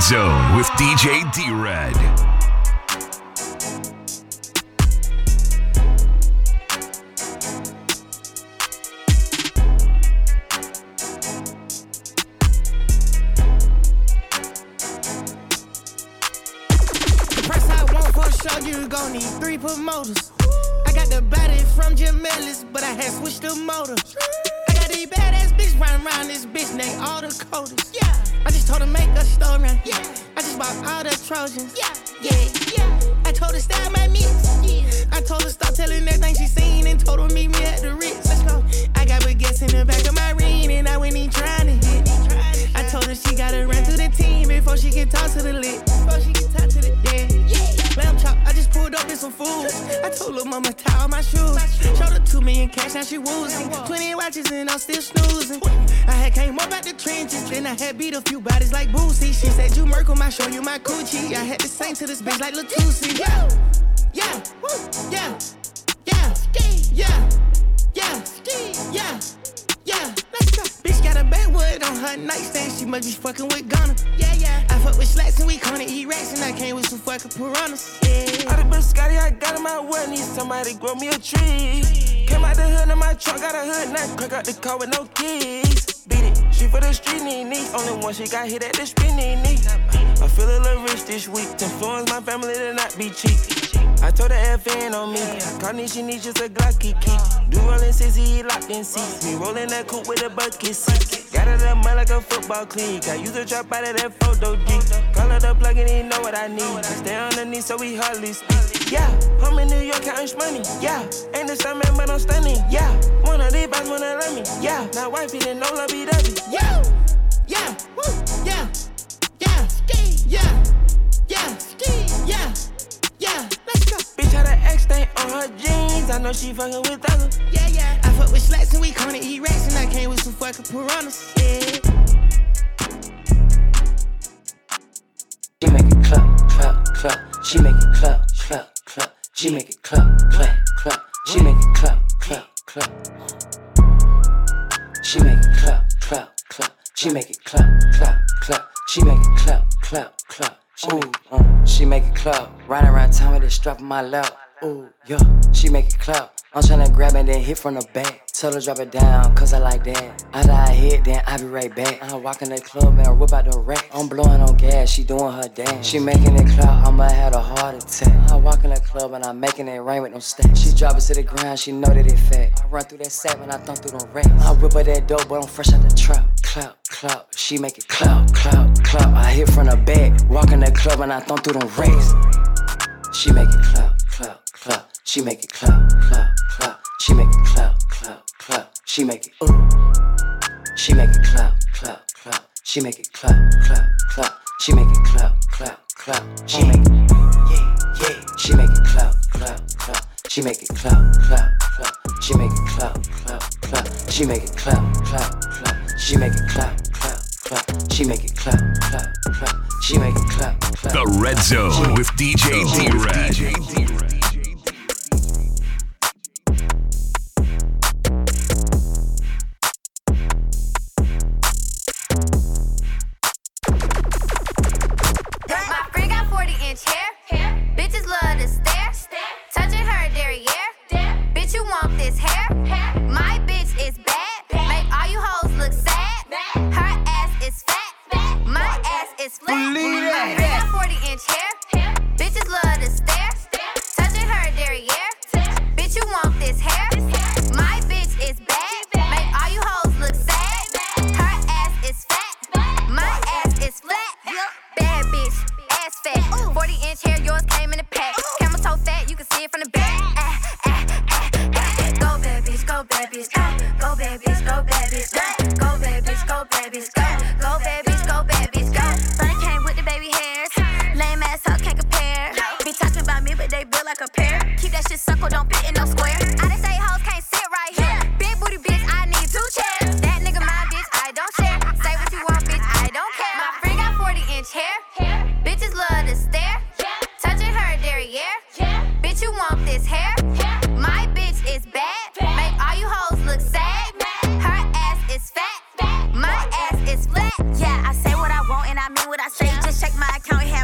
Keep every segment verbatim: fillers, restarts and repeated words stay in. Red Zone with D J D-RED. Got hit at the spinning knee. I feel a little rich this week. Influence my family to not be cheap. I told her F N on me. Call me, she needs just a Glocky keep. Do rollin' sissy, he locked in seats. Me rollin' that coupe with a bucket seat. Got it up mud like a football clique. I used to drop out of that photo geek. Call her the plug and he know what I need. I stay on the knee so we hardly speak. Yeah, I'm in New York, I earn money. Yeah, ain't the same man, but I'm stunning. Yeah, one of these boys wanna love me. Yeah, not wifey, then no lovey-dovey. Yeah. Yeah, woo, yeah, yeah, ski, yeah, yeah, ski, yeah, yeah, let's go. Bitch had an X stain on her jeans. I know she fuckin' with others. Yeah, yeah. I fuck with slacks and we gonna eat rats, and I came with some fucking piranhas. Yeah. She make it clap, clap, clap. She make it clap, clap, clap. She make it clap, clap, clap. She make it clap, clap, clap. She make it clap, clap, clap. She make it clap, clap, clap. She make it clap, clap, clap. She, ooh, uh, she make it clap. Riding around town with this strap on my lap. Ooh, yeah. She make it clap. I'm tryna grab and then hit from the back. Tell her drop it down, cause I like that. After I hit, then I be right back. I walk in the club and I whip out the rack. I'm blowing on gas, she doing her dance. She making it clap, I'ma have a heart attack. I walk in the club and I'm making it rain with no stacks. She drop it to the ground, she know that it fat. I run through that sack when I thump through the racks. I whip up that dope, but I'm fresh out the trap. Clap, clap, she make it clap, clap, clap. I hit from the back, walk in the club and I thump through the racks. She make it clap, clap, clap. She make it clap, clap, clap. She make it clap, clap, clap. She make it ooh. She make it clap, clap, clap. She make it clap, clap, clap. She make it clap, clap, clap. She make it yeah, yeah. She make it clap, clap, clap. She make it clap, clap, clap. She make it clap, clap, clap. She make it clap, clap, clap. She make it clap, clap, clap. She make it clap, clap, clap. She make it clap, clap. The Red Zone with D J D-RED. They build like a pair. Keep that shit circle, don't fit in no square. I done say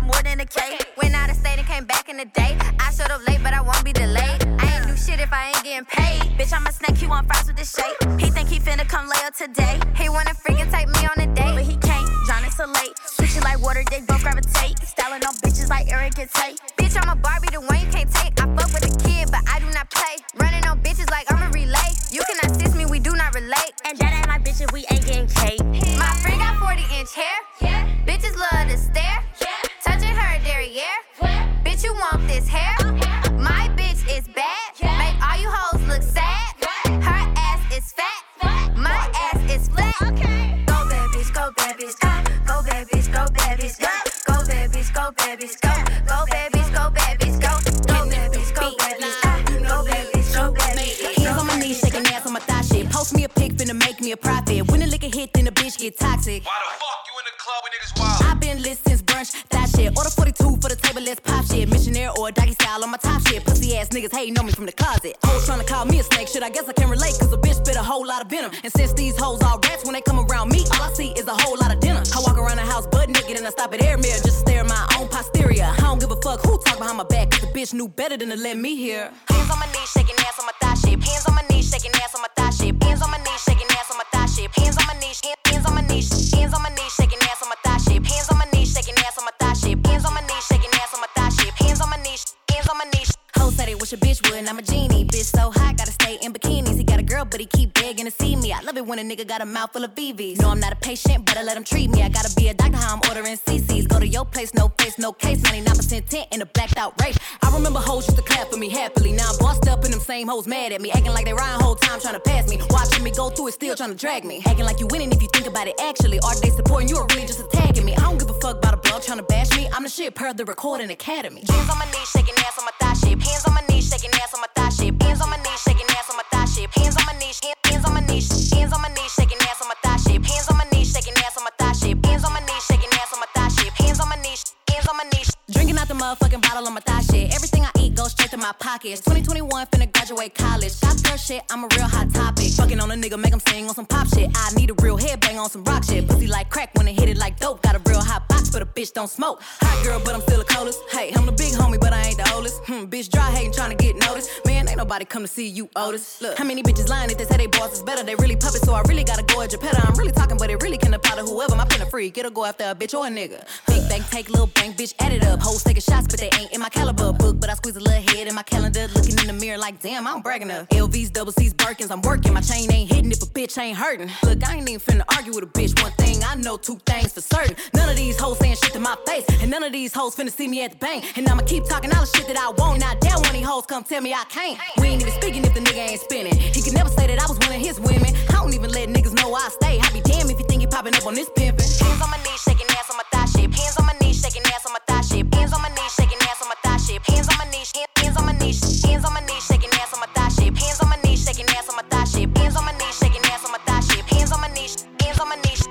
more than a K. Went out of state and came back in the day. I showed up late, but I won't be delayed. I ain't do shit if I ain't getting paid. Bitch, I'm a snake, he want fries with the shake. He think he finna come lay up today. He wanna freaking take me on a date, but he can't. John is so late. Switchin' like water, they both gravitate. Styling on bitches like Eric and Tate. Bitch, I'm a Barbie, the one you can't take. I fuck with a kid, but I do not play. Running on bitches like I'm a relay. You cannot assist me, we do not relate. And that ain't my bitch if we ain't getting cake. My friend got forty inch hair. Yeah. Bitches love to stare. Yeah. Touching her derriere. What? Bitch, you want this hair? Uh-huh. My bitch is bad. Yeah. Make all you hoes look sad. What? Her ass is fat. What? My what? Ass is flat. Okay. Go, bad bitch, go, bad bitch, go. Go, bad bitch, go, bad bitch, go. Go, bad bitch, go, bad bitch, go. Go, bad bitch, go, bad bitch, go. Go, bad bitch, go, bad bitch, go. Go, bad bitch, go, bad bitch. Hands on my knees, shaking ass on my thigh shit. Post me a pic, finna make me a profit. When the liquor hit, then the bitch get toxic. Why the fuck you in the club when niggas wild? I've been lit since brunch, that shit. Order forty-two for the table, let's pop shit. Missionaire or doggy style on my top shit. Pussy ass niggas hating on me from the closet. Hoes tryna call me a snake, shit, I guess I can relate. Cause a bitch spit a whole lot of venom. And since these hoes all rats, when they come around me, all I see is a whole lot of dinner. I walk around the house butt naked and I stop at air mirror just to stare at my own posterior. I don't give a fuck who talk behind my back, cause the bitch knew better than to let me hear. Hands on my knees, shaking ass on my thigh shit. Hands on my knees, shaking ass on my thigh shit. Hands on my knees, shaking ass on my thigh shit. Hands on my knees, hands on my knees, hands on my knees, shaking ass on my thigh shit. Hands on my knees, shaking ass on my thigh shit. Hands on my knees, shaking ass on my thigh shit. Hands on my knees, hands on my knees. Ho said it, wish a bitch would, and I'm a genie. Bitch so hot, gotta stay in bikinis. He got a girl, but he keep begging to see me. I love it when a nigga got a mouth full of V Vs. No, I'm not a patient, but I let him treat me. I gotta be a doctor, how I'm ordering C Cs. Go to your place, no face, no case. ninety-nine percent tent in a blacked out race. I remember hoes used to clap for me happily. Now I'm bossed up and them same hoes mad at me. Acting like they riding whole time trying to pass me. Watching me go through it, still trying to drag me. Acting like you winning if you think about it actually. Are they supporting you or really just attacking me? I don't give a fuck about a blog trying to bash me. I'm the shit per the recording academy. Hands on my knees, shaking ass on my thigh shit. Hands on my knees, shaking ass on my thigh shit. Hands on my knees, shaking ass on my thigh shit. Hands on my knees, hands on my knees, hands on my knees, shaking ass on my thigh shit. Hands on my knees, shaking ass on my thigh shit. Hands on my knees, shaking ass on my thigh shit. Hands on my knees, hands on my knees. Drinking out the motherfucking bottle on my thigh shit. Everything I eat goes straight to my pockets. twenty twenty-one finna graduate college. Shop girl shit, I'm a real hot topic. Fucking on a nigga, make him sing on some pop shit. I need a real headbang on some rock shit. Pussy like crack when it hit it like dope. Got a real hot box, but a bitch don't smoke. Hot girl, but I'm still a coldest. Hey, I'm the big homie, but I ain't the oldest. Hmm, bitch dry hating, tryna get noticed. Man, ain't nobody come to see you, Otis. Look, how many bitches lying if they say they boss is better? They really puppets, so I really gotta go at your pet. I'm really talking, but it really can apply to whoever. My pen a freak, it'll go after a bitch or a nigga. Big bank, take little bank, bitch, add it up. Hoes taking shots, but they ain't in my caliber book. But I squeeze a little head in my calendar, looking in the mirror like, damn, I don't bragging up. L Vs, double C's, Birkins, I'm working. My chain ain't hitting if a bitch ain't hurting. Look, I ain't even finna argue with a bitch. One thing I know, two things for certain. None of these hoes saying shit to my face, and none of these hoes finna see me at the bank. And I'ma keep talking all the shit that I want. Now down when these hoes come tell me I can't. We ain't even speaking if the nigga ain't spinning. He could never say that I was one of his women. I don't even let niggas know I stay. I be damn if you think you popping up on this pimpin'. Hands on my knees, shaking ass on my thigh shit. Hands on my knees, shaking ass on my thigh shit. Hands on my knees, shaking ass on my thigh shit. Hands on my knees, hands on my knees, hands on my knees, shaking ass on my thigh shit. Hands on my knees, shaking ass on my thigh shit. Hands on my knees, shaking ass on my thigh shit. Hands on my knees, hands on my knees.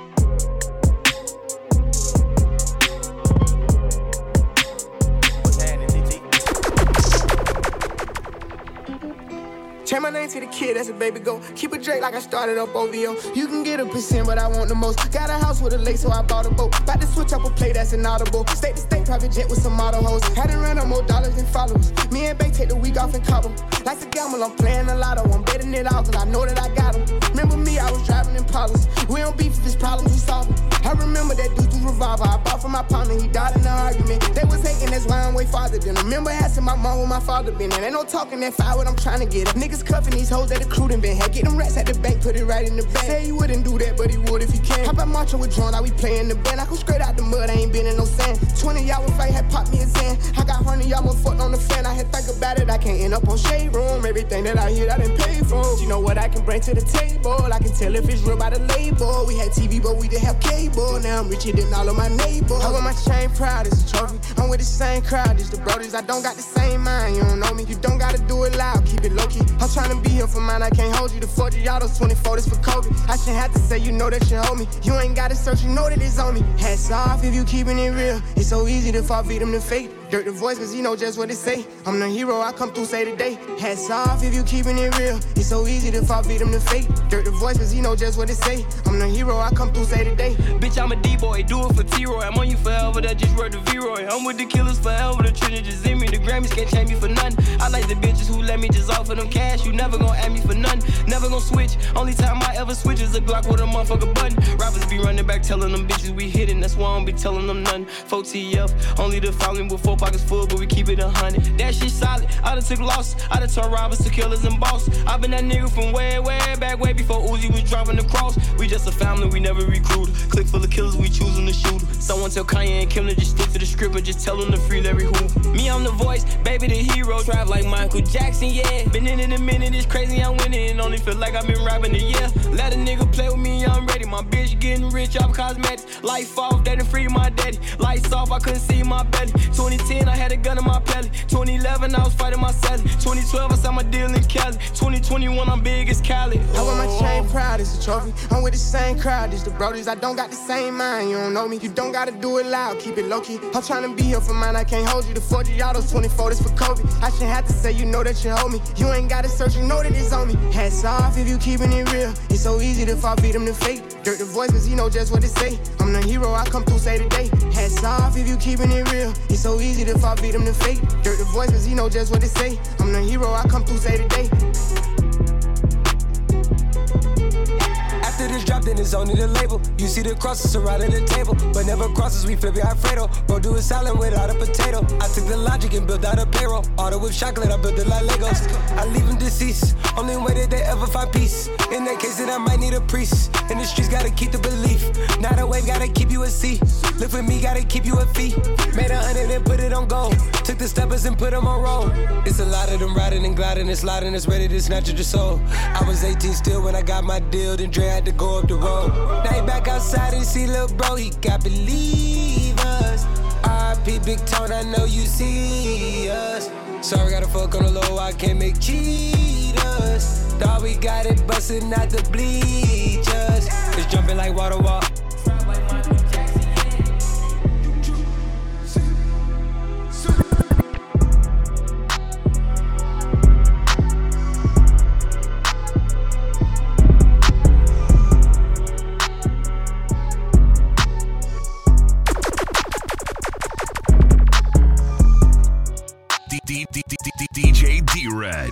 Change my name to the kid, that's a baby go. Keep a Drake like I started up O V O. You can get a percent, but I want the most. Got a house with a lake, so I bought a boat. About to switch up a play, that's inaudible. State to state, private jet with some model hoes. Had to run up more dollars than followers. Me and Bay take the week off and cobble. Like a gamble, I'm playing a lotto. I'm betting it all, cause I know that I got them. Remember me, I was driving in Palos. We don't beef if it's problems, we solve them. I remember that dude through revolver. I bought from my partner, he died in an argument. They was hating, that's why I'm way farther than them. Remember asking my mom where my father been. And ain't no talking that fire, what I'm trying to get. Niggas cuffing these hoes that the crew done been had. Get them rats at the bank, put it right in the bag. Say he wouldn't do that, but he would if he can. How about marching with John, I we playing the band. I come straight out the mud, I ain't been in no sand. twenty y'all would fight, had popped me a Zan. I got one hundred y'all would fuck on the fan. I had think about it, I can't end up on shade room. Everything that I hear, I done paid for. You know what I can bring to the table. I can tell if it's real by the label. We had T V, but we didn't have cable. Now I'm richer than all of my neighbors. I want my chain proud as a trophy. I'm with the same crowd as the brothers. I don't got the same mind, you don't know me. You don't gotta do it loud, keep it low key. I'm tryna be here for mine, I can't hold you. The forty y'all, those twenty-four, this for Kobe. I shouldn't have to say, you know that you owe me. You ain't gotta search, you know that it's on me. Hats off if you keeping it real. It's so easy to fall victim to fate. Dirt the voice, cause he know just what it say. I'm the hero, I come through, say today. Hats off if you keeping it real. It's so easy to fall victim to fate. Dirt the voice, cause he know just what it say. I'm the hero, I come through, say today. Bitch, I'm a D-boy, do it for T-Roy. I'm on you forever, that just wrote the V-Roy. I'm with the killers forever, the Trinity's in me. The Grammys can't change me for nothing. I like the bitches who let me just offer them cash. You never gon' at me for nothing. Never gon' switch. Only time I ever switch is a Glock with a motherfucker button. Rappers be running back telling them bitches we hitting. That's why I don't be telling them nothing. four T F, only the following with four pockets full, but we keep it a hundred. That shit solid. I done took losses. I done turned robbers to killers and boss. I been that nigga from way, way back, way before Uzi was driving the cross. We just a family, we never recruited. Click full of killers, we choosing to shoot. Someone tell Kanye and Kim to just stick to the script and just tell them to free Larry Hoover. Me, I'm the voice, baby, the hero. Drive like Michael Jackson, yeah. Been in in a minute, it's crazy, I'm winning. Only feel like I've been rapping a year. Let a nigga play with me, I'm ready. My bitch getting rich, I'm cosmetics. Life off, they done free my daddy. Lights off, I couldn't see my belly. twenty ten, I had a gun in my belly. twenty eleven, I was fighting my salad. twenty twelve, I signed my deal in Cali. twenty twenty-one, I'm big as Cali. I want my chain proud, it's a trophy. I'm with the same crowd, it's the Brodies. I don't got the same mind, you don't know me. You don't gotta do it loud, keep it low-key. I'm tryna be here for mine, I can't hold you. The four G autos, twenty-four, this for Kobe. I shouldn't have to say, you know that you hold me. You ain't gotta search, you know that it's on me. Hats off if you keeping it real. It's so easy to fall victim to fate. Dirt the voice, cause he know just what it say. I'm the hero, I come through, say today. Hats off if you keeping it real. It's so easy to fall victim to fate. Dirt the voice, cause he know just what it say. I'm the hero, I come through, say today. After this drop, then it's only the label. You see the crosses surrounding the table, but never crosses, we flip it Alfredo. Bro, do it silent without a potato. I took the logic and built out a payroll. Auto with chocolate, I built it like Legos. I leave them deceased, only way that they ever find peace. In that case, then I might need a priest. In the streets, gotta keep the belief. Not a wave, gotta keep you a C. Look for me, gotta keep you a fee. Made a hundred and put it on gold. Took the steppers and put them on roll. It's a lot of them riding and gliding and sliding. It's ready to snatch at your soul. I was eighteen still when I got my deal, then Dre had to go up the road. Now he back outside and see lil' bro, he got believers. R I P Big Tone, I know you see us. Sorry, gotta fuck on the low, I can't make cheaters. Thought we got it busted, not the bleachers. It's jumping like water walk. D J D-RED.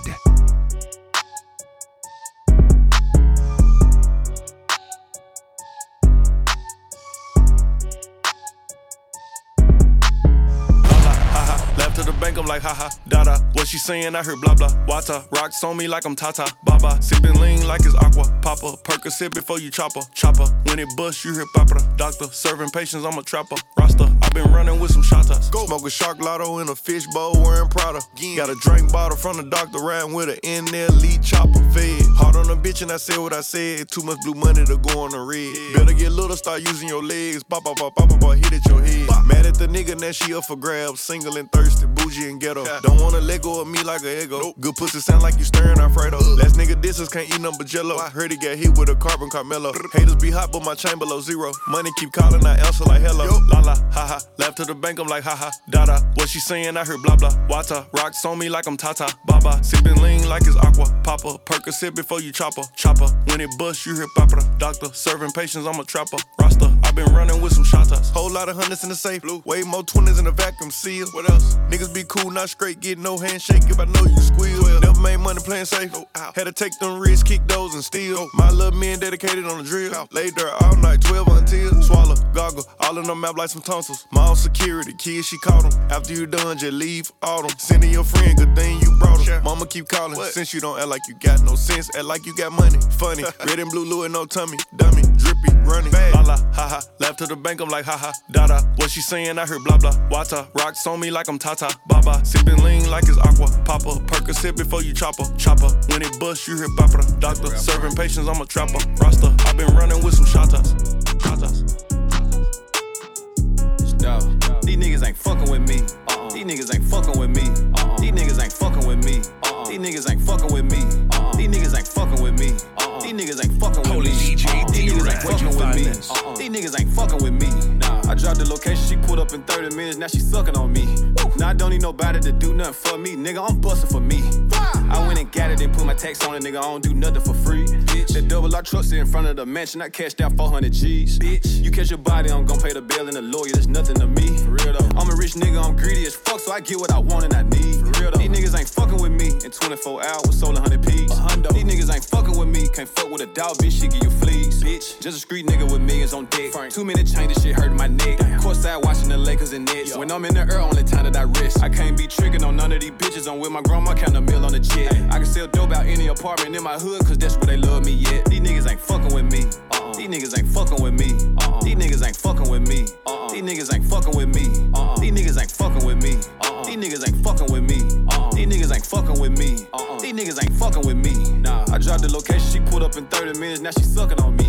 Left to the bank, I'm like, haha, dada. What she saying? I heard blah blah. Wata rocks on me like I'm Tata Baba. Sipping lean like it's aqua. Papa perk a sip before you chopper. Chopper when it busts, you hear papa. Doctor serving patients, I'm a trapper. Rasta. Been running with some shotas. Smoke a shark lotto in a fish bowl wearing Prada. Yeah. Got a drink bottle from the doctor riding with an N L E chopper fed. Hard on a bitch and I said what I said. Too much blue money to go on the red. Yeah. Better get little, start using your legs. Pop, pop, pop, pop, pop, hit at your head. Pop. Mad at the nigga, now she up for grabs. Single and thirsty, bougie and ghetto. Yeah. Don't wanna let go of me like a ego. Nope. Good pussy sound like you stirring Alfredo. Uh. Last nigga distance can't eat nothing but jello. I heard he got hit with a carbon Carmelo. Haters be hot, but my chain below zero. Money keep calling, I answer like hello. Yo. La la, ha ha. Left to the bank, I'm like, haha, dada. What she saying? I heard blah blah. Wata rocks on me like I'm Tata Baba. Sipping lean like it's aqua. Papa perk a sip before you chopper. Chopper when it busts, you hear papa. Doctor serving patients, I'm a trapper. Rasta, I been running with some shotas. Whole lot of hundreds in the safe. Blue. Way more twenties in the vacuum seal. What else? Niggas be cool, not straight. Get no handshake if I know you squeal. Well. Never made money playing safe. Oh, had to take them risks, kick those and steal. Oh. My little men dedicated on the drill. Ow. Laid there all night, twelve until swallow, goggle, all in the map like some tonsils. My own security, kid, she caught him. After you done, just leave all them. Sending your friend, good thing you brought him. Mama keep calling, what? Since you don't act like you got no sense, act like you got money. Funny, red and blue, Louis, no tummy. Dummy, drippy, running. Bad. La la, haha. Left to the bank, I'm like, haha, dada. What she saying? I heard blah blah. Wata rocks on me like I'm Tata Baba. Sipping lean like it's aqua. Papa perk a sip before you chopper. Chopper when it busts, you hear papa. Doctor serving patients, I'm a trapper. Rasta, I been running with some shotas. Shotas. Yo, these niggas ain't fucking with me. Uh-uh. These niggas ain't fucking with me. Uh-uh. These niggas ain't fucking with me. Uh-uh. These niggas ain't fucking with me. Uh-uh. These niggas ain't fucking with me. Uh-uh. These niggas ain't fucking with me. These niggas ain't fucking with me. These niggas ain't fucking with me. Nah, I dropped the location. vacation, she pulled up in thirty minutes, now she sucking on me. Now I don't need nobody to do nothing for me, nigga, I'm busting for me. I went and got it and put my tax on it, nigga, I don't do nothing for free. Bitch, that double R truck's in front of the mansion, I cashed out four hundred G's. Bitch, you catch your body, I'm gon' pay the bill and the lawyer, that's nothing to me. For real though, I'm a rich nigga, I'm greedy as fuck, so I get what I want and I need. For real though, these niggas ain't fucking with me, in twenty-four hours, sold one hundred P's. These niggas ain't fucking with me, can't fuck with a dog, bitch, she give you fleas. Bitch, just a street nigga with millions on deck. Frank. Too many changes, shit hurting my neck. Damn. Courtside watching the Lakers and Nets. Yo. When I'm in the air, only time that I rest. I can't be tricking on none of these bitches. I'm with my grandma, count a meal on the jet. Hey. I can sell dope out any apartment in my hood, cause that's where they love me yet. These niggas ain't fucking with me. Uh-uh. These niggas ain't fucking with me. Uh-uh. These niggas ain't fucking with me. Uh-uh. These niggas ain't fucking with me. Uh-uh. These niggas ain't fucking with me. Uh-uh. These niggas ain't fucking with me. Uh-uh. These niggas ain't fucking with me. Uh-uh. These niggas ain't fucking with me. Nah, I dropped the location, she pulled up in thirty minutes, now she sucking on me.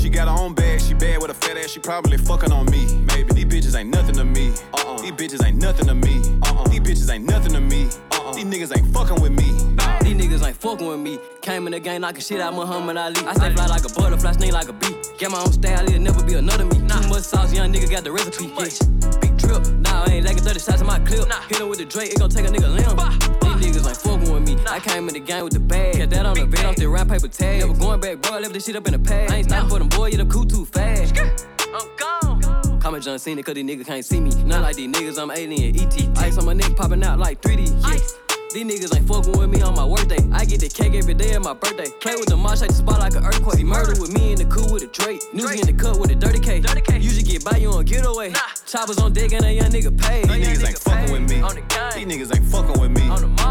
She got her own bag, she bad with a fat ass, she probably fucking on me. Maybe these bitches ain't nothing to me. Uh-uh. These bitches ain't nothing to me. Uh-uh. These bitches ain't nothing to me. Uh-uh. These niggas ain't fucking with me. Nah. These niggas ain't fucking with me. Came in the game like a shit out Muhammad Ali. I stay fly like a butterfly, sting like a bee. Get my own style, it'll never be another me. Nah. Too much sauce, young nigga got the recipe. Yeah. Big drip, nah, I ain't lacking thirty shots in my clip. Nah. Hit him with the Drake, it gon' take a nigga limb. Bah, bah. These niggas ain't fucking with me. Nah. I came in the game with the bag. Got that on the bed off the round paper tag. Never going back, bro, left this shit up in the past. I ain't stopping for them boy, you them cool too fast. I'm gone. Call me John Cena, cause these niggas can't see me. Not like these niggas, I'm alien E T. Ice on my neck popping out like three D. Yeah. Ice. These niggas ain't fucking with me on my workday. I get the cake every day at my birthday. Play with the mosh, shake the spot like an earthquake. Murder with me in the cool with a Drake. Newsy in the cup with a dirty K. You should get by, you on getaway. Nah. Choppers on deck and a young nigga paid. These niggas ain't fucking with me. These niggas ain't fucking with me.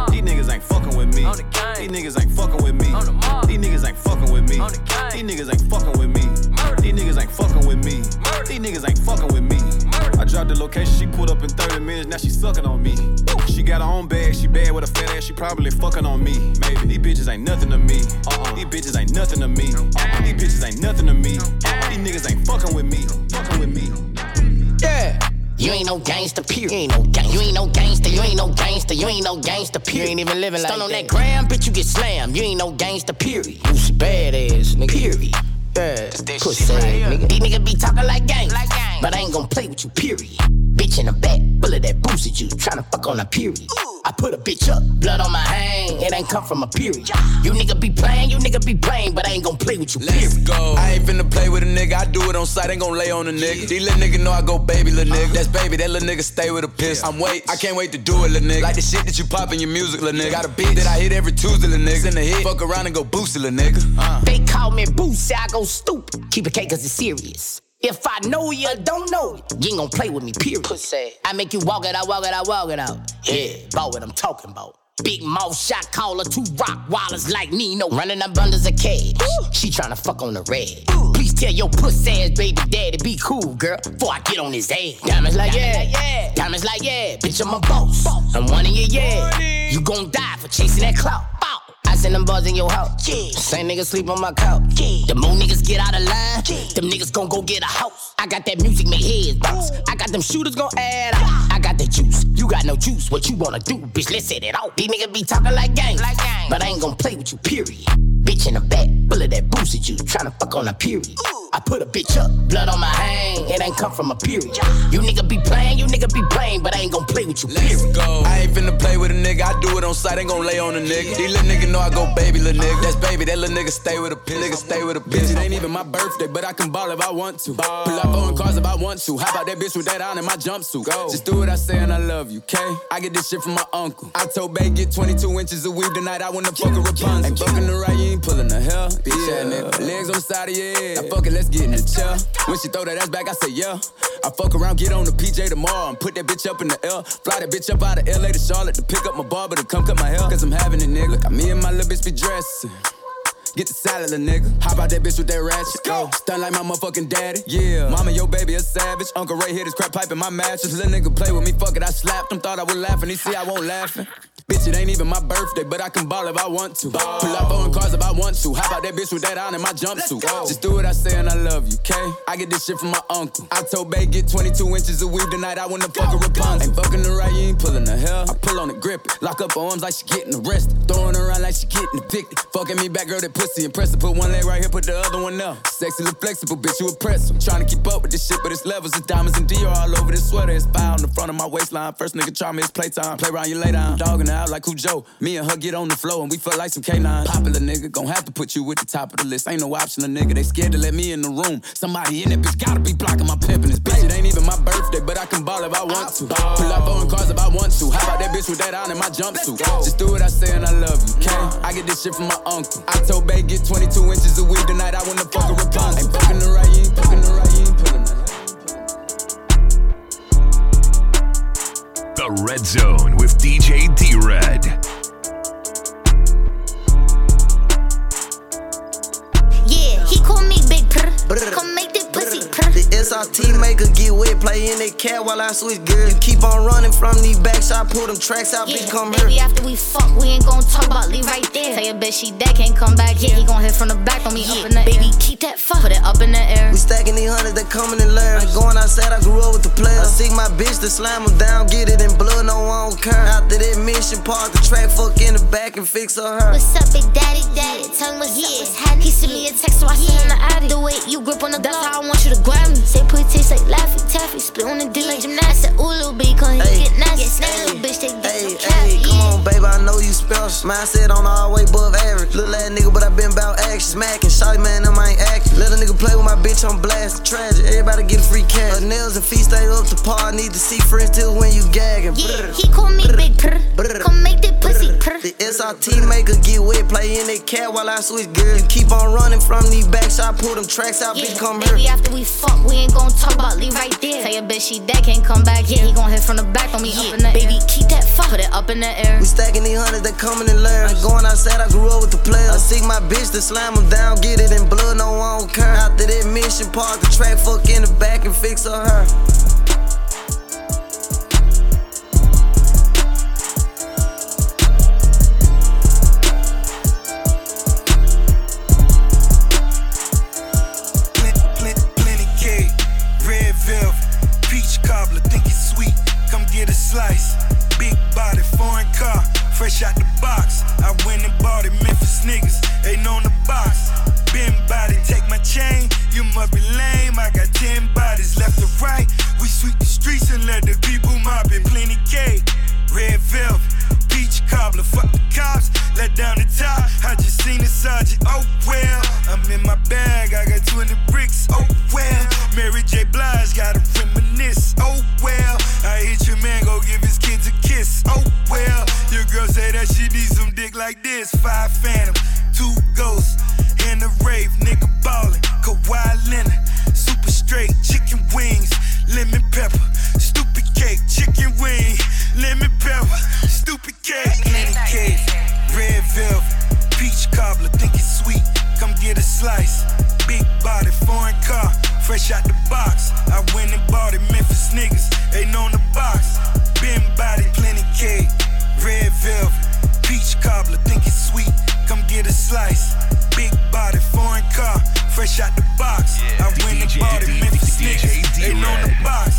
These niggas ain't fucking with me. These niggas ain't fucking with me. These niggas ain't fucking with me. These niggas ain't fucking with me. These niggas ain't fucking with me. These niggas ain't fucking with me. I dropped the location, she pulled up in thirty minutes, now she sucking on me. She got her own bag, she bad with a fat ass, she probably fucking on me. Maybe these bitches ain't nothing to me. Uh-uh. These bitches ain't nothing to me. Uh-uh. These bitches ain't nothing to me. Uh-uh. These niggas ain't fucking with me. Fucking with me. Yeah. You ain't no gangster, period. You ain't no gangster. You ain't no gangster. You ain't no gangster. You ain't no gangster, period. You ain't even living like that. Stun on that gram, bitch, you get slammed. You ain't no gangster, period. Who's bad ass, nigga? Period. Yeah. Pussy right ass, nigga. These niggas be talking like gang. Like gang. But I ain't gon' play with you, period. Bitch in the back, full of that boozy juice, tryna fuck on a period. Ooh. I put a bitch up, blood on my hand, it ain't come from a period. Yeah. You nigga be playing, you nigga be playing, but I ain't gon' play with you, period. Let's go. I ain't finna play with a nigga, I do it on sight, ain't gon' lay on a nigga. Yeah. These little niggas know I go baby, little nigga. Uh-huh. That's baby, that little nigga stay with a piss. Yeah. I'm wait, I can't wait to do it, little nigga. Like the shit that you pop in your music, little nigga. Got a beat that I hit every Tuesday, little nigga. In the hit, fuck around and go boosty, little nigga. Uh. They call me Boosie, I go stupid. Keep it K cause it's serious. If I know you don't know it, you ain't gon' play with me, period. Pussy. I make you walk it out, walk it out, walk it out. Yeah, about what I'm talking about. Big mouth shot caller, two rock wallers like Nino. Running up under the cage. Ooh. She tryna fuck on the red. Ooh. Please tell your puss ass baby daddy be cool, girl, before I get on his ass. Diamonds like, yeah. Like, yeah. Diamonds like, yeah. Bitch, I'm a boss. boss. I'm one in your yeah. Morning. You gon' die for chasing that clout. Bow. I send them bars in your house. Yeah. Same niggas sleep on my couch. Yeah. The more niggas get out of line, yeah. Them niggas gon' go get a house. I got that music, make heads bounce. I got them shooters gon' add up. Yeah. I got the juice, you got no juice. What you wanna do, bitch? Let's set it off. These niggas be talking like gangs, like gang. But I ain't gon' play with you, period. Bitch in the back, full of that boozy juice, tryna fuck on a period. Ooh. I put a bitch up, blood on my hand, it ain't come from a period. Yeah. You nigga be playing, you nigga be playing, but I ain't gon' play with you, period. Let's go. I ain't finna play with a nigga, I do it on sight, ain't gon' lay on a nigga. Yeah. These little niggas know I go baby, little nigga. That's baby, that little nigga stay with a pill, nigga stay with a bitch. It ain't even my birthday, but I can ball if I want to. Ball. Pull up on cars if I want to. How about that bitch with that on in my jumpsuit? Go. Just do what I say and I love you, okay? I get this shit from my uncle. I told babe, get twenty-two inches of weed tonight, I wanna fuck a Rapunzel. Ain't fucking the right, you ain't pulling the hell. Bitch yeah. Ass nigga, legs on the side of your head. Now fuck it, let's get in the chair. When she throw that ass back, I say yeah. I fuck around, get on the P J tomorrow and put that bitch up in the L. Fly that bitch up out of L A to Charlotte to pick up my barber to come cut my hair. Cause I'm having it, nigga. Look, me and my little bitch be dressing. Get the salad, little nigga. Hop out that bitch with that ratchet. Go. Stun like my motherfucking daddy. Yeah. Mama, your baby a savage. Uncle Ray hit his crap pipe in my mattress. Little nigga play with me, fuck it. I slapped him, thought I was laughing. He see I won't laughing. Bitch, it ain't even my birthday, but I can ball if I want to. Ball. Pull up on cars if I want to. How about that bitch with that on in my jumpsuit? Just do what I say and I love you, okay? I get this shit from my uncle. I told babe, get twenty-two inches of weed tonight. I wanna go, fuck a Rapunzel. Go. Ain't fucking the right, you ain't pulling the hell. I pull on it, grip it. Lock up her arms like she getting arrested. Throwing around like she getting addicted. Fucking me back, girl, that pussy impressive. Put one leg right here, put the other one up. Sexy, look flexible, bitch, you impressive. Trying to keep up with this shit, but it's levels. It's diamonds and Dior all over this sweater. It's fire on the front of my waistline. First nigga try me, it's playtime. Play around you later, I'm dogging her out like Cujo. Me and her get on the floor and we fuck like some canines. Popular nigga, gon' have to put you at the top of the list. Ain't no optional nigga, they scared to let me in the room. Somebody in that bitch gotta be blocking my pimp in this bitch. It ain't even my birthday, but I can ball if I want to. Pull out foreign cars if I want to. How about that bitch with that on in my jumpsuit? Just do what I say and I love you, okay? I get this shit from my uncle. I told Bae get twenty-two inches a week tonight. I wanna fuck a Rapunzel. Ain't fucking the right, you ain't fucking the right, you ain't pulling that. The Red Zone with D J D-RED. Come make that pussy purr. The S R T maker get wet, play in that cat while I switch gears. You keep on running from these backs, I pull them tracks out, yeah, bitch, come baby, here. After we fuck, we ain't gon' talk about leave right there. Tell your bitch she dead, can't come back here. Yeah. He gon' hit from the back on me, yeah, up in the baby, air. Keep that fuck, put it up in the air. We stacking these hundreds, they coming in layers. Going outside, I grew up with the players. I seek my bitch to slam them down, get it in blood, no one don't care. After that mission, park the track, fuck in the back and fix her her. What's up, big daddy, daddy? Tell me what's yeah. up, what's happening? He sent me a text, so I sent him the addy. The way you grip on the that's block. How I want you to grab me. Say put it taste like Laffy Taffy. Split on the D like gymnastics. Said ooh little B, cause he get nasty. That little bitch, they get ay, some ay, cap, come yeah. on baby, I know you special. Mindset on all way above average. Little ass nigga, but I been bout action. Smacking, shawty man, them ain't action. Let a nigga play with my bitch, I'm blasting. Tragic, everybody get a free cash. Her nails and feet stay up to par. I need to see friends till when you gagging. Yeah, he call me Big Purr. Come make that pussy purr. The S R T maker get wet, play in that cat while I switch gears. You keep on running from these backs, I pull them tracks out. Yeah, baby, after we fuck, we ain't gon' talk about leave right there. Tell your bitch she dead, can't come back here. Yeah. He gon' hit from the back on me, yeah, up in the baby, air. Baby, keep that fuck, put it up in the air. We stacking these hundreds, they coming in layers. Going outside, I grew up with the players. I seek my bitch to slam them down, get it in blood, no one don't care. After that mission, park the track, fuck in the back and fix her her. Slice, big body, foreign car, fresh out the box. I went and bought it, Memphis niggas, ain't on the box. Bend body, take my chain, you must be lame. I got ten bodies left to right. We sweep the streets and let the people mob in. Plenty cake, red velvet, peach cobbler, fuck the cops, let down the top. I just seen the sergeant, oh well. I'm in my bag, I got twenty bricks, oh well. Mary J. Blige got a reminisce, oh well. I hit your man, go give his kids a kiss, oh well. Your girl say that she needs some dick like this. Five phantom, two ghosts, and a rave, nigga ballin'. Kawhi Leonard, super straight, chicken wings, lemon pepper. Stupid cake, chicken wing, lemon pepper. Stupid cake, lemon cake, red velvet, peach cobbler, think it's sweet. Come get a slice, big body, foreign car, fresh out the box. I went and bought it, Memphis niggas, ain't on the box. Bend body, plenty cake, red velvet, peach cobbler, think it's sweet. Come get a slice, big body, foreign car, fresh out the box. Yeah, I went and bought it, Memphis niggas, ain't on the box.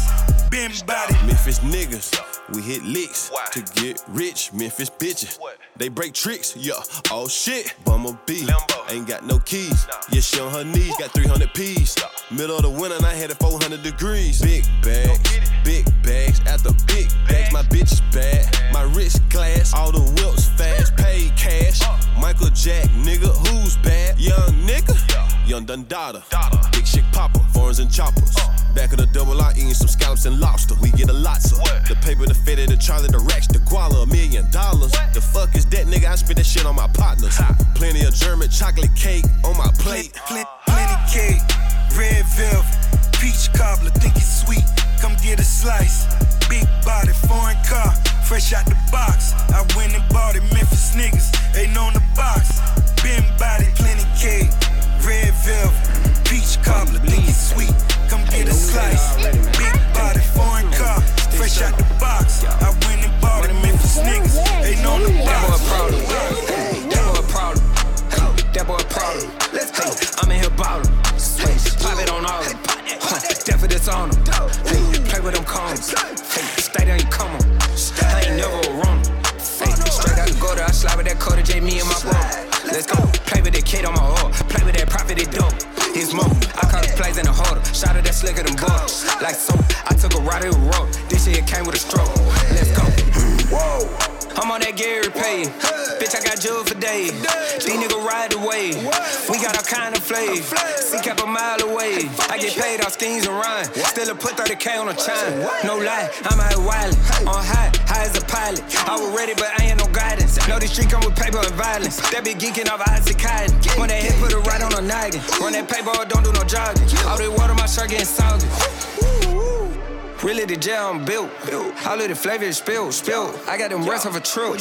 Bend body, Memphis niggas. We hit licks Why? to get rich, Memphis bitches. What? They break tricks, yeah, oh shit. Bummer B, Lambo. Ain't got no keys. Nah. Yeah, she on her knees, Woo. Got three hundred P's. Yeah. Middle of the winter and I had it four hundred degrees. Big bags, big bags, after big bags. bags. My bitch is bad, bad. My wrist class. All the whips fast, paid cash. Uh. Michael Jack, nigga, who's bad? Young nigga, yeah. Young Dundada. Dada. Big shit popper, foreigns and choppers. Uh. Back of the double I eating some scallops and lobster. We get a lot of the paper, the Fetty, the Charlie, the Racks, the Guala, a million dollars. What? The fuck is that, nigga? I spit that shit on my partners. Ha. Plenty of German chocolate cake on my plate. Plenty, plenty cake, red velvet, peach cobbler, think it's sweet. Come get a slice, big body, foreign car, fresh out the box. I went and bought it, Memphis niggas, ain't on the box. Bend body, plenty cake, red velvet, peach cobbler, think it's sweet. Come get a slice, big body, foreign car, fresh out the box. I went and bought it, Memphis niggas, ain't on the box. That boy a problem, that boy a problem, that boy a problem. Let's go, I'm in here ballin', pop it on all of them, death of this on them, play with them cones, stay there and come on, I ain't never wrong. that Gary pay. Bitch, I got jewel for days. These niggas ride the wave. We got all kind of flames. See cap a mile away. I get paid off schemes and rhyme. Still a put thirty K on a chime. No lie, I'm out wildin'. On high, high as a pilot. I was ready, but I ain't no guidance. Know this street come with paper and violence. That be geeking off Isaac Cotton. When that hit, put it right on a noggin. Run that paper, don't do no jogging. All this water, my shirt getting soggy. Really the jail I'm built. All of the flavor is spilled, spilled. I got them rest of a trip.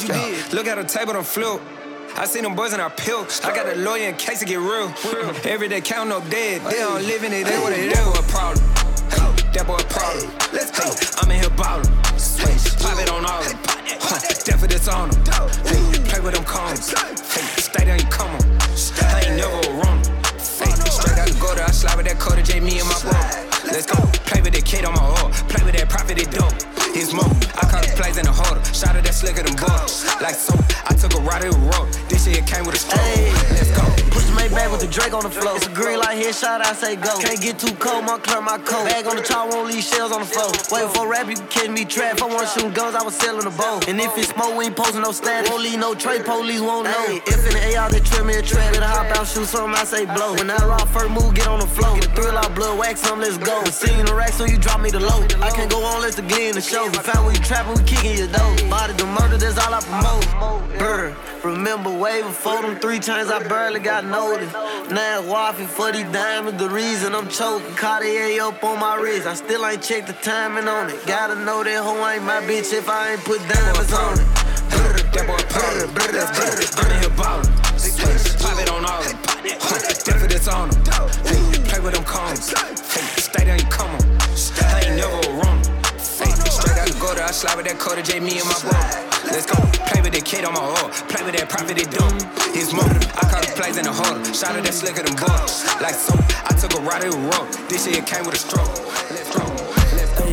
Look at the table, them flip. I see them boys and I pill. I got a lawyer in case it get real. Every day counting up dead. They don't live in it, they what it is. That boy a problem. That boy a problem. Let's go. I'm in here ballin'. Pop it on all of them. Death of this on them. Play with them cones. Stay there and come on. I ain't never wrong. Straight out the gutter, I slide with that quarter J, me and my bro. Let's go. Play with that kid on my heart. Play with that profit, it dope. It's mo. I caught the plays in the holder. Shot at that slicker than bugs. Like so, I took a ride to the road. This shit came with a stroke. Let's go. Push the Maybach back with the Drake on the floor. It's a green light here, shot, I say go. Can't get too cold, my clear my coat. Bag on the top, won't leave shells on the floor. Waiting for rap, you kidding me, trap. If I want shooting guns, I was selling a bowl. And if it's smoke, we ain't posting no status. Won't leave no tray, police won't know. If in the A R, they trip me a trap. Let a hop out, shoot something, I say blow. When I rock, first move, get on the floor. Get a thrill out, blood, wax something, let's go. Seen the rack, so you drop me the low. I can't go on, let's the get in the show. We found we trapping, we kicking your dough. Body the murder, that's all I promote. Burr, remember way before them three times I barely got noticed. Now it's wafting for these diamonds, the reason I'm choking. Cartier up on my wrist, I still ain't checked the timing on it. Gotta know that hoe ain't my bitch if I ain't put diamonds on it. That boy powder, that's powder, I'm in here ballin'. Pop it on all of them, death of this on them. Play with them cones, stay there and come on. I ain't never wrong. Straight out the gutter, I slide with that quarter J, me and my bro. Let's go, play with that kid on my heart. Play with that profit, it dope. It's motor, I caught the plays in the holder. Shot at that slicker than bugs. Like so, I took a ride to the road. This shit came with a stroke. Let's go, let's go.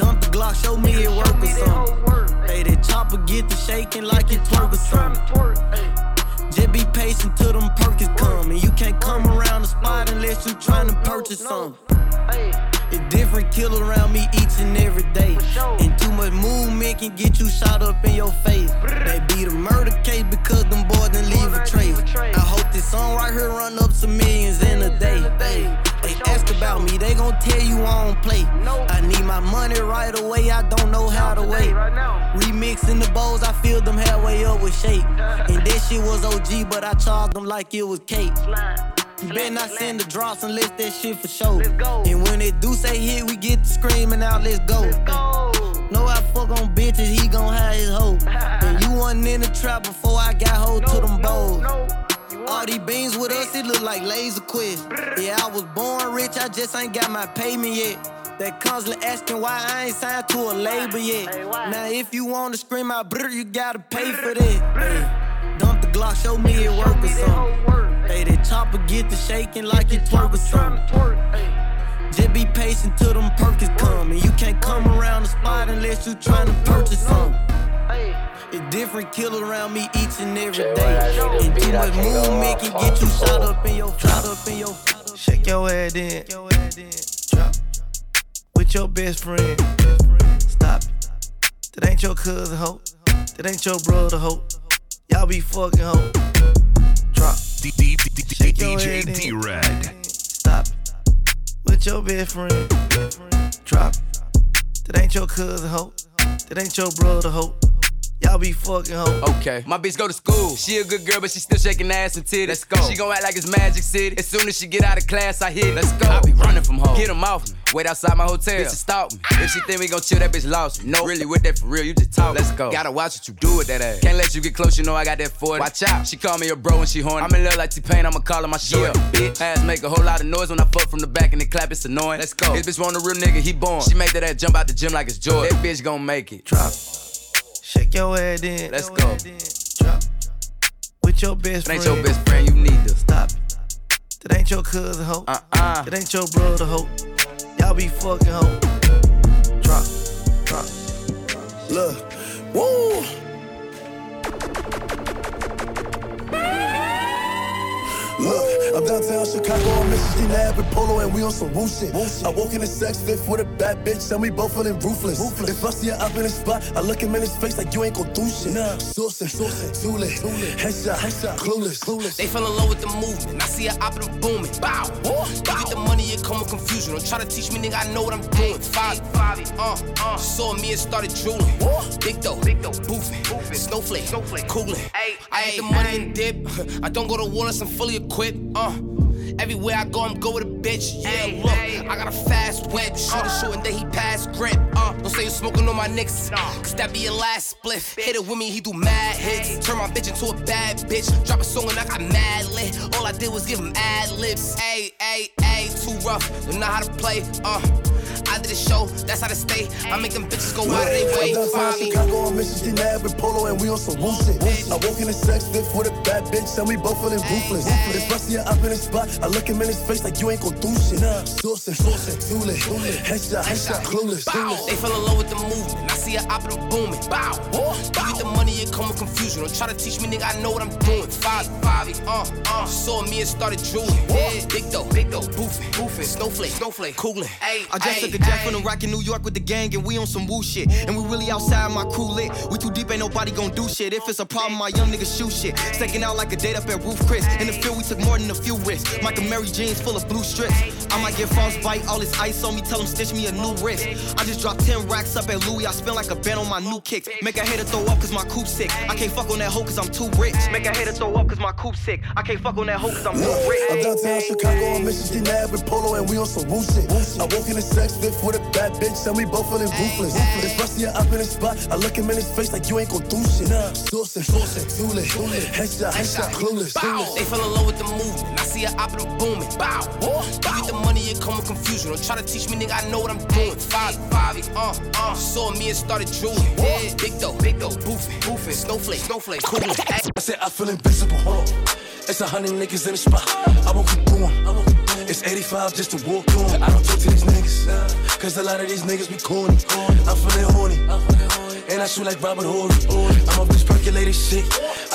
Dump the Glock, show me it work or something. Hey, that chopper get to shaking like it twerk or something. Just be patient till them perkins come. And you can't come around the spot unless you tryna purchase some. A different killer around me each and every day. And too much movement can get you shot up in your face. They be the murder case because them boys didn't leave a trace. I hope this song right here run up to millions in a day. They ask about me, they gon' tell you I don't play. I need my money right away, I don't know how to wait. Remixing the bowls, I filled them halfway up with shake. And this shit was O G, but I charged them like it was cake. You better not send the drops unless that shit for sure. And when it do say hit, we get to screaming out, let's go. Let's go. Know I fuck on bitches, he gon' hide his hoe. And you wasn't in the trap before I got hold no, to them bowls. No, no. All these beans with us, it look like laser quiz. Yeah, I was born rich, I just ain't got my payment yet. That constantly asking why I ain't signed to a label yet. Hey, now if you wanna scream out, brr, you gotta pay for that. Hey, dump the Glock, show me it work or something. Hey, that chopper get to shaking like it twerk or something. Just be patient till them perkins come. And you can't come around the spot unless you tryna purchase some. A different killer around me each and every day. And too much movement can get you shot up in your, shot up in your. Shake your head in. Drop. With your best friend. Stop it. That ain't your cousin, ho. That ain't your brother, ho. Y'all be fucking, ho. Drop. D J D-RED. Stop it. With your best friend. Drop it. That ain't your cousin, ho. That ain't your brother, ho. Y'all be fucking hoe. Okay. My bitch go to school. She a good girl, but she still shaking ass and titties. Let's go. She gon' act like it's Magic City. As soon as she get out of class, I hit it. Let's go. I be running from hoes. Get them off me. Wait outside my hotel. Bitch, stalk me. If she think we gon' chill, that bitch lost me. No, really with that for real, you just talk. Let's go. Gotta watch what you do with that ass. Can't let you get close, you know I got that forty. Watch out. She call me a bro when she horny. I'm in love like T-Pain, I'ma call her my shorty. Yeah, bitch. Ass make a whole lot of noise when I fuck from the back and they clap, it's annoying. Let's go. This bitch want a real nigga, he born. She make that ass jump out the gym like it's Jordan. That bitch gon' make it. Drop. Shake your head in. Let's go. Drop. With your best friend. That ain't your best friend, you need to stop it. That ain't your cousin, ho. Uh-uh. That ain't your brother, ho. Y'all be fucking, ho. Drop. Drop. Look. Woo! Look, I'm done. downtown Chicago, I'm Michigan Lab with Polo, and we on some woo shit. Woo shit. I woke in a sex lift with a bad bitch, and we both feeling ruthless. ruthless. If I see her up in the spot, I look him in his face like you ain't gon' do shit. Nah. Sourcing, sourcing, too lit, too lit. Headshot, headshot, clueless, clueless. They fell in love with the movement. I see her op and I'm booming. Bow, bow. You get the money, it come with confusion. Don't try to teach me, nigga, I know what I'm doing. Five, five, uh, uh. Saw me and started drooling. Big though, big though, boofing, boofing. Snowflake, snowflake, cooling. Ay, I ay, get the money ay. And dip. I don't go to war unless I'm fully equipped. Uh, everywhere I go, I'm go with a bitch. Yeah, ay, look, ay. I got a fast whip. Shorty uh. short and then he passed grip. Uh, don't say you smoking on my nicks, nah. Cause that be your last spliff. Hit it with me, he do mad hits. Turn my bitch into a bad bitch. Drop a song and I got mad lit. All I did was give him ad libs. Ay, ay, ay, too rough. Don't know how to play. Uh. I did a show, that's how to stay. I make them bitches go out of their way. I'm downtown Chicago, I'm Michigan Lab with Polo, and we on some woo shit. I walk in a sex lift with a bad bitch, and we both feeling ruthless. If I see her up in the spot, I look him in his face like you ain't gon' do shit. Sourcing, sourcing, too lit, headshot, headshot, clueless. They fell in love with the movement. I see her up and I'm booming. Bow, bow. You get the money, it come with confusion. Don't try to teach me, nigga, I know what I'm doing. Five, five, uh, uh. Saw me and started drooling. Big though, big though, boofing, boofing. Snowflake, snowflake, cooling. I just took a jet from the rock in New York with the gang, and we on some woo shit. And we really outside, my crew lit. We too deep, ain't nobody gon' do shit. If it's a problem, my young niggas shoot shit. Staking out like a date up at Ruth Chris. In the field, we took more than a few risks. Michael Mary jeans full of blue strips. I might get false bite, all this ice on me. Tell him stitch me a new wrist. I just dropped ten racks up at Louis. I spend like a band on my new kicks. Make a hater throw up cause my coupe sick. I can't fuck on that hoe cause I'm too rich. Make a hater throw up cause my coupe sick. I can't fuck on that hoe cause I'm too rich. I'm downtown Chicago, I'm Michigan Lab with Polo, and we on some woo shit. I walk in the sex lift with a bad bitch, and we both feeling ruthless. If I see her up in the spot, I look him in his face like you ain't gon' do shit. Sourcing, sourcing, too lit, headshot, headshot, clueless. They fell in love with the movement. I see her up and I'm booming. Bow, bow. You get the money, it come with confusion. Don't try to teach me, nigga, I know what I'm doing. Five, five, uh, uh. Saw me and started drooling. Big though, big though, boofing, boofing. Snowflake, snowflake, cool. I said I feel invincible. It's a hundred niggas in the spot. I won't keep going. It's eighty-five just to walk on. I don't talk to these niggas, cause a lot of these niggas be corny. I'm feeling horny, and I shoot like Robert Horry. I'm off this percolated shit.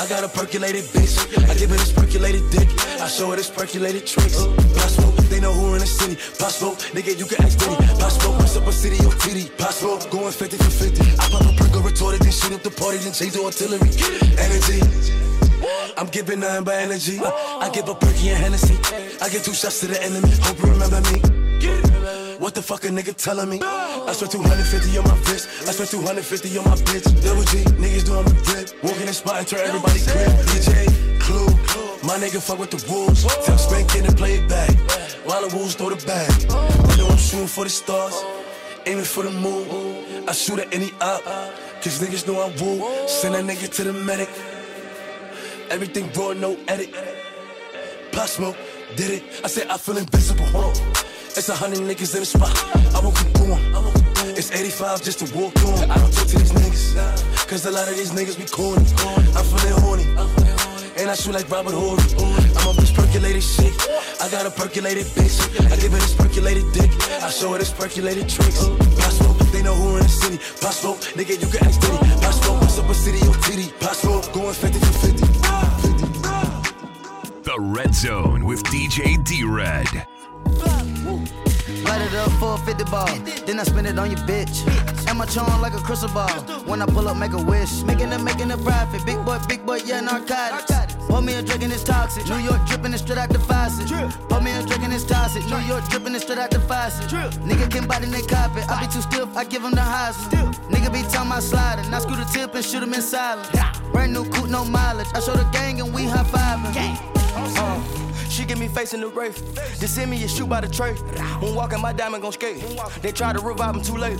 I got a percolated bitch. I give her this percolated dick. I show her this percolated tricks. Possible, they know who in the city. Possible, nigga, you can ask Diddy. Possible, press up a city on T D. Possible, going fifty for fifty. I pop a perk or retorted, then shoot up the party, then change the artillery. Energy. I'm giving nothing but energy. I give a perky and Hennessy. I give two shots to the enemy. Hope you remember me. What the fuck a nigga telling me? I spent two hundred fifty on my wrist. I spent two hundred fifty on my bitch. Double G, niggas doing my grip. Walk in the spot and turn everybody grip. D J, Clue. My nigga fuck with the wolves. Tell Spank in and play it back. While the wolves throw the bag. I know I'm shooting for the stars. Aiming for the moon. I shoot at any op. Cause niggas know I'm woo. Send that nigga to the medic. Everything raw, no edit. Plasmo did it. I said I feel invincible. It's a hundred niggas in the spot. I won't keep going. It's eighty-five just to walk on. I don't talk to these niggas, cause a lot of these niggas be corny. I'm feeling horny, and I shoot like Robert Horry. I'm on this percolated shit. I got a percolated bitch. I give her this percolated dick. I show her this percolated tricks. Plasmo, they know who in the city. Plasmo, nigga, you can ask Diddy. Plasmo, what's up a city on T D. Plasmo, going fifty for fifty. The Red Zone with D J D-Red. Light it up for a fifty ball, then I spend it on your bitch. And my charm like a crystal ball, when I pull up make a wish. Making it, making a profit, big boy, big boy, yeah, narcotics. Pour me a drink and it's toxic, New York dripping it straight out the faucet. Pour me a drink and it's toxic, New York dripping it straight out the faucet. Nigga can body they cop it, I be too stiff, I give him the highs. Nigga be talking my sliding, I screw the tip and shoot him in silence. Brand new coupe, no mileage, I show the gang and we high-fiving. Uh, she give me face in the grave. They send me a shoot by the tray. When walking, my diamond gon' skate. They try to revive him too late.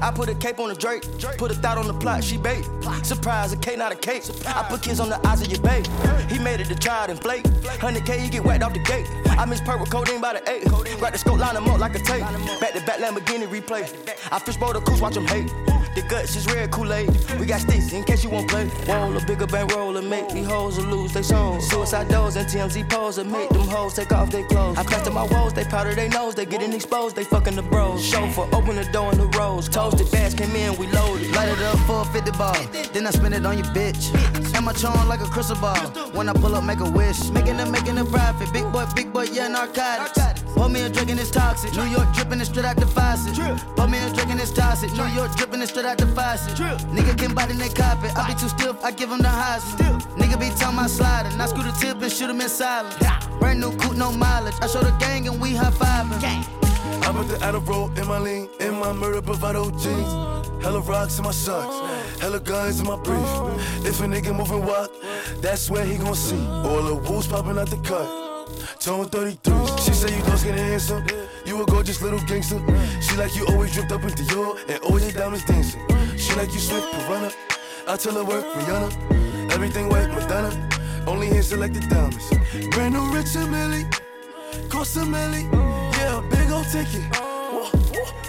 I put a cape on the Drake. Put a thought on the plot, she bait. Surprise, a K, not a cake. I put kids on the eyes of your babe. He made it to child and flake. one hundred K, you get whacked off the gate. I miss purple codeine by the eight. Got the scope, line him up like a tape. Back to back Lamborghini replay. I fishbowl the coops, watch him hate. The guts is red Kool-Aid. We got sticks in case you won't play. Roll a bigger bank roll and make these hoes or lose they soul. Suicide doors and T M Z pose and make them hoes take off their clothes. I passed my woes, they powder they nose, they getting exposed, they fucking the bros. Chauffeur, open the door in the rose. Toasted bass came in, we loaded. Light it up for a fifty ball, then I spin it on your bitch. And my charm like a crystal ball. When I pull up, make a wish. Making it, making it profit. Big boy, big boy, yeah, narcotics. Pour me a drink and it's toxic. New York dripping it straight out the faucet. Pour me a drink and it's toxic. New York dripping it straight out the faucet. Nigga can bite in their carpet. I be too stiff, I give him the highs. Nigga be talking my sliding. I screw the tip and shoot him in silence. Brand new coupe, no mileage. I show the gang and we high fiving. I'm at the outer road in my lean, in my murder bravado jeans. Hella rocks in my socks, hella guns in my brief. If a nigga moving walk, that's where he gon' see. All the wolves popping out the cut. Tone thirty-three, she say you don't skin and handsome. You a gorgeous little gangster. She like you always dripped up in Dior and all your diamonds dancing. She like you swift piranha. I tell her work Rihanna. Everything white Madonna. Only hands selected diamonds. Brand new rich and Millie, cost a milli. Yeah, big ol' ticket.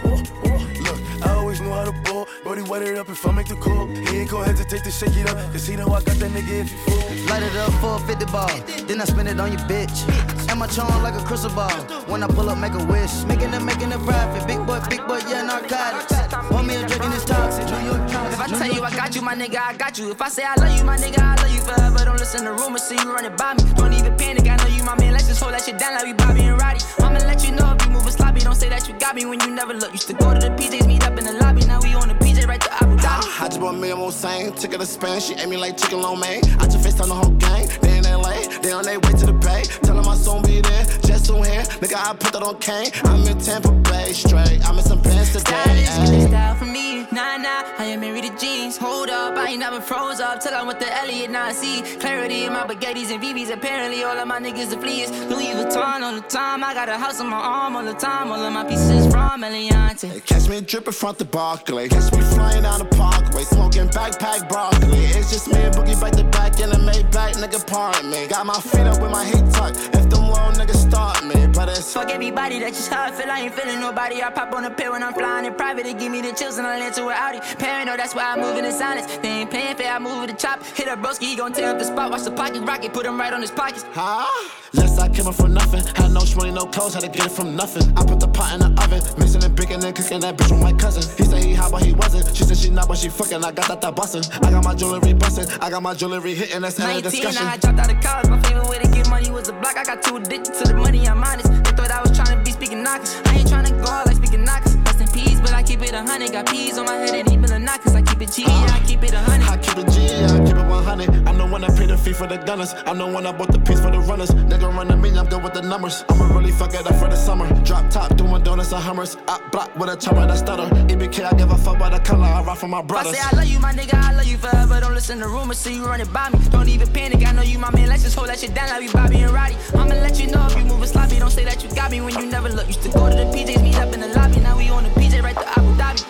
Look, I always knew how to ball. Brody wet it up if I make the call. He ain't gon' hesitate to shake it up, cause he know I got that nigga if you fool. Light it up for a fifty ball, then I spin it on your bitch. And my charm like a crystal ball. When I pull up, make a wish. Making it, making it profit. Big boy, big boy, yeah, narcotics. Want me a drink and it's toxic. If I tell you I got you, my nigga, I got you. If I say I love you, my nigga, I love you forever. Don't listen to rumors, see you running by me. Don't even panic, I know you my man. Let's just hold that shit down like we Bobby and Roddy. I'ma let you know if you moving sloppy. Don't say that you got me when you never look. Used to go to the P Js, meet up in the lobby. Now we on the P J right to Abu Dhabi. I just bought me a Mosang, took her to Spain. She ate me like chicken lo mein. I just faced on the whole gang. They in L A, they on their way to the Bay. Tell them I soon be there, just soon here. Nigga, I put that on Kane. I'm in Tampa Bay, straight. I'm in some pants today. Style is style for me. Nah, nah, I am married to jeans. Hold up, I ain't never froze up. Till I'm with the Elliot, now I see clarity in my baguettes and V Vs. Apparently, all of my niggas are fleas. Louis Vuitton all the time. I got a house on my arm all the time. All of my pieces from Eliante. Catch me dripping front the Barclay. Catch me flying down the Parkway. Smoking backpack broccoli. It's just me and Boogie back to back in a Maybach nigga apartment. Got my feet up with my heat tucked. If them little niggas start me, but it's fuck everybody, that's just how I feel. I ain't feeling nobody. I pop on a pill when I'm flying in private. It give me the chills and I land to an Audi. Paranoid, that's why I move in the silence. They ain't paying fair, I move with a chop. Hit a broski, he gon' tear up the spot. Watch the pocket rocket, put him right on his pockets. Huh? Yes, I came up from nothing. Had no shmoney, no clothes, had to get it from nothing. I put the pot in the oven, mixing and baking and cooking that bitch with my cousin. He said he hot, but he wasn't. She said she not, but she fucking. I got that that bustin'. I got my jewelry bustin'. I got my jewelry hitting. That's end of discussion. I dropped out of college. My favorite way to get money was a block. I got too addicted to the money. I'm honest. They thought I was tryna be speaking knockers. I ain't tryna go out like speaking knockers. Rest in peace, but I keep it a hundred. Got peas on my head and even a knock, cause I keep it G. Uh, yeah, I keep it a hundred. I keep it G. Yeah, I keep it one hundred. I'm the one that paid the fee for the gunners. I'm the one that bought the piece for the runners. Nigga running me, I'm good with the numbers. I'ma really fuck it up for the summer. Drop top, doing donuts and Hummers. I block with a chopper that stutter. E B K, I give a fuck by the color. I rock for my brothers. I say I love you, my nigga. I love you forever. Don't listen to rumors, see you running by me. Don't even panic. I know you, my man. Let's just hold that shit down like we Bobby and Roddy. I'ma let you know if you moving sloppy. Don't say that you got me when you never look. Used to go to the P Js, meet up in the lobby. Now we on the P J right to Abu Dhabi.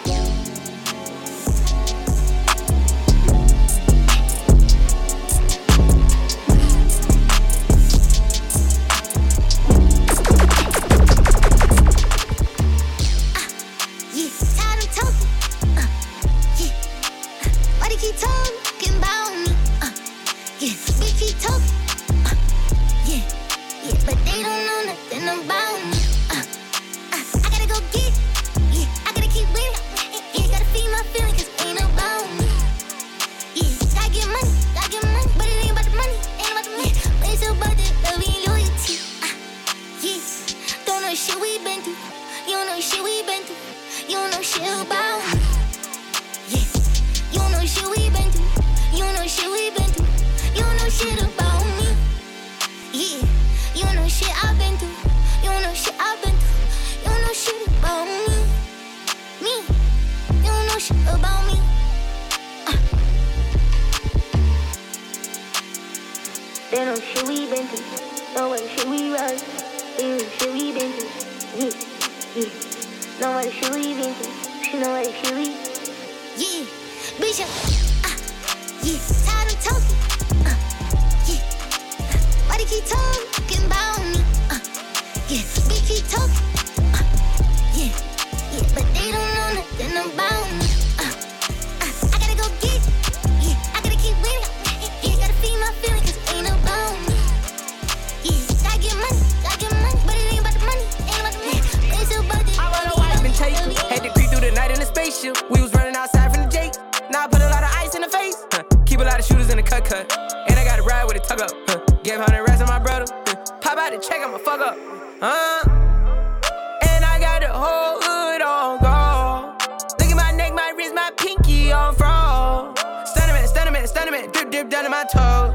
cut. And I got to ride with a tuck up. Huh. Gave one hundred rest on my brother. Huh. Pop out the check, I'ma fuck up. Huh? And I got the whole hood on gold. Look at my neck, my wrist, my pinky on froze. Stunnerman, stunnerman, stunnerman, drip, drip down to my toes.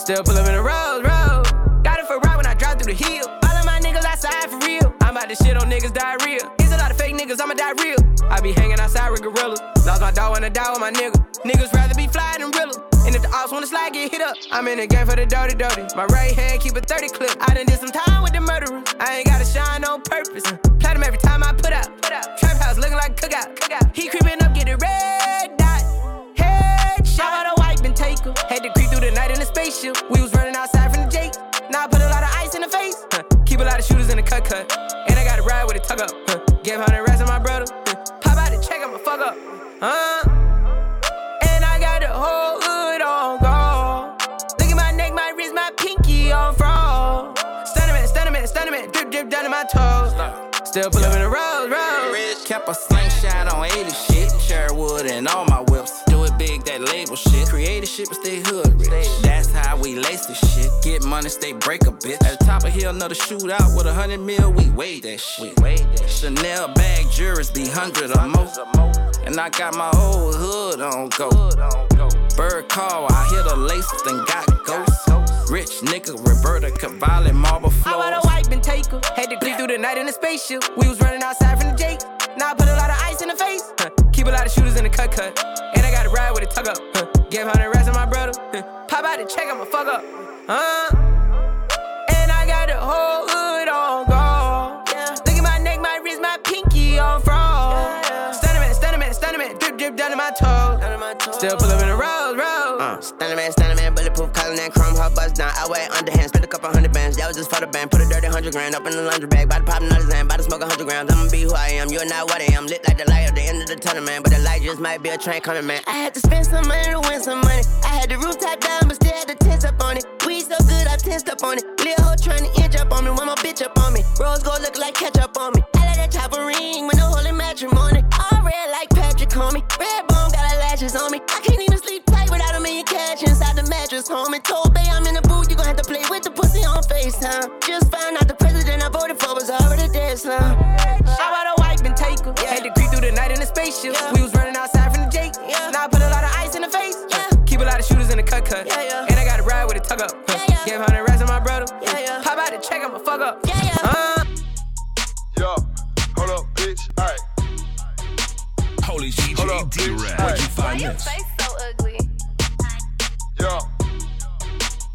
Still pull up in a Rolls, Rolls. Got it for a ride when I drive through the hill. All of my niggas outside for real. I'm about to shit on niggas diarrhea. It's a lot of fake niggas, I'ma die real. I be hanging outside with gorillas. Lost my dog when I die with my nigga. Niggas rather be fly than real. And if the ops wanna slide, get hit up. I'm in the game for the dirty, dirty. My right hand keep a thirty clip. I done did some time with the murderer. I ain't gotta shine on purpose. Platinum every time I put out. Trap house looking like cookout. cookout. He creeping up, get a red dot. Headshot. I don't wipe and take him. Had to creep through the night in a spaceship. We was running outside from the Jake. Now I put a lot of ice in the face. Huh. Keep a lot of shooters in the cut cut. And I gotta ride with a tuck up. Huh. Give one hundred rats on my brother. Huh. Pop out the check, I'ma fuck up. Huh? And I got the whole hood on gold. Look at my neck, my wrist, my pinky on froze. Stunnerman, stunnerman, stunnerman, drip, drip down to my toes. Still pull up in the Rolls, Rolls. Kept a slingshot on eighty shit. Sherwood and all my whips. Do it big, that label shit. Creative shit, but stay hood rich. That's how we lace this shit. Get money, stay break a bitch. At the top of hill, another shootout with a hundred mil. We weigh that shit. Chanel bag jurors be hundred or more. And I got my old hood on go. Bird call, I hit a laces and got ghosts. Rich nigga, Roberta Cavalli, marble floor. I wanna wipe and take her. Had to creep through the night in a spaceship. We was running outside from the Jake. Now I put a lot of ice in the face. Huh. Keep a lot of shooters in the cut cut. And I gotta ride with a tuck up. Huh. Give one hundred rats on my brother. Huh. Pop out the check, I'ma fuck up. Huh? And I got the whole hood on gold. Yeah. Look at my neck, my wrist, my pinky on froze. Drip, drip down to my toes. Toe. Still pull up in the Rolls, Rolls. Uh, Stunner man, stunner man, bulletproof, calling that chrome, hot bust down. I weigh underhand, spent a couple hundred bands. That was just for the band. Put a dirty hundred grand up in the laundry bag. Bout to pop another Zan, bout to smoke a hundred grams. I'ma be who I am, you're not what I am. Lit like the light at the end of the tunnel, man. But the light just might be a train coming, man. I had to spend some money to win some money. I had the rooftop down, but still had the tents up on it. Weed so good, I tensed up on it. Lil' hoe trying to inch up on me, want my bitch up on me. Rose gold look like ketchup on me. I like that chopper ring with no holy matrimony. All red like Patrick Homie. Red bone got her lashes on me. I can't even sleep tight without a million cash inside the mattress, homie. Told Bay I'm in the booth, you gon' have to play with the pussy on FaceTime. Just found out the president I voted for was already dead, slum. I wanna wipe and take her. Had to creep through the night in a spaceship. Yeah. We was running outside from the Jake. Yeah. Now I put a lot of ice in the face. Yeah. Keep a lot of shooters in the cut cut. Yeah, yeah. And I gotta ride with a tuck up. Yeah, yeah. Give one hundred rats on my brother. Yeah, yeah. Pop out the check, I'ma fuck up. Yeah, yeah. Uh. Yo, hold up, bitch. All right. Holy shit, D J D-RED. Where'd you find this? Why your face so ugly? Yeah,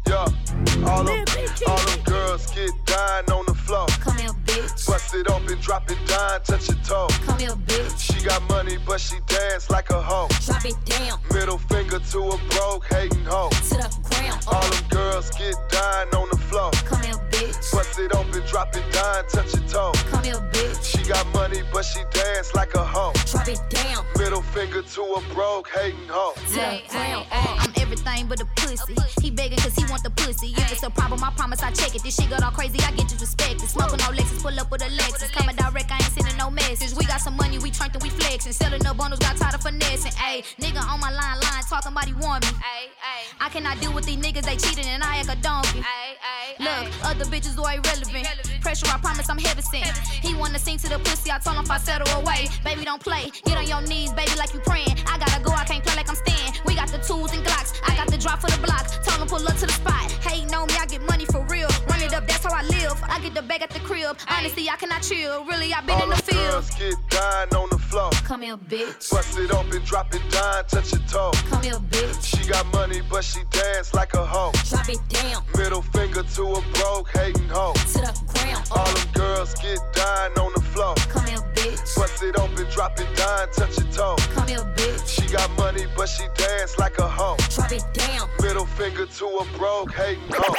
yeah. All them, all them girls get dying on the floor. Come here, bitch. Bust it open, drop it down, touch your toe. Come here, bitch. She got money, but she dance like a hoe. Drop it down. Middle finger to a broke, hating hoe. To the ground. Oh. All them girls get dying on the floor. Come here, bitch. Bust it open, drop it down, touch your toe. Come here, bitch. She got money, but she dance like a hoe. Drop it down. Middle finger to a broke, hating hoe. To the ground. Oh. I'm everything but a pussy. He begging cause he want the pussy. If it's a problem, I promise I check it. This shit got all crazy, I get disrespected. Smoking on Lexus, pull up with a Lexus. Coming direct, I ain't sending no message. We got some money, we turned and we flexing. Selling up bundles, got tired of finessing. Ayy, nigga on my line, line, talking about he want me. Ayy, ayy. I cannot deal with these niggas, they cheating and I act a donkey. Ayy, ayy. Look, ay. Other bitches are irrelevant. irrelevant. Pressure, I promise I'm heavy sent. He wanna sing to the pussy, I told him if I settle away. Baby, don't play. Get on your knees, baby, like you praying. I gotta go, I can't play like I'm staying. We got the tools and Glocks, I got the drop for the blocks. Told him pull up to the spot. Hating on me, I get money for real. Run it up, that's how I live. I get the bag at the crib. Honestly, I cannot chill. Really, I been all in the field. Girls get dying on the floor. Come here, bitch. Bust it open, drop it down, touch your toe. Come here, bitch. She got money, but she dance like a hoe. Drop it down. Middle finger to a broke, hating hoe. To the ground. Oh. All them girls get dying on the floor. Come here, bitch. Bust it open, drop it down, touch your toe. Come here, bitch. She got money, but she dance like a hoe. Drop it down. Middle finger to a broke, hating hoe.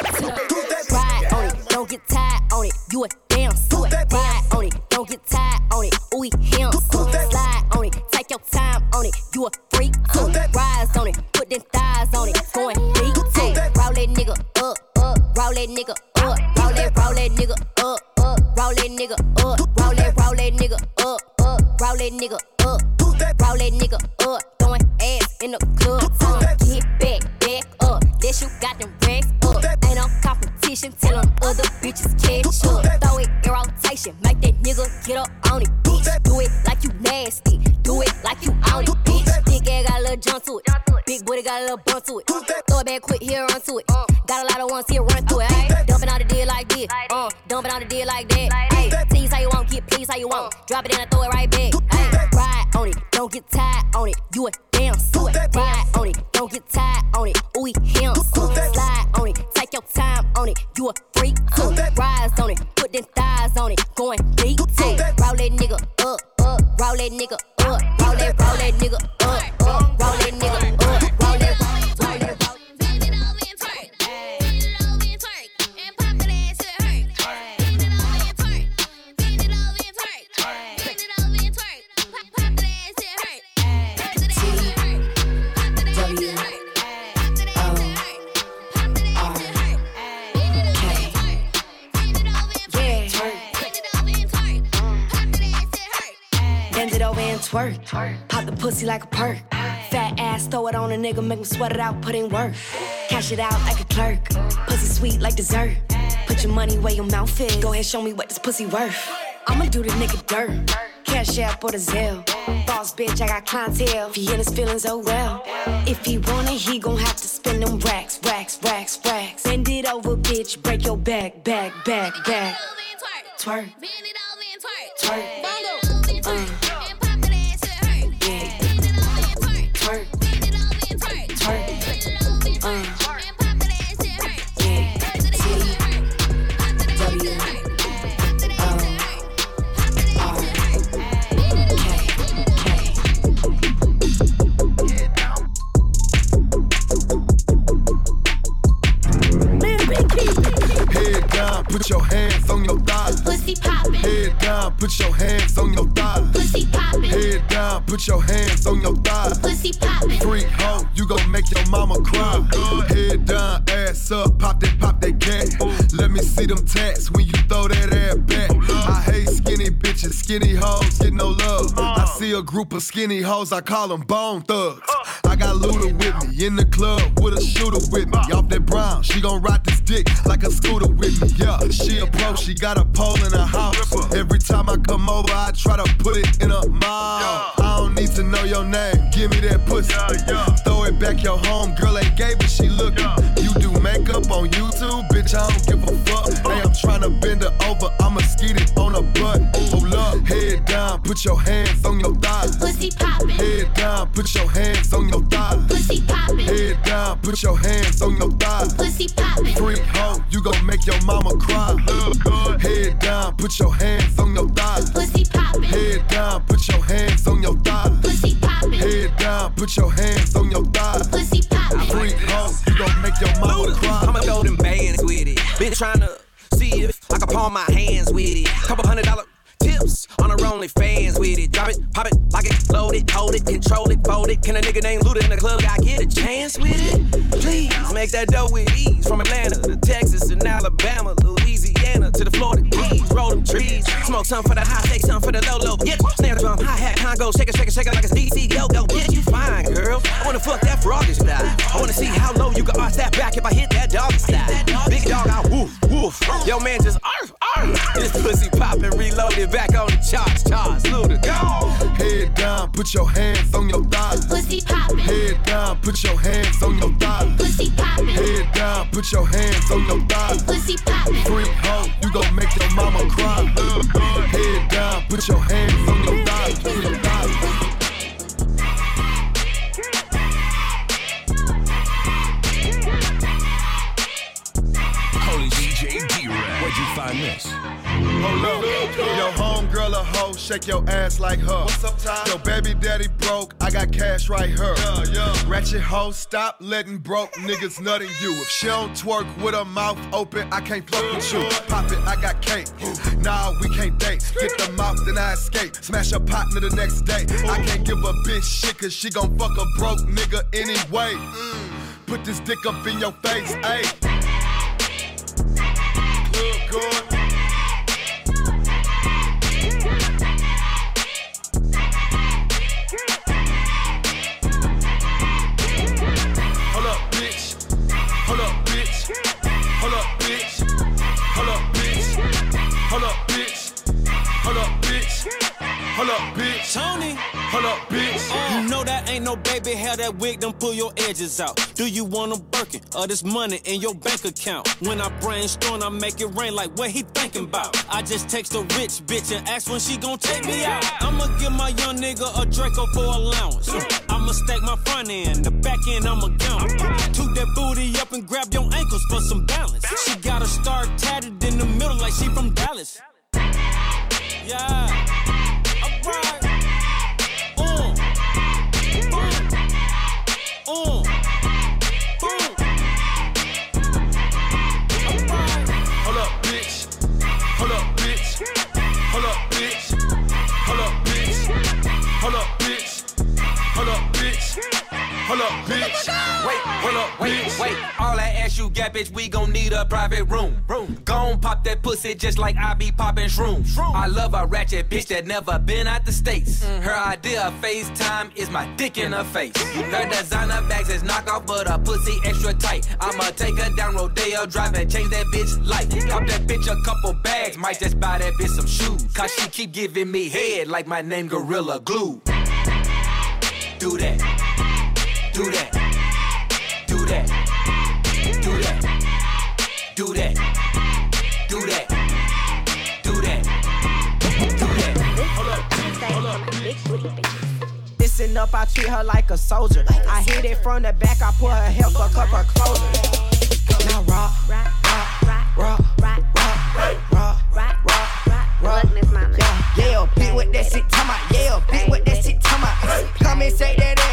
Ride on it, don't get tired on it. You a damn sweat. Ride on it, don't get tired on it. Ooh, him. Slide on it, take your time on it. You a freak too. Rise on it, put them thighs on it. Going deep too. Roll that nigga up, up. Roll that nigga up. Roll that, roll that nigga up, up. Roll that nigga up. Roll that, roll that nigga up, up. Roll that nigga up. Roll that nigga up. Throwing ass in the club. Get back, back up. a bun to it. Throw it back quick, here, run to it. Got a lot of ones here, run through it. Ay. Dumping out the deal like this. Uh, dumping out the deal like that. Ay. Tease how you want, get please how you want. Drop it in and throw it right back. Ay. Ride on it, don't get tired on it. You a damn suit. Ride on it, don't get tired on it. Ooh, him. Slide on it, take your time on it. You a freak too. Rise on it, put them thighs on it. Going deep too. Roll that nigga up, up. Roll that nigga up. Roll that, roll that nigga up, up. Roll that nigga up. Roll that, roll that. Bend it over and twerk. Bend it over and twerk. And pop that ass to the hurt. Bend it over and twerk. Bend it over and twerk. Bend it over and twerk. Pop that ass to the hurt. Pop that ass to the hurt. Pop that ass to the hurt. Twerk. Twerk. Pop the pussy like a perk. Aye. Fat ass, throw it on a nigga, make him sweat it out, put in work. Aye. Cash it out like a clerk. Pussy sweet like dessert. Aye. Put your money where your mouth is. Go ahead, show me what this pussy worth. I'ma do the nigga dirt. dirt. Cash app or the Zelle. Boss bitch, I got clientele. If he in his feelings, oh well. If he wanna, he gon' have to spend them racks, racks, racks, racks. Bend it over, bitch, break your back, back, back, back. Twerk. Bend it over and twerk. Twerk. Bend it over and twerk. Bend it over and twerk. Twerk. Bend it over and twerk. And pop that ass to hurt. Yeah. Pop that ass to hurt. Pop that ass to hurt. Pop that ass to hurt. Pop that ass to hurt. Bend it over. Bend it over. Head down, put your hands on your thighs. Pussy poppin'. Head down, put your hands on your thighs. Pussy poppin'. Head down, put your hands on your thighs. Pussy poppin'. Freak hoe, you gon' make your mama cry. Head down, ass up, pop that, pop that cat. Let me see them tats when you throw that ass back. I hate skinny bitches, skinny hoes get no love. I see a group of skinny hoes, I call them bone thugs. I got Luda with me in the club with a shooter with me. Off that brown, she gon' ride this dick like a scooter with me. Yeah, she a pro, she got a pole in her house. Every time I come over, I try to put it in her mouth. I don't need to know your name, give me that pussy. Throw it back your home, girl ain't gay but she lookin'. You do makeup on YouTube, bitch, I don't give a fuck. Hey, I'm tryna bend her over, I'ma skeet it on her butt. Hold up, head down, put your hands on your thighs. Pussy poppin'. Head down, put your hands on your thighs. Pussy poppin'. Head down, put your hands on your thighs. Pussy poppin'. Freak hoe, you gon' make your mama cry. Head down, put your hands on your thighs. Pussy poppin'. Head down, put your hands on your thighs. Pussy poppin'. Head down, put your hands on your thighs. Pussy poppin'. Freak hoe, you gon' make your mama cry. I'ma go them bands with it. Been tryna see if I can palm my hands with it. Couple hundred dollar tips on her only fans with it. Drop it, pop it, lock it, load it, hold it, control it, fold it. Can a nigga named Luda in the club, I get a chance with it? Please make that dough with ease. From Atlanta to Texas and Alabama, Louisiana to the Florida Keys. Roll them trees, smoke some for the high, take some for the low low. Get snare drum, hi hat, congo, shake it, shake it, shake it like it's D C yo go. Get you fine, girl. I wanna fuck that froggy style. I wanna see how low you can arch that back if I hit that doggy style. Big dog, I woof woof. Yo man just arf arf. This pussy poppin', reloaded back on the charts, charts. Luda, go. Head down, put your hands on your thighs. Pussy poppin'. Head down, put your hands on your thighs. Pussy poppin'. Head down, put your hands on your thighs. Pussy poppin'. Freak hoe, you gon' make your mama cry. Head down, put your hands on your thighs. On your thighs. Where'd you find this? Hold up, your homegirl a hoe, shake your ass like her. What's up, Ty? Your baby daddy broke, I got cash right here. Yeah, yeah. Ratchet hoe, stop letting broke niggas nutting you. If she don't twerk with her mouth open, I can't fuck with you. Pop it, I got cake. Nah, we can't date. Get the mouth, then I escape. Smash her partner the next day. I can't give a bitch shit, cause she gon' fuck a broke nigga anyway. Mm. Put this dick up in your face, ayy. Good. Hold up, bitch. Hold up, bitch. Hold up, bitch. Hold up, bitch. Hold up, bitch. Hold up, bitch. Hold up, bitch. Tony. Hold up, bitch. You know that ain't no baby hell. have that wig, then pull your edges out. Do you want a Birkin or this money in your bank account? When I brainstorm, I make it rain like what he thinking about. I just text a rich bitch and ask when she gon' take me out. I'ma give my young nigga a Draco for allowance. I'ma stack my front end, the back end I'ma count. Toot that booty up and grab your ankles for some balance. She got a star tatted in the middle like she from Dallas. Yeah. Hold up, bitch. Wait, hold up, wait, wait. All I ask you got, bitch, we gon' need a private room. Room. Gon' pop that pussy just like I be poppin' shrooms. I love a ratchet bitch that never been out the States. Her idea of FaceTime is my dick in her face. Her designer bags is knockoff, but her pussy extra tight. I'ma take her down Rodeo Drive and change that bitch life. Pop that bitch a couple bags, might just buy that bitch some shoes. Cause she keep giving me head like my name Gorilla Glue. Do that. Do that, do that, do that, do that, do that, do that, do that. Hold up, hold up, bitch. Listen up, I treat her like a soldier. I hit it from the back, I pour her help, a cup her clothing. Now rock, rock, rock, rock, rock, rock, rock, rock, rock, rock. Yeah, yeah, bitch, with that shit, come out. Yeah, bitch, with that shit, come out. Come and say that ass.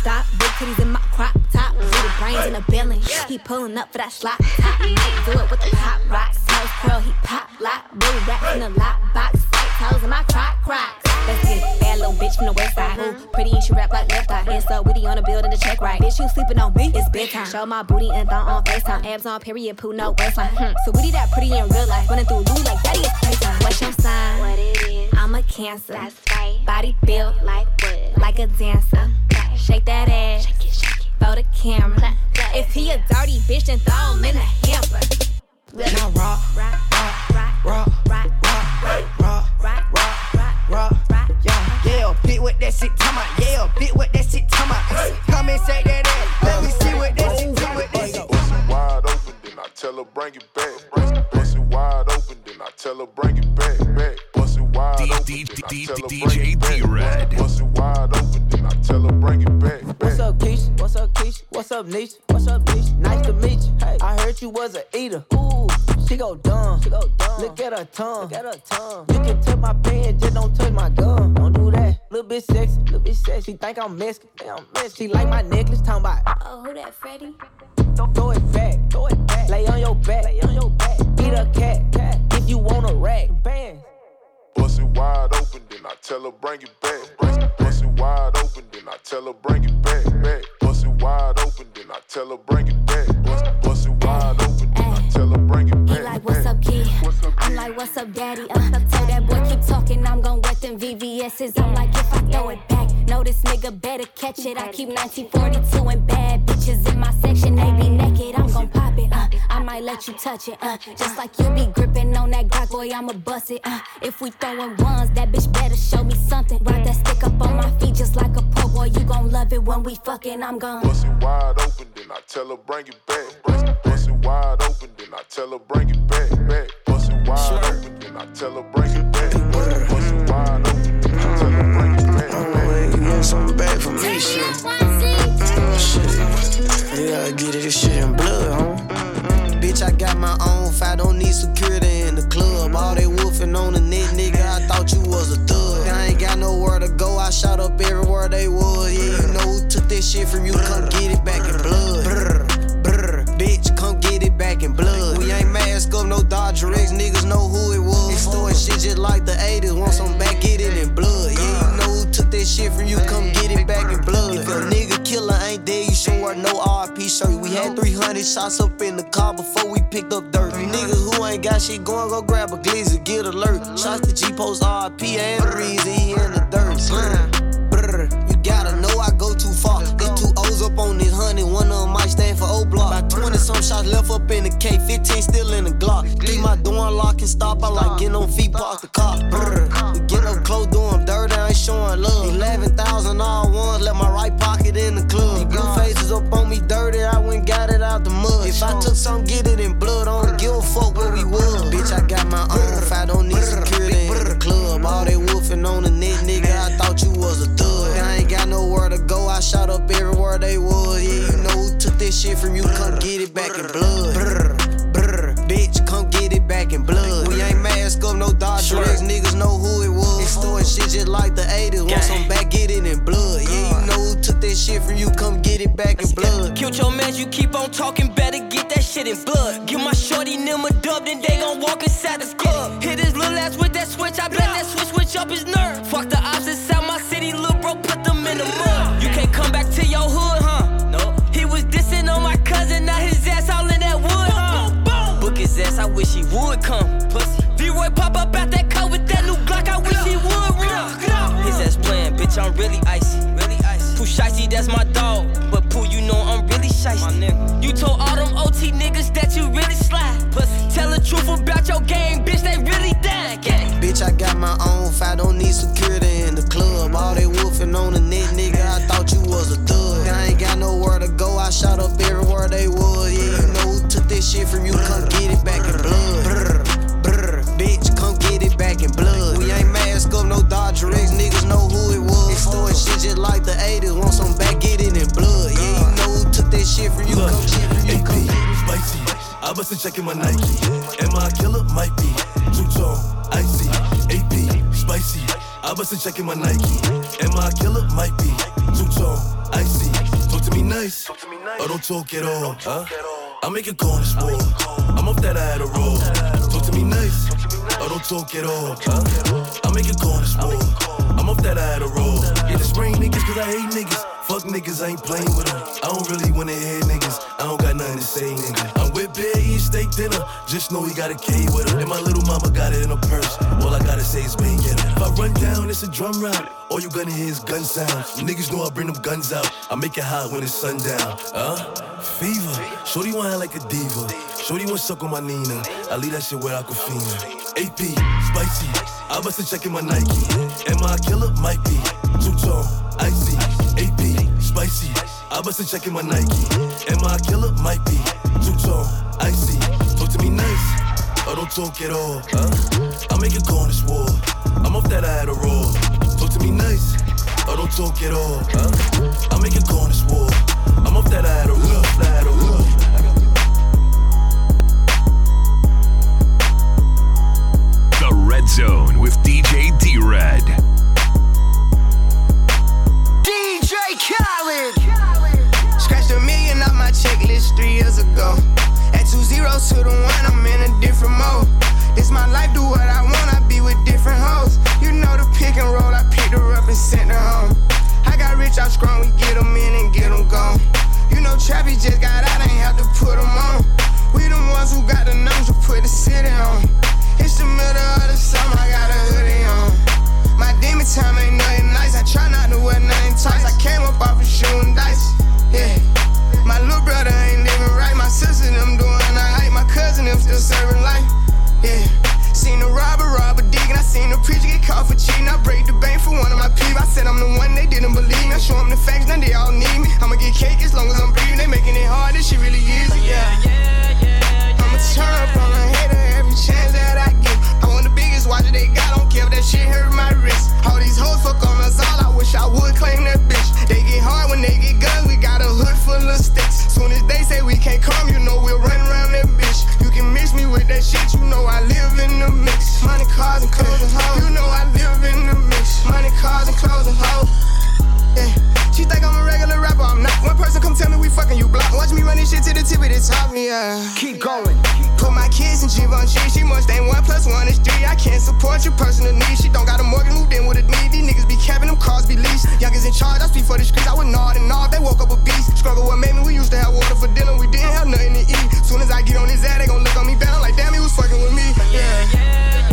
Stop, big titties in my crop top, little brains in the belly. He pulling up for that slot top. Might do it with the pop rocks, house curl, he pop lock, blue rap in the lock box, white toes in my crock crocs. That's this bad little bitch from the west side. Ooh, pretty and she rap like left eye. Hands up, witty on the building to check right. Bitch, you sleeping on me? It's bedtime. Show my booty and thong on FaceTime. Abs on period, poo no waistline. Hmm. So witty that pretty in real life, running through Louis like daddy is playtime. What's your sign? What it is? I'm a Cancer. That's right. Body built like wood, like a dancer. Shake that ass, shake it, shake it. Throw the camera. Play, play. If he a dirty bitch, then throw him in a hamper. Now rock, rock, rock, rock, rock, rock, rock, rock, rock, rock, yeah, yeah, bitch with that shit, come out, yeah, bitch with that shit, come out. Come and shake that ass, let me see what that shit do with this. Bust it wide open, then I tell her bring it back. Bust it wide open, then I tell her bring it back, back. Bust it wide open, D J D-RED. Bust it wide open. Tell her bring it back, back. What's up, Keisha? What's up, Keisha? What's up, Nisha? What's up, Nisha? Nice to meet you. Hey, I heard you was an eater. Ooh, she go dumb. She go dumb. Look at her tongue. Look at her tongue. You can touch my pen, just don't touch my gun. Don't do that. Little bit sexy, little bit sexy. She think I'm Mexican. Think I'm Mexican. She like my necklace. Talking about. Oh, who that, Freddy? Throw it back. Throw it back. Lay on your back. Lay on your back. Eat a cat. Cat. If you want a rack, bang. Bust it wide open, then I tell her bring it back. Bust it wide open, then I tell her bring it back, back. Bust it wide open, then I tell her bring it back. Bust, bust it wide open, then I tell her bring it back. He like, what's up, kid? What's up, kid? I'm like, what's up, daddy? I'm up to that boy, keep talking, I'm gon' wet them V V S's. I'm like, if I throw it back, no, this nigga better catch it. I keep nineteen forty-two and bad bitches in my section. They be naked, I'm gon' pop it, uh, I might let you touch it, uh, just like you be gripping on that Glock, boy, I'ma bust it, uh, if we throwin' ones, that bitch better show me something. Ride that stick up on my feet just like a po' boy, you gon' love it when we fuckin', I'm gon' bust it wide open, then I tell her bring it back. Bust it wide open, then I tell her bring it back, back. Bust it wide open, then I tell her bring it back. Bust it wide open, then I tell her bring it back. I'm you know something bad for me, shit. Shit, yeah, I get it, this shit in blood, homie. Bitch, I got my own fight, don't need security in the club. All they wolfing on the net, nigga, I thought you was a thug. I ain't got nowhere to go, I shot up everywhere they was. Yeah, you know who took that shit from you, come get it back in blood. Brr, brr, bitch, come get it back in blood. We ain't mask up, no Dodger X, niggas know who it was. It's doing shit just like the eighties, want some back, get it in blood. Yeah, you know who took that shit from you, come get it back in blood. If a nigga killer ain't dead, you should wear no R I P shirt. We had three hundred shots up in the car before we picked up dirt. You niggas who ain't got shit going, go grab a glizzy, get alert. Shots to G-Post, R I P, and Breezy in the dirt. Brr, brr, you gotta know I go too far. There's two O's up on this honey, one of them might stand for O-Block. About twenty some shots left up in the K, fifteen still in the Glock. Keep my door unlocked and stop, I like getting on feet, park the car. Brr, we get up close, doing dirt, I ain't showing love. eleven thousand this shit from you, come get it back in blood. Brr, brr, bitch, come get it back in blood. We ain't mask up, no Dodger, these niggas know who it was. Extorting shit just like the eighties, want some back, get it in blood. Yeah, you know who took that shit from you, come get it back in blood. Killed your man, you keep on talking, better get that shit in blood. Give my shorty them a dub, then they gon' walk inside the club. Hit his little ass with that switch, I bet that switch switch up his nerve. Fuck the ops inside my city, little bro, put them in the mud. You can't come back to your hood, huh? No. He was dissing on my cousin, now his ass all in that wood, huh? Boom, boom, boom. Book his ass, I wish he would come. Pussy. D-Roy pop up out that car with that new Glock, I wish he would run. His ass playing, bitch, I'm really icy. Really icy. Pooh Shicey, that's my dog. But Pooh, you know I'm really shicey. You told all them O T niggas that you really slide. Pussy. Tell the truth about your gang, bitch, they really dying, gang. Bitch, I got my own fight, don't need security in the club. All they wolfing on the net, nigga, I thought you was a thug. I ain't got nowhere to go, I shot up everywhere they was. Yeah, you know who took this shit from you, come get it back in blood. Brr, brr, bitch, come get it back in blood. We ain't mask up, no Dodger, these niggas know who it was. Extorting shit just like the eighties, want some back, get it in blood. Yeah, you know who took that shit from you, come shit from you, come get it. Spicy, I wasn't checking my Nike. Am I a killer? Might be. Two-tone. Icy, A P, spicy. I wasn't checking my Nike. Am I a killer? Might be. Too tall, icy. Talk to me nice, or don't talk at all. Huh? I make a call on the sport. I'm off that I had a roll. Talk to me nice, or don't talk at all. Huh? I make a call on the sport. I'm off that I had a roll. Yeah, the spring niggas, cause I hate niggas. Fuck niggas, I ain't playing with them. I don't really wanna hear niggas. I don't got nothing to say, nigga. I'm with Bear, eating steak dinner. Just know he got a K with him. And my little mama got it in her purse. All I gotta say is bang it. If I run down, it's a drum round. All you gonna hear is gun sounds. Niggas know I bring them guns out. I make it hot when it's sundown. Huh? Fever. Shorty wanna act like a diva. Shorty wanna suck on my Nina. I leave that shit where I could feel it. A P, spicy. I wasn't checking my Nike. Am I a killer? Might be. Two-tone, icy. A P, spicy. I wasn't checking my Nike. Am I a killer? Might be. Two-tone, icy. Talk to me nice, or don't talk at all. Huh? I make a call on this wall. I'm off that I had a roll. Talk to me nice, or don't talk at all. Huh? I make a call on this wall. I'm off that I had a roll. I had a roll. Red Zone with D J D-RED. D J Khaled. Scratched a million off my checklist three years ago. At two zeros to the one, I'm in a different mode. This my life, do what I want, I be with different hoes. You know the pick and roll, I picked her up and sent her home. I got rich, I'm strong, we get them in and get them gone. You know Trappy just got out, ain't have to put them on. We the ones who got the numbers to put the city on. It's the middle of the summer, I got a hoodie on. My demon time ain't nothing nice. I try not to wear nothing tight. I came up off of shooting dice, yeah. My little brother ain't living right. My sister them doing alright. My cousin them still serving life, yeah. Seen a robber rob a dig, and I seen a preacher get caught for cheating. I break the bank for one of my peeps. I said I'm the one they didn't believe me. I show them the facts, now they all need me. I'ma get cake as long as I'm breathing. They making it hard, this shit really easy, yeah, yeah, yeah, yeah. I'ma turn up on a hater every chance that I get. I want the biggest watch that they got, don't care if that shit hurt my wrist. All these hoes fuck on us all, I wish I would claim that bitch. They get hard when they get guns, we got a hood full of sticks. Soon as they say we can't come, you know we'll run around that bitch. You can mix me with that shit, you know I live in the mix. Money, cars, and clothes and hoes. You know I live in the mix. Money, cars, and clothes and hoes. Yeah. She think I'm a regular rapper, I'm not. One person come tell me we fucking, you block. Watch me run this shit to the tip of the top, yeah. Keep going. Put my kids in Givenchy. She must ain't one plus one is three. I can't support your personal needs. She don't got a mortgage, moved in with a need. These niggas be capping them cars, be leased. Youngins in charge, I speak for the streets. I was gnawed and gnawed, they woke up a beast. Struggle with me, we used to have water for dinner, we didn't have nothing to eat. Soon as I get on his ass, they gon' look on me down like damn, he was fucking with me, yeah. yeah, yeah,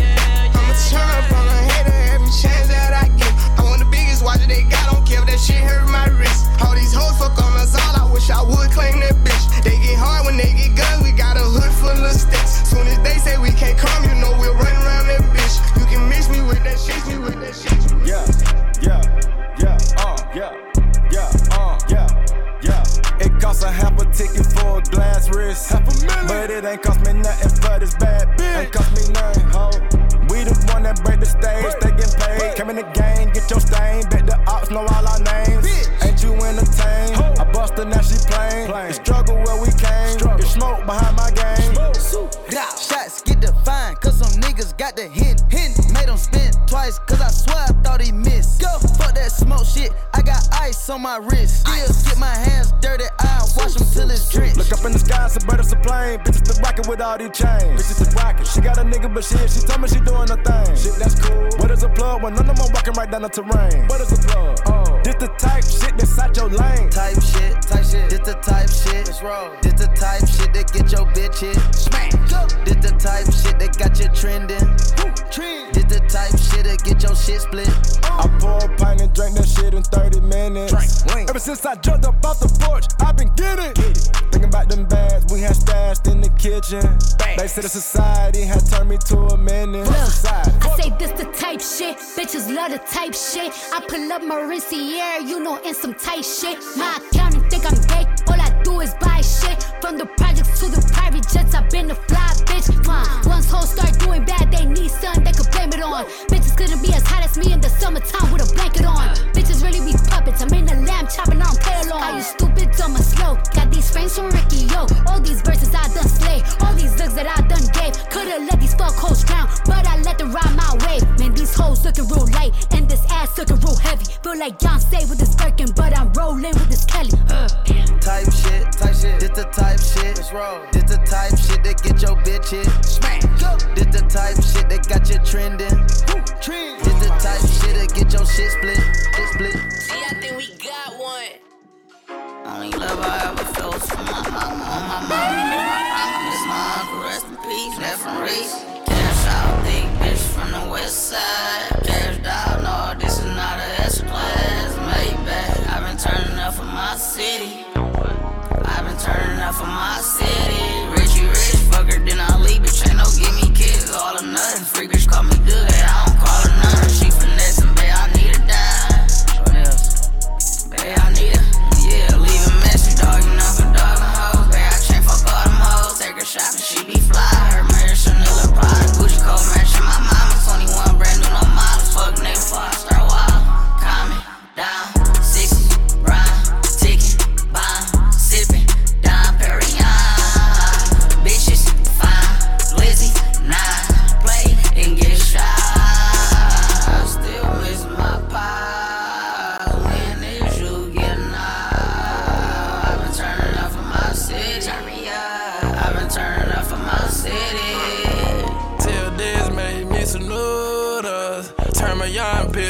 yeah I'ma turn up on a hater every chance that I get. I want the biggest watch that they got, don't care if that shit hurt my wrist. All these hoes fuck on us all, I wish I would claim that bitch. They get hard when they get guns, we got a hood full of sticks. Soon as they say we can't come, you know we'll run around that bitch. You can mix me with that shit, me with that shit. Yeah, yeah, yeah, uh, yeah, yeah, uh, yeah, yeah. It costs a half a ticket for a glass wrist. Half a million. But it ain't cost me nothing for this bad bitch. Ain't cost me nothing, ho. We the one that break the stage, they get paid. Came in the game, get your stain. Bet the ops know all our names. Bitch. Ain't you entertained? Ho. I bust her, now she plain. plain. The struggle behind my game. Shots get defined, cause some niggas got the hint. Made them spin twice, cause I swear I thought he missed. Go. Fuck that smoke shit, I got ice on my wrist. Still get my hands dirty, I wash them till it's drenched. Look up in the sky, some bird is a plane. Bitches been rockin' with all these chains. Bitches been rockin', she got a nigga, but shit, she told me she doing her thing. Shit, that's cool. What is a plug when none of them walking right down the terrain? What is a plug? Oh. This the type shit that's out your lane. Type shit, type shit. This the type shit. That's wrong. This the type shit that get your bitch hit. Smack. This the type shit that got you trending. Trend. This the type shit that get your shit split. Oh. I pour a pint and drink that shit in thirty minutes. Drink. Ever since I jumped up off the porch, I've been getting. Get it. Thinking about them bags we had stashed in the kitchen. Bang. They said the society had turned me to a menace. Look, I say this the type shit. Bitches love the type shit. I pull up my Mauricio, you know, in some tight shit. My accountant think I'm gay. All I do is buy shit. From the projects to the private jets, I've been a fly bitch. Uh, once hoes start doing bad, they need something they could blame it on. Bitches couldn't be as hot as me in the summertime with a blanket on. Bitches really be puppets. I'm in the lamb chopping, I don't play along. Are you stupid, dumb, or slow? Got these frames from Ricky, yo. All these verses I done slay. All these looks that I done gave. Could've let these fuck hoes drown, but I let them ride my way. Man, these hoes looking real light, and this ass looking real heavy. Feel like Beyonce with this Birkin, but I'm rolling with this Kelly. Uh. Type shit, type shit. This the type shit. That's wrong. This the type shit that get your bitch hit. Smack. This the type shit that got you trending. Trend. This the type shit that get your shit split. Shit split. See, I think we got one. Only love I ever felt from my mama on my mama. This my uncle, rest in peace, left from Reese. Cash out, thick bitch from the west side. Cash out, no, this is not an S-class. Maybach, I've been turning up for my city. I've been turning up for my city. Richie rich, fucker, then I leave, bitch, ain't no give me kids, all or nothing. Free bitch, call me good, and I don't call her nothing. She finessing, babe, I need a dime. What else? Babe, I need a, yeah, leave a message, dog, you know, for dog and hoes. Babe, I can't fuck all them hoes, take her shopping, she be fly. Her marriage, Chanel, pride, Gucci, cold matching my mama, twenty-one, brand new, no models, fuck nigga, before I start wild. Calm me down.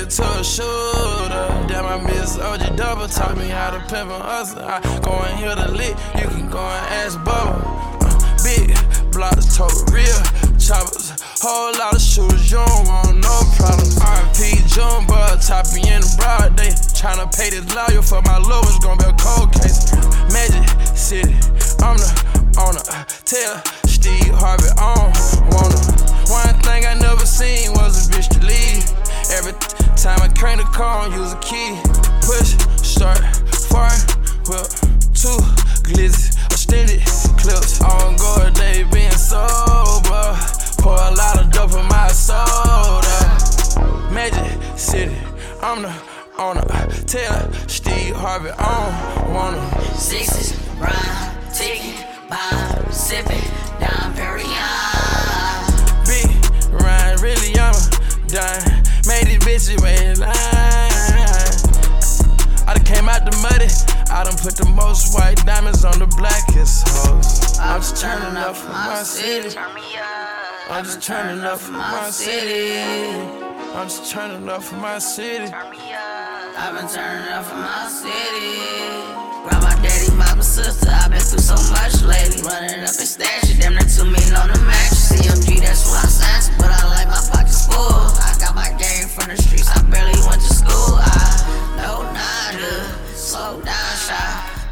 To a shooter. Damn, I miss O G Double. Taught me how to pimp and hustle. I go and hear the lick. You can go and ask Bubba. Uh, big blocks, total real choppers. Whole lot of shooters. You don't want no problems. R P Jumbo, top me in the broad day. Tryna pay this lawyer for my lowest. Gonna be a cold case. Magic City. I'm the owner. Tell Steve Harvey I don't wanna. One thing I never seen was a bitch to leave. Every time I crank the car, I don't use a key. Push, start, fart, whip, two glizzy, extended clips. I don't go a day being sober. Pour a lot of dope in my soda. Magic City, I'm the owner. Taylor, Steve Harvey, I don't wanna. Sixes, rhyme, ticking, bomb, sipping, Dom Perignon. Big rhyme, really, I'm a dime. Made these bitches wait in line. I done came out the muddy. I done put the most white diamonds on the blackest hoes. I'm just turning up for my city. I'm just turning up for my city. I'm just turning up for my city. I've been turning up for my city. Grandma, daddy, mama, sister, I've been through so much lately. Running up and stashing, damn near two million on the mattress. C M G, that's what I signed to, but I like my pockets full. I got my game from the streets, I barely went to school. I know nada, slow down, shy.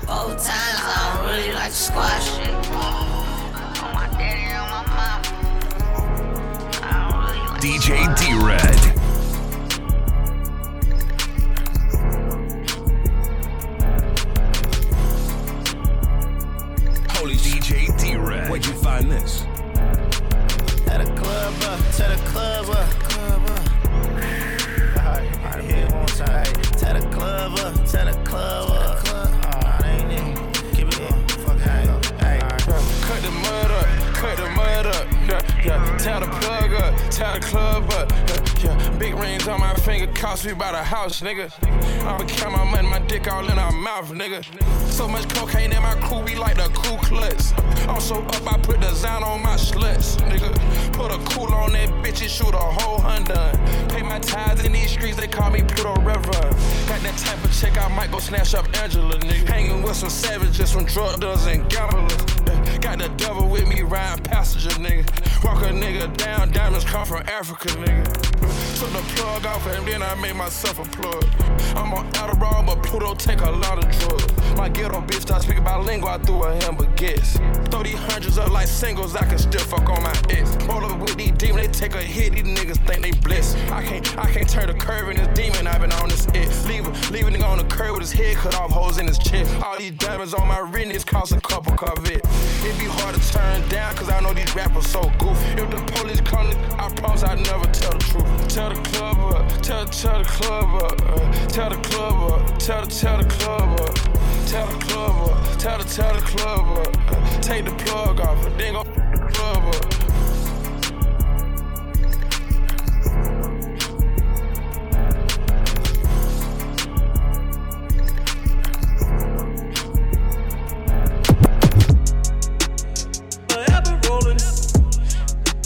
Four times, I don't really like to squash shit. On my daddy and my mama, I don't really like D J D-RED. D J D-RED. Where'd you find this? At a club up, to the club up, club up. Alright, I hear one time. To the club up, to the club up. Club. Ain't it? Keep it on. Fuck it. Hey, cut the Tear the plug up, tear the club up. Yeah, big rings on my finger, cost me about a house, nigga. I became my money, my dick all in our mouth, nigga. So much cocaine in my crew, we like the Ku Klux. Also up, I put design on my sluts, nigga. Put a cool on that bitch and shoot a whole undone. Pay my tithes in these streets, they call me Pluto Reverend. Got that type of check, I might go snatch up Angela, nigga. Hanging with some savages, some drug dealers and gamblers. Got the devil with me, riding passenger, nigga. Walk a nigga down, diamonds come from Africa, nigga. Took the plug off and then I made myself a plug. I'm on Adderall, but Pluto take a lot of drugs. My ghetto bitch start speaking bilingual, I threw a hamburger guess. Throw these hundreds up like singles, I can still fuck on my ex. Roll up with these demons, they take a hit, these niggas think they blessed. I can't, I can't turn the curve in this demon, I've been on this ex. Leave a, leave a nigga on the curb with his head cut off, holes in his chest. All these diamonds on my wrist, it's cost a couple Corvettes. It be hard to turn down, cause I know these rappers so goofy. If the police come, I promise I never tell the truth. Tell the club up, tell, tell the club up, uh, tell the club up, tell, tell the club up, tell the club up, tell the, tell the club up, uh, take the plug off and then go the club up.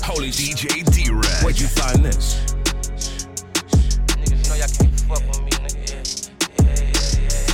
Holy D J D-RED, where'd you find this? Niggas know y'all can't fuck with me, nigga.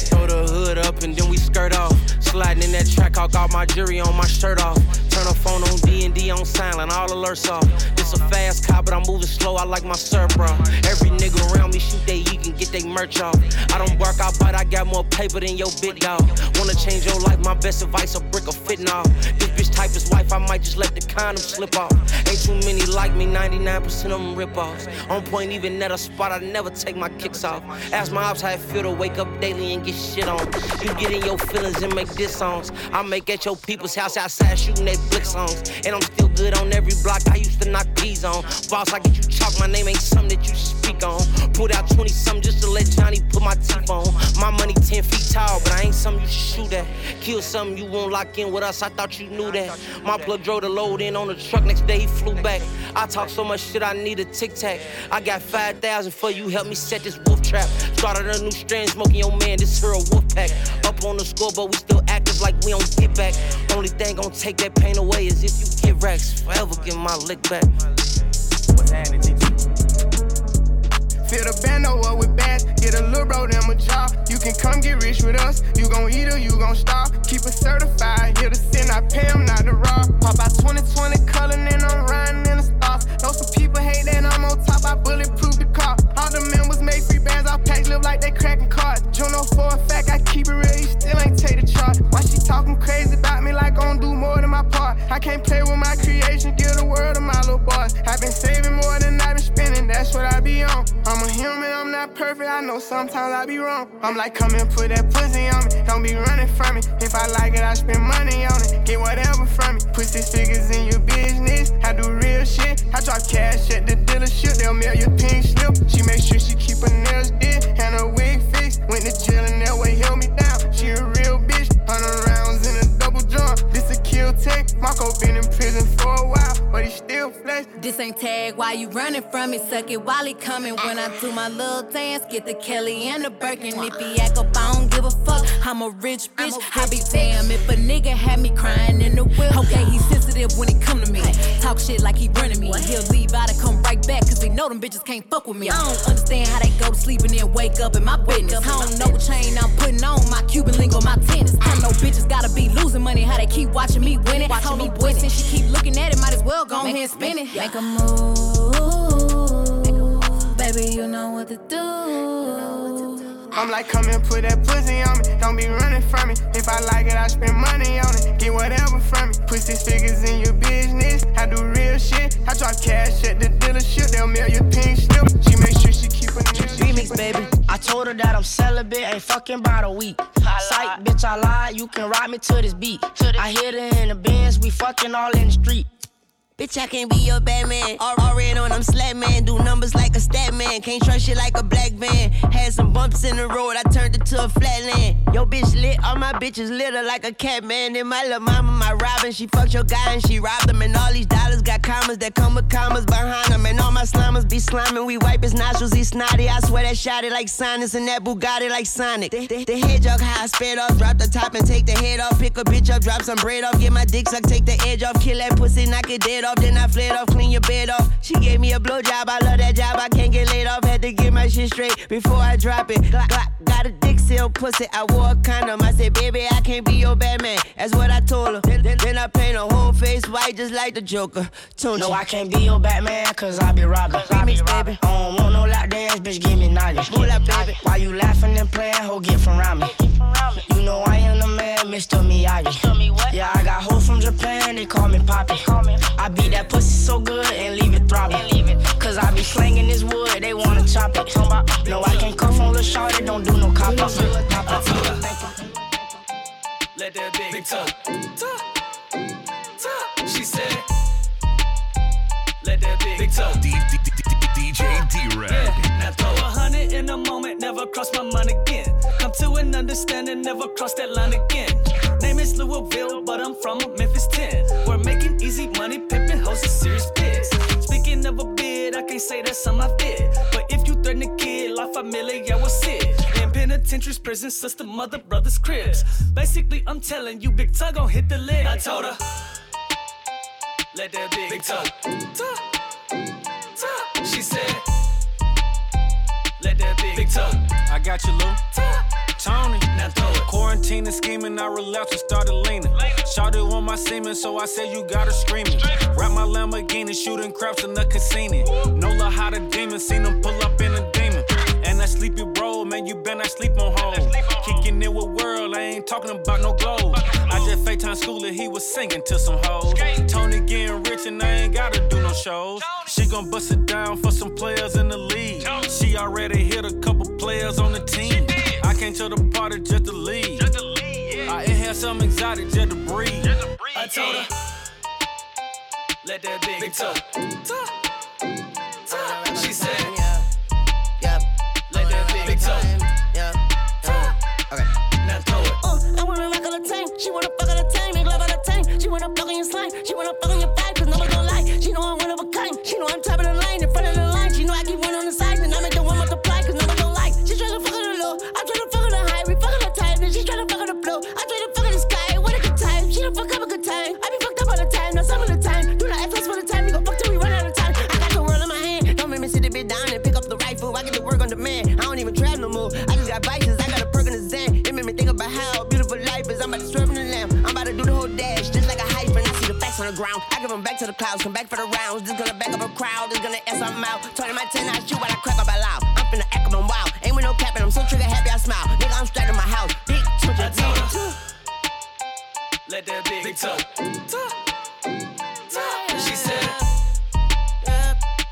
Throw the hood up and then we skirt off. Sliding in that track, I got my jewelry on, my shirt off. Turn her phone on D and D on silent, all alerts off. This a fast car, but I'm moving slow, I like my surf, bro. Every nigga around me shoot they eat and get they merch off. I don't work out, but I got more paper than your big dog. Wanna change your life, my best advice, a brick of fitting off. This bitch type is wife, I might just let the condom slip off. Ain't too many like me, ninety-nine percent of them rip-offs. On point, even at a spot, I never take my kicks off. Ask my ops how it feel to wake up daily and get shit on. You get in your feelings and make diss songs. I make at your people's house outside shooting they Blick songs, and I'm still good on every block. I used to knock these on. Boss, I get you chalk. My name ain't something that you should speak on. Pulled out twenty-something just to let Johnny put my teeth on. My money ten feet tall, but I ain't something you should shoot at. Kill something you won't lock in with us. I thought you knew that. My plug drove the load in on the truck. Next day he flew back. I talk so much shit, I need a Tic Tac. I got five thousand for you. Help me set this wolf trap. Started a new strand, smoking your man. This here a wolf pack. Up on the score, but we still active like we don't get back. Only thing gon' take that pain away is if you get racks. Forever get my lick back. Fill the bando up with bass, get a little bro them a job. You can come get rich with us, you gon' eat or you gon' starve. Keep it certified, here to sin, I pay them not to rob. Pop out twenty twenty color, and I'm riding in the stars. Know some people hate that I'm on top, I bulletproof the car. All the members make free bands, I pack, live like they cracking cards. Juno for a fact, I keep it real, you still ain't take the charge. Why she talking crazy about me like I don't do more than my part? I can't play with my creation, give the world to my little boss. I've been saving more than I've been spending, that's what I be on. I'm a human, I'm not perfect, I know sometimes I be wrong. I'm like, come and put that pussy on me, don't be running from me. If I like it, I spend money on it, get whatever from me. Put six figures in your business, I do real shit. I drop cash at the dealership, they'll mail your pink slip. She make sure she keep her nails did and her wig fixed. Went to jail and that way held me down, she a real bitch. Hundred rounds in a double drum, this a kill tech. Marco been in prison for a while, but he still flex. This ain't tag, why you running from it? Suck it while he coming. When I do my little dance, get the Kelly and the Birkin. If he act up, I don't give a fuck, I'm a rich bitch. I be damn if a nigga had me crying in the wheel. Okay, he sensitive when it come to me. Talk shit like he running me. He'll leave out and come right back, cause he know them bitches can't fuck with me. I don't understand how they go to sleep and then wake up in my business. I don't know what chain I'm putting on, my Cuban link on my tennis. I know bitches gotta be losing money, how they keep watching me win it. Watching me boy, since she keep looking at it, might as well go ahead and spin it. Make a move, baby, you know what to do. I'm like, come and put that pussy on me, don't be running from me. If I like it, I spend money on it, get whatever from me. Put six figures in your business, I do real shit. I drop cash at the dealership, they'll mail your pink slip. She make sure she keep a new Remix, baby. I told her that I'm celibate, ain't fucking about a week. Psych, bitch, I lied, you can ride me to this beat. I hit her in the Benz, we fucking all in the street. Bitch, I can't be your Batman. All red on, I'm slap man. Do numbers like a stat man. Can't trust shit like a black van. Had some bumps in the road, I turned it to a flatland. Yo, bitch lit, all my bitches litter like a cat man. And my little mama, my Robin, she fucked your guy and she robbed him. And all these dollars got commas that come with commas behind them. And all my slimmers be slimming, we wipe his nostrils, he snotty. I swear that shot it like sinus and that Bugatti like Sonic. The, the, the hedgehog high, sped off, drop the top and take the head off. Pick a bitch up, drop some bread off, get my dick sucked, take the edge off. Kill that pussy, knock it dead off, then I fled off, clean your bed off. She gave me a blowjob, I love that job, I can't get laid off. Had to get my shit straight before I drop it. Glock, glock, got a dick seal pussy, I wore a condom. I said, baby, I can't be your Batman, that's what I told her. Then, then, then I paint her whole face white just like the Joker. Tunch. No, I can't be your Batman, cause I be robbing. I, be robbing. I don't want no lockdowns, bitch, give me knowledge. Why you laughing and playing, ho, get from around me. You know I am the man, Mister Miyagi. Yeah, I got hoes from Japan, they call me Poppy. I beat that pussy so good and leave it throbbing. Cause I be slanging this wood, they wanna chop it. No, I can't come from Lil Shorty, don't do no cop up. Let that big tuck, tuck, tuck, she said. Let that big tuck. D J D-RED. Now throw a hundred in a moment, never cross my mind again. Come to an understanding, never cross that line again. Name is Louisville, but I'm from a Memphis ten. We're making easy money, pimping hoes a serious biz. Speaking of a bid, I can't say that's on my fit. But if you threaten a kid, life familiar, yeah, what's it? In penitentiaries, prison system, mother, brothers, cribs. Basically, I'm telling you, big tug gon' hit the lid. I told her, let that big, big tug, tug, tug. She said, let that big, big tug. I got you, Lou. Tug. Tony, quarantine and scheming, I relapsed and started leaning. Shouted on my semen, so I said you gotta scream it. Wrap my Lamborghini, shooting craps in the casino. No la how the demon, seen them pull up in a demon. And I sleepy bro, man, you been I sleep on hold. Kicking it with world, I ain't talking about no gold. I just FaceTime school and he was singing to some hoes. Tony getting rich and I ain't gotta do no shows. She gon' bust it down for some players in the league. She already hit a couple players on the team. I came to the party just to leave. Just to leave yeah. I inhale some exotic just to breathe. Just to breathe I told her, let that big, big talk. Talk. Talk. She said, yeah. Let that big, big talk. Yeah. Okay. Now throw it. Oh, I wanna rock all the time. She wanna fuck all the time. Make love all the time. She wanna fuck on your slime. She wanna fuck on your vibe. Cause no one gon' lie. She know I'm one of a kind. She know I'm top of the line. In front of the line. She know I keep one on the side. And I make the one multiply. Cause no one gon' lie. She tryna fuck on the low. I try to fuck on the high, we fuck on the time, then she try to fuck on the blow. I try to fuck on the sky, what a good time. She don't fuck up a good time. I be fucked up all the time, not some of the time. Do not ask us for the time, we gon' fuck till we run out of time. I got the world in my hand, don't make me sit a bit down and pick up the rifle. I get to work on demand, I don't even trap no more. I just got vices, I got a perk in the Zen. It made me think about how beautiful life is. I'm about to swerve in the lamb, I'm about to do the whole dash, just like a hyphen. I see the facts on the ground, I give them back to the clouds, come back for the rounds. This gonna back up a crowd, this gonna ass I'm out. Turning my ten, I shoot while I crack up out loud. I'm finna act up, I'm wild. Ain't with no capping, I'm so trigger happy I smile. Nigga, I'm straight in my house. Big touch, I told her, let that big, big talk. Talk. Talk. She said,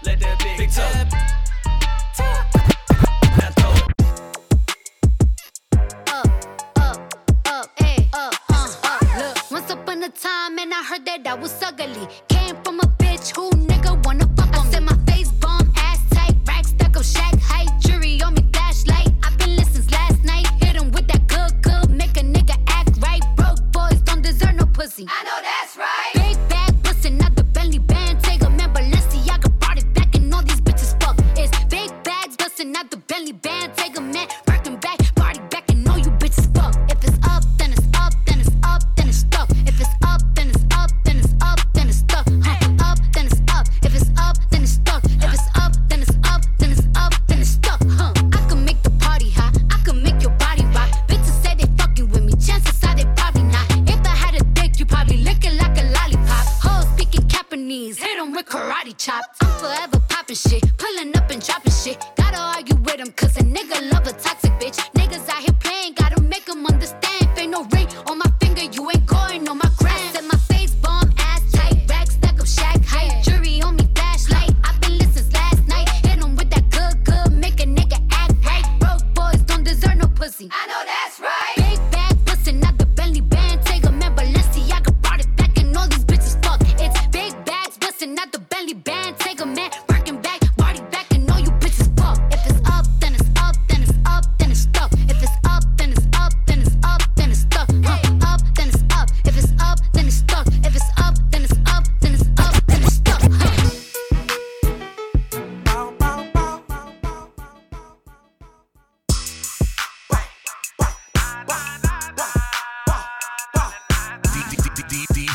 let that big, big talk. Talk. I told her, up, up, up, hey, up, uh, uh. Look, once upon a time, and I heard that I was ugly. Came from a bitch who nigga wanna fuck on me. I said my face bomb, ass tight, rack stuck up, shack height, jury on me. Pussy. I know that's right. Big bag pussy, not the Bentley band. Take a member, Balenciaga brought it back and all these bitches fuck. It's big bags busting, not the Bentley band. Take a man, working back, party back and all you bitches fuck. If it's up, then it's up, then it's up, then it's stuck. If it's up, then it's up, then it's up, then it's stuck. Huh. Up, then it's up. If it's up, then it's stuck. If it's up, then it's up, then it's up, then it's stuck. Huh. I can make the party hot. I can make your body rock. Bitches say they fucking with me. Chances are they probably not. Probably licking like a lollipop. Hoes speaking Japanese, hit them with karate chop. I'm forever popping shit, pulling up and dropping shit. Gotta argue with them, cause a nigga love a toxic bitch. Niggas out here playing, gotta make them understand. Ain't no ring on my finger, you ain't going on my gram. I said my face bomb, ass tight, rack stack up, shack height. Jury on me, flashlight. I've been lit since last night. Hit them with that good, good, make a nigga act right. Broke boys don't deserve no pussy. I know that's right. Big bag pussy, not the Bentley band. Take a member, let's see. All these bitches fuck. It's big bags, bustin'.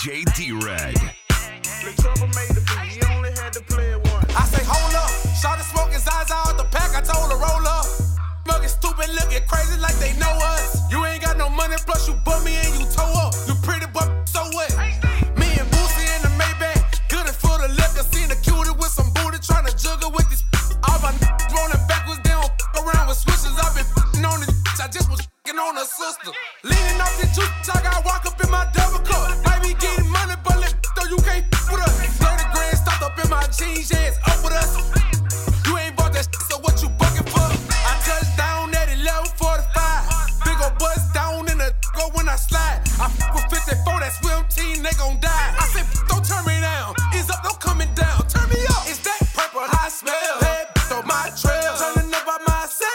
D J D-RED. The cover made the beat, he only had to play it once. I say, hold up, shawty smoking Zaza out the pack, I told her roll up. Looking stupid, looking crazy like they know us. You ain't got no money, plus you bum me and you toe up. You pretty, but so what? Me and Boosie in the Maybach, good and full of liquor. Seen a cutie with some booty, trying to juggle with these. All my niggas rolling backwards, they don't around with switches. I've been on this, I just was on her sister. Leaning off the juice, I got walk up in my double cup. Might be getting money, but let though you can't f with us. thirty grand stuffed up in my jeans, yeah, it's up with us. You ain't bought that shit, so what you bucking for? I touched down at eleven forty-five. Big ol' buzz down in the go when I slide. I f with fifty-four, that's swim team, they gon' die. I said, don't turn me down. It's up, don't come it down. Turn me up. It's that purple high smell. Head on my trail. Turning up by myself.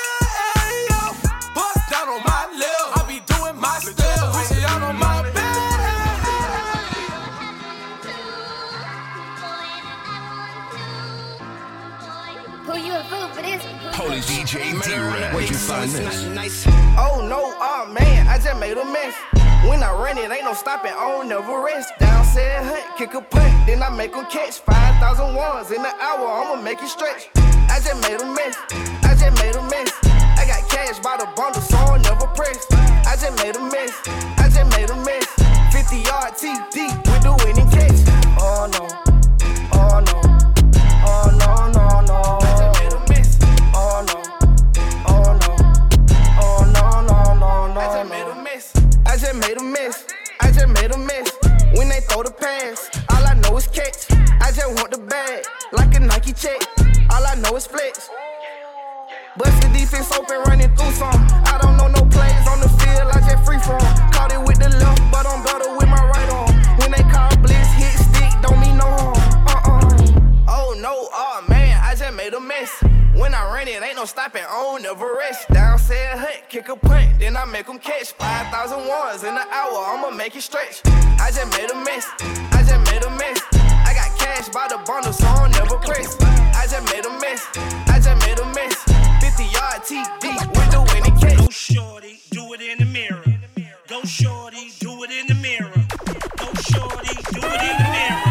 Holy D J D-RED, where'd you find this? Oh no, oh man, I just made a mess. When I run it, ain't no stopping, I don't never rest. Downstairs hunt, kick a punt, then I make a catch. Five thousand ones in an hour, I'ma make it stretch. I just made a mess, I just made a mess. I got cash by the bundle, so I never press. I just made a mess, I just made a mess. fifty yard T D with the winning catch. Oh no, oh no, oh no, no, no. I just made a mess. When they throw the pass, all I know is catch. I just want the bag, like a Nike check. All I know is flex. Bust the defense open, running through some. I don't know no plays on the field, I just free from. Caught it with the left, but I'm better with my right arm. When they call blitz, hit stick, don't mean no harm. Uh-uh. Oh no, oh man, I just made a mess. When I run it, ain't no stopping, I don't never rest. Downstairs hunt, kick a punt, then I make them catch. Five thousand ones in an hour, I'ma make it stretch. I just made a mess, I just made a mess. I got cash by the bundle, so I don't never press. I just made a mess, I just made a mess. fifty yard T D, with the winning catch. Go shorty, do it in the mirror. Go shorty, do it in the mirror. Go shorty, do it in the mirror.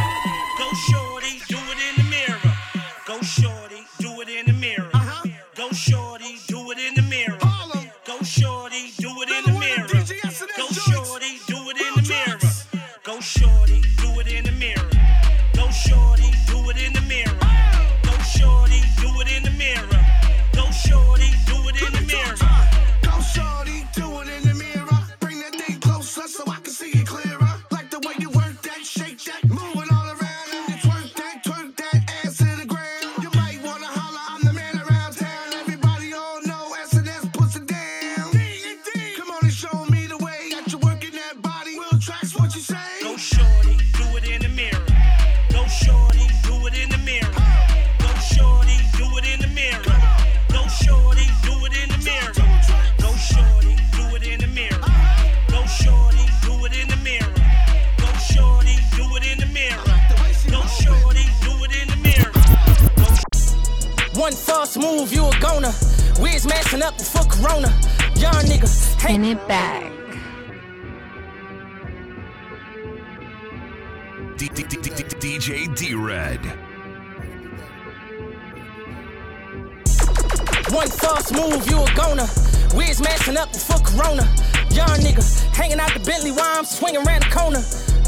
Go shorty, do it in the mirror. Go shorty. Shorty, do it in the mirror. Go shorty, do it in the mirror. Go shorty, do it in the mirror. Go shorty, do it in the mirror. Go shorty, do it in the mirror. Go shorty, do it in the mirror. Go shorty, do it in the mirror. Go shorty, do it in the mirror. Bring that thing closer so I can see it clearer. Like the way you work that, shake that, move it all around, and you twerk that, twerk that ass in the ground. You might wanna holler, I'm the man around town. One false move, you a goner. Wiz messing up before Corona. Y'all niggas, hey. Spin it back. D J D-RED. One false move, you a goner. Wiz messing up before Corona. Y'all niggas, hanging out the Bentley while I'm swinging around the corner.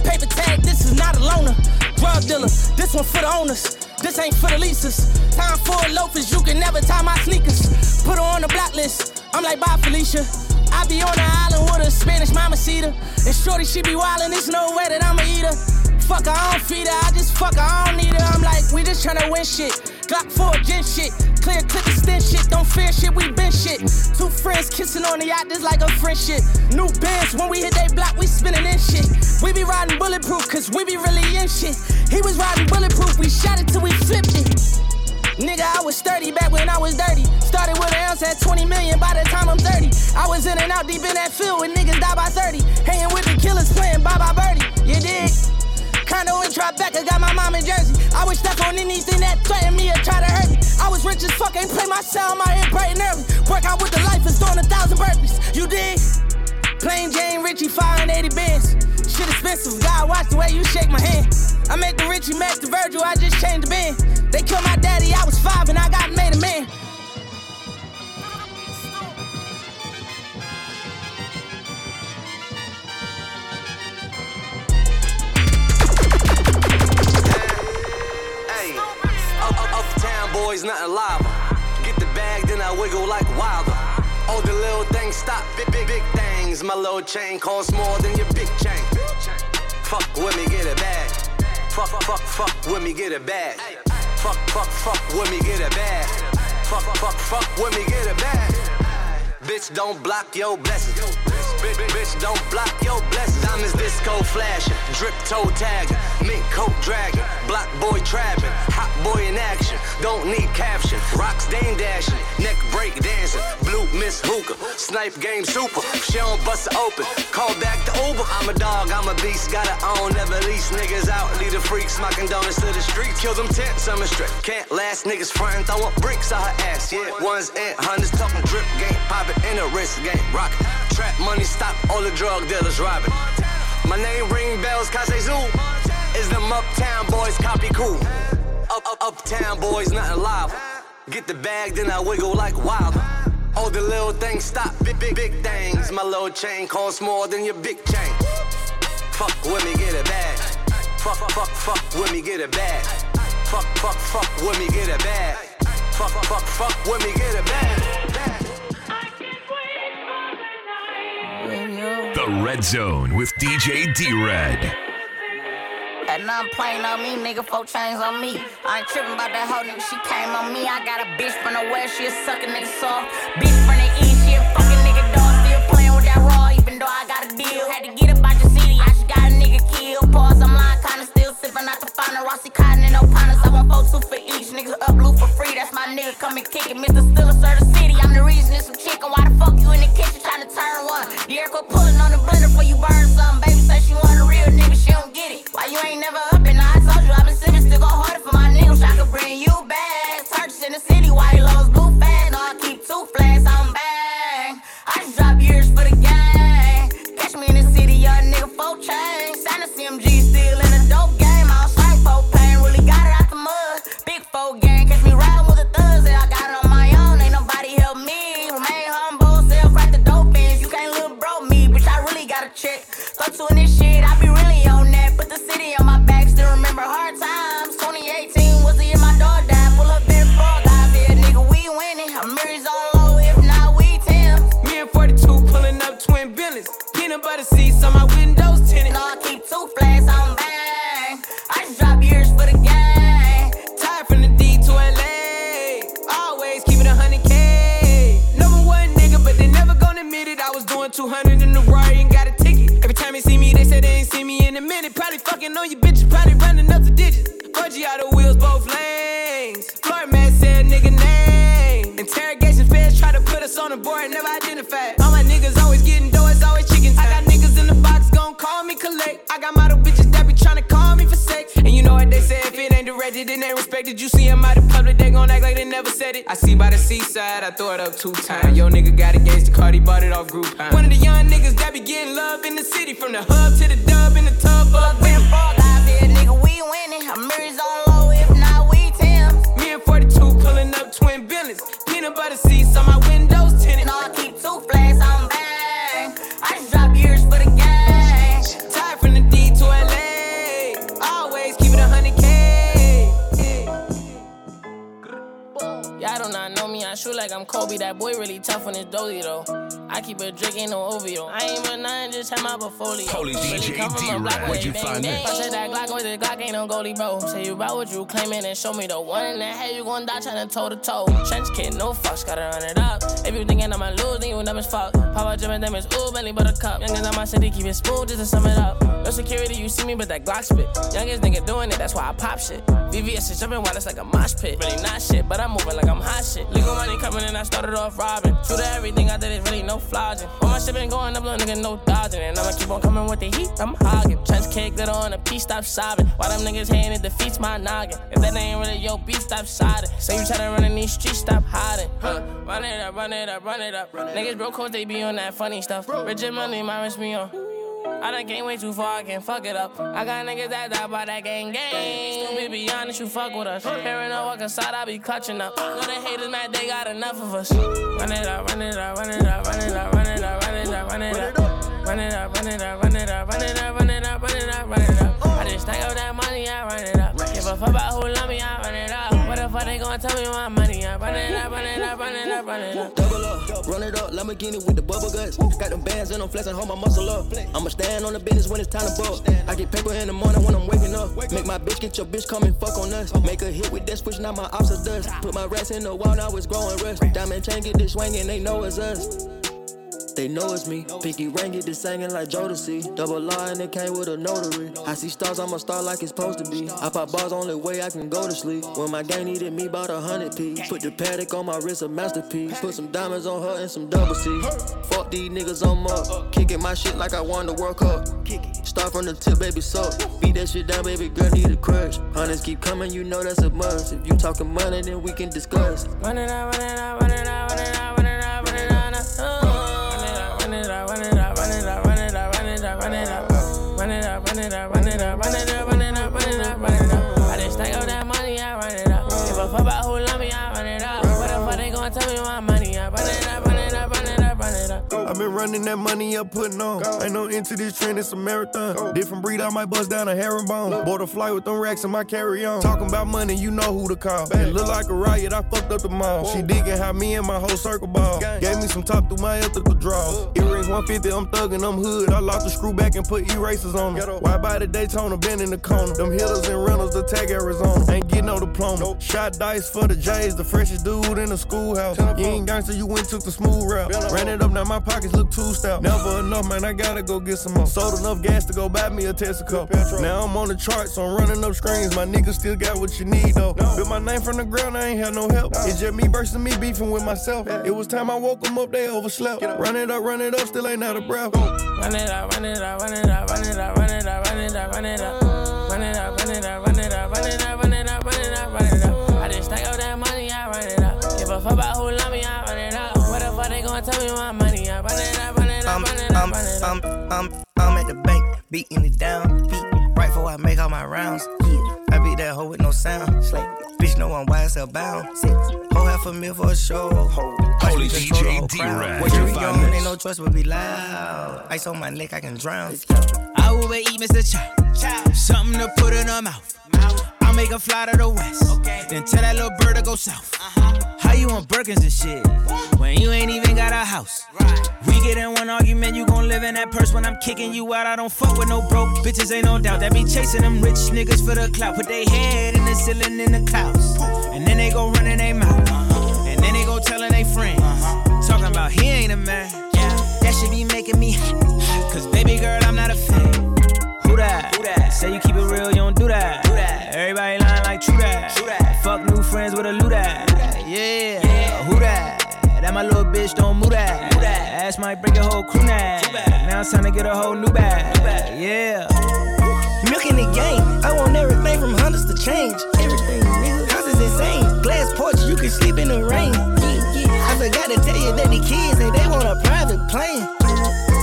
Paper tag, this is not a loner. Drug dealer, this one for the owners. This ain't for the leases. Time for a loafers, you can never tie my sneakers. Put her on the blacklist, I'm like bye Felicia. I be on the island with a Spanish mamacita. And shorty she be wildin', there's no way that I'ma eat her. Fuck her, I don't feed her, I just fuck her, I don't need her. I'm like, we just tryna win shit. Glock four, gym shit. Clear clip and stint shit, don't fear shit, we been shit. Two friends kissing on the yacht, this like a friendship. New bands, when we hit they block, we spinning in shit. We be riding bulletproof, cause we be really in shit. He was riding bulletproof, we shot it till we flipped it. Nigga, I was sturdy back when I was dirty. Started with an ounce at twenty million, by the time I'm thirty. I was in and out deep in that field when niggas die by thirty. Hanging with the killers, playing bye-bye birdie, you dig? Condo in Tribeca, got my mom in Jersey. I was stuck on anything that threatened me or try to hurt me. I was rich as fuck, ain't play my sound, my head bright and early. Work out with the lifers, doing a thousand burpees, you dig? Plain Jane Richie, five eighty bands. shit expensive. God, watch the way you shake my hand. I make the Richie match the Virgil, I just changed the band. They killed my daddy, I was five and I got made a man. Boys, nothing lava. Get the bag, then I wiggle like wilder. All the little things stop, big, big, big things. My little chain costs more than your big chain. Fuck with me, get a bag. Fuck, fuck, fuck, fuck with me, get a bag. Fuck, fuck, fuck with me, get a bag. Fuck, fuck, fuck with me, get a bag. Bitch, don't block your blessings. Bitch, bitch, don't block your blessings. Diamonds disco flashing, drip toe tagging, mink coat dragging, block boy trapping, hot boy in action. Don't need caption, rocks dame dashing, neck break dancing, blue miss hookah, snipe game super. She don't bust it open, call back the Uber. I'm a dog, I'm a beast, gotta own, never lease niggas out, lead the freaks, my condolence to the streets. Kill them tents, I'm a strip, can't last niggas frontin', throwin' bricks out her ass. Yeah, ones and hundreds, talking drip game, poppin' in a wrist game, rockin', trap money. Stop all the drug dealers robbing. My name ring bells, Kase Zoo. Is them uptown boys copy cool? Up, up, uptown boys, nothing live. Get the bag, then I wiggle like wilder. All the little things stop, big, big, big things. My little chain costs more than your big chain. Fuck with me, get a bag. Fuck, fuck, fuck with me, get a bag. Fuck, fuck, fuck with me, get a bag. Fuck, fuck, fuck with me, get a bag. The Red Zone with D J D-Red. And I'm playing on me, nigga, four chains on me. I ain't tripping about that hoe, nigga, she came on me. I got a bitch from the west, she a suckin' nigga soft. Bitch from the east, she a fucking nigga dog. Still playing with that raw, even though I got a deal. Had to get up out your city, I just got a nigga killed. Pause, I'm lying, kinda still sippin' out the final. Rossi Cotton and O'Connors, I want four two for each. Niggas up blue for free, that's my nigga, come and kick it. Mister Stiller, sir, the city, I'm the reason it's some chicken. Why the fuck you in the kitchen trying to turn one? The air quit pullin' on the blender before you burn something. Baby say she want a real nigga, she don't get it. Why you ain't never up and I told you I've been sippin', still go harder for my niggas. I could bring you back. Turks in the city, white lows, blue fans. No, I keep two flags, I'm bang. I just drop years for the gang. Catch me in the city, young nigga, four chains. Sign a C M G, still in a dope game. I was like, four pain, really got it out the mud. Big four gang, catch me riding with the thugs, and I got it on my own. Ain't nobody help me. Remain humble, self right the dope ends. You can't look broke me, bitch, I really got a check. So to in this shit, I be really on that. Put the city on my back, still remember hard times. twenty eighteen was the year my dog died. Pull up in frog eyes, yeah, nigga, we winning. I'm mirrors on low, if not, we ten. Mirror forty-two, pulling up twin billies. Peanut butter seats on my windows tinted. No, I keep two flags, I'm bang. I just drop years for the gang. Tired from the D to L A. Always keep it one hundred K. Number one nigga, but they never gonna admit it. I was doing two hundred in the Rari and got a ticket. Every time they see me, they say they ain't seen me in a minute. Probably fucking on you bitches, probably running up to digits. Budgie out the wheels, both lanes. Floor man said nigga name. Interrogation feds try to put us on the board, never identified. All my niggas always getting dough, it's always chicken time. I got niggas in the box, gon' call me collect. I got model bitches that be tryna call me for sex. And you know what they say, if it ain't directed, it ain't respected. You see them out in public, they gon' act like they never said it. I see by the seaside, I throw it up two times. Yo nigga got a gangsta card, he bought it off Groupon. One of the young niggas that be getting love in the city. From the hub to the dub, in the tub, up with the frog eyes. Yeah, nigga, we winning. I'm mirrors on low, if not, we ten. Me and forty-two pulling up twin billies. Peanut butter seats on my windows tinted. No, I keep two flags, I'm bang. I just drop years for the gang. Tired from the D to L A. Always keep it one hundred K. Y'all do not know me, I shoot like I'm Kobe. That boy really tough on his dozy though. I keep a drink, ain't no O V O. I ain't my nine, just have my portfolio. Holy D J D-Red, where'd you find this? I said that Glock with the Glock, ain't no goalie, bro. Say you bout what you claiming and show me the one in the head. You gon' die tryna toe-to-toe. Trench kid, no fucks, gotta run it up. If you thinkin' I'ma lose, then you never fuck. Papa Jim and them is ooh, belly buttercup. Youngins on my city, keep it smooth, just to sum it up. No security, you see me, but that Glock spit. Youngest nigga doing it, that's why I pop shit. V V S is jumping while it's like a mosh pit. Really not shit, but I'm moving like I'm hot shit. Legal money coming and I started off robbing. True to everything I did, it's really no flogging. All my shit been going up, little nigga, no dodging. And I'ma keep on coming with the heat, I'm hogging. Trench cake, glitter on a piece, stop sobbing. Why them niggas hating, it defeats my noggin. If that ain't really your beat, stop sodding. Say you try to run in these streets, stop hiding. Huh, run it up, run it up, run it up. Run it niggas up. Broke hoes, they be on that funny stuff. Bro. Rigid money, my wrist me on. I done came way too far, I can't fuck it up. I got niggas that die by that gang gang. Stupid, be honest, you fuck with us. Hearing no walk inside, I be clutching up. Know the haters mad, they got enough of us. Run it up, run it up, run it up, run it up, run it up, run it up, run it up. Run it up, run it up, run it up, run it up, run it up, run it up, run it up. I just stack up that money, I run it up. Give a fuck about who love me, I run it up. What the fuck they gon' tell me my money? I run it up, run it up, run it up, run it up. Double up, run it up, Lamborghini with the bubble guts. Got them bands and I'm flexing, hold my muscle up. I'ma stand on the business when it's time to bust. I get paper in the morning when I'm waking up. Make my bitch get your bitch come and fuck on us. Make a hit with that switch, now my ops are dust. Put my rats in the wall, now it's growing rust. Diamond chain get this swing and they know it's us. They know it's me. Pinky ring get the singing like Jodeci. Double R and it came with a notary. I see stars, I'm a star like it's supposed to be. I pop bars, only way I can go to sleep. When my gang needed me, bought a hundred P. Put the paddock on my wrist, a masterpiece. Put some diamonds on her and some double C. Fuck these niggas, I'm up. Kicking my shit like I won the World Cup. Start from the tip, baby, suck. Beat that shit down, baby, girl, need a crush. Hunters keep coming, you know that's a must. If you talking money, then we can discuss. Run it out, run it out, run it out, run it out, run it out, run it out. Run it up, run it up, run it up, run it up, run it up, run it up, run it up, run it up. I just stack up that money, I run it up. Give a fuck about who love me, I run it up. What the fuck they gon' tell me my money? I run it up, run it up, run it up, run it up. I've been running that money up, putting on. Ain't no into this trend, it's a marathon. Different breed, I might bust down a herringbone. Bought a flight with them racks and my carry on. Talking about money, you know who to call. It look like a riot, I fucked up the mall. She digging how me and my whole circle ball. Gave me some top through my ethical draws. one fifty, I'm thuggin', I'm hood. I locked the screw back and put erasers on them. Why by the Daytona, been in the corner. Them hitters and rentals attack Arizona. Ain't get no diploma. Shot dice for the J's, the freshest dude in the schoolhouse. You ain't gangster, you went took the smooth route. Ran it up, now my pockets look too stout. Never enough, man, I gotta go get some more. Sold enough gas to go buy me a Tesla cup. Now I'm on the charts, so I'm running up screens. My niggas still got what you need, though. Built my name from the ground, I ain't had no help. It's just me versus me beefing with myself. It was time I woke them up, they overslept. Run it up, run it up. Still ain't out of breath. Run it up, run it up, run it up, run it up, run it up, run it up, run it up, run it up, run it up, run it up, run it up, run it up, run it up, run it up. I just stack up that money, I run it up. Give a fuck about who love me, I run it up. What the fuck they gon' tell me my money? I run it up, run it up, run it up, run it up. I'm, I'm, I'm at the bank, beating it down, beat right before I make all my rounds. Yeah, I beat that hoe with no sound. Slay. Bitch, no one wise or bound. Six. Whole half a meal for a show. Holy D J D-RED. What you young, ain't no choice but be loud. Ice on my neck, I can drown. I will be eat Mister Child. Something to put in her mouth. I'll make her fly to the west. Okay. Then tell that little bird to go south. Uh-huh. How you on Birkins and shit? What? When you ain't even got a house. Right. We get in one argument, you gon' live in that purse. When I'm kicking you out, I don't fuck with no broke bitches, ain't no doubt. That be chasing them rich niggas for the clout. Put they head in the ceiling in the clouds. And then they go running they mouth. Uh-huh. And then they go telling they friends. Uh-huh. Talking about he ain't a man. Yeah. That shit be making me hot. Cause baby girl, I'm not a fan. Who that? Who that? Say you keep it real, you don't do that. Do that. Everybody lying like true that. True that. Fuck new friends with a loo that. Yeah. yeah. Who that? That my little bitch don't move that. Move that. Ass might break a whole crew now. Now it's time to get a whole new bag. New bag. Yeah. Milking the game. I want everything from Hondas to change. Everything, nigga. House is insane. Glass porch, you can sleep in the rain. I forgot to tell you that the kids say they want a private plane.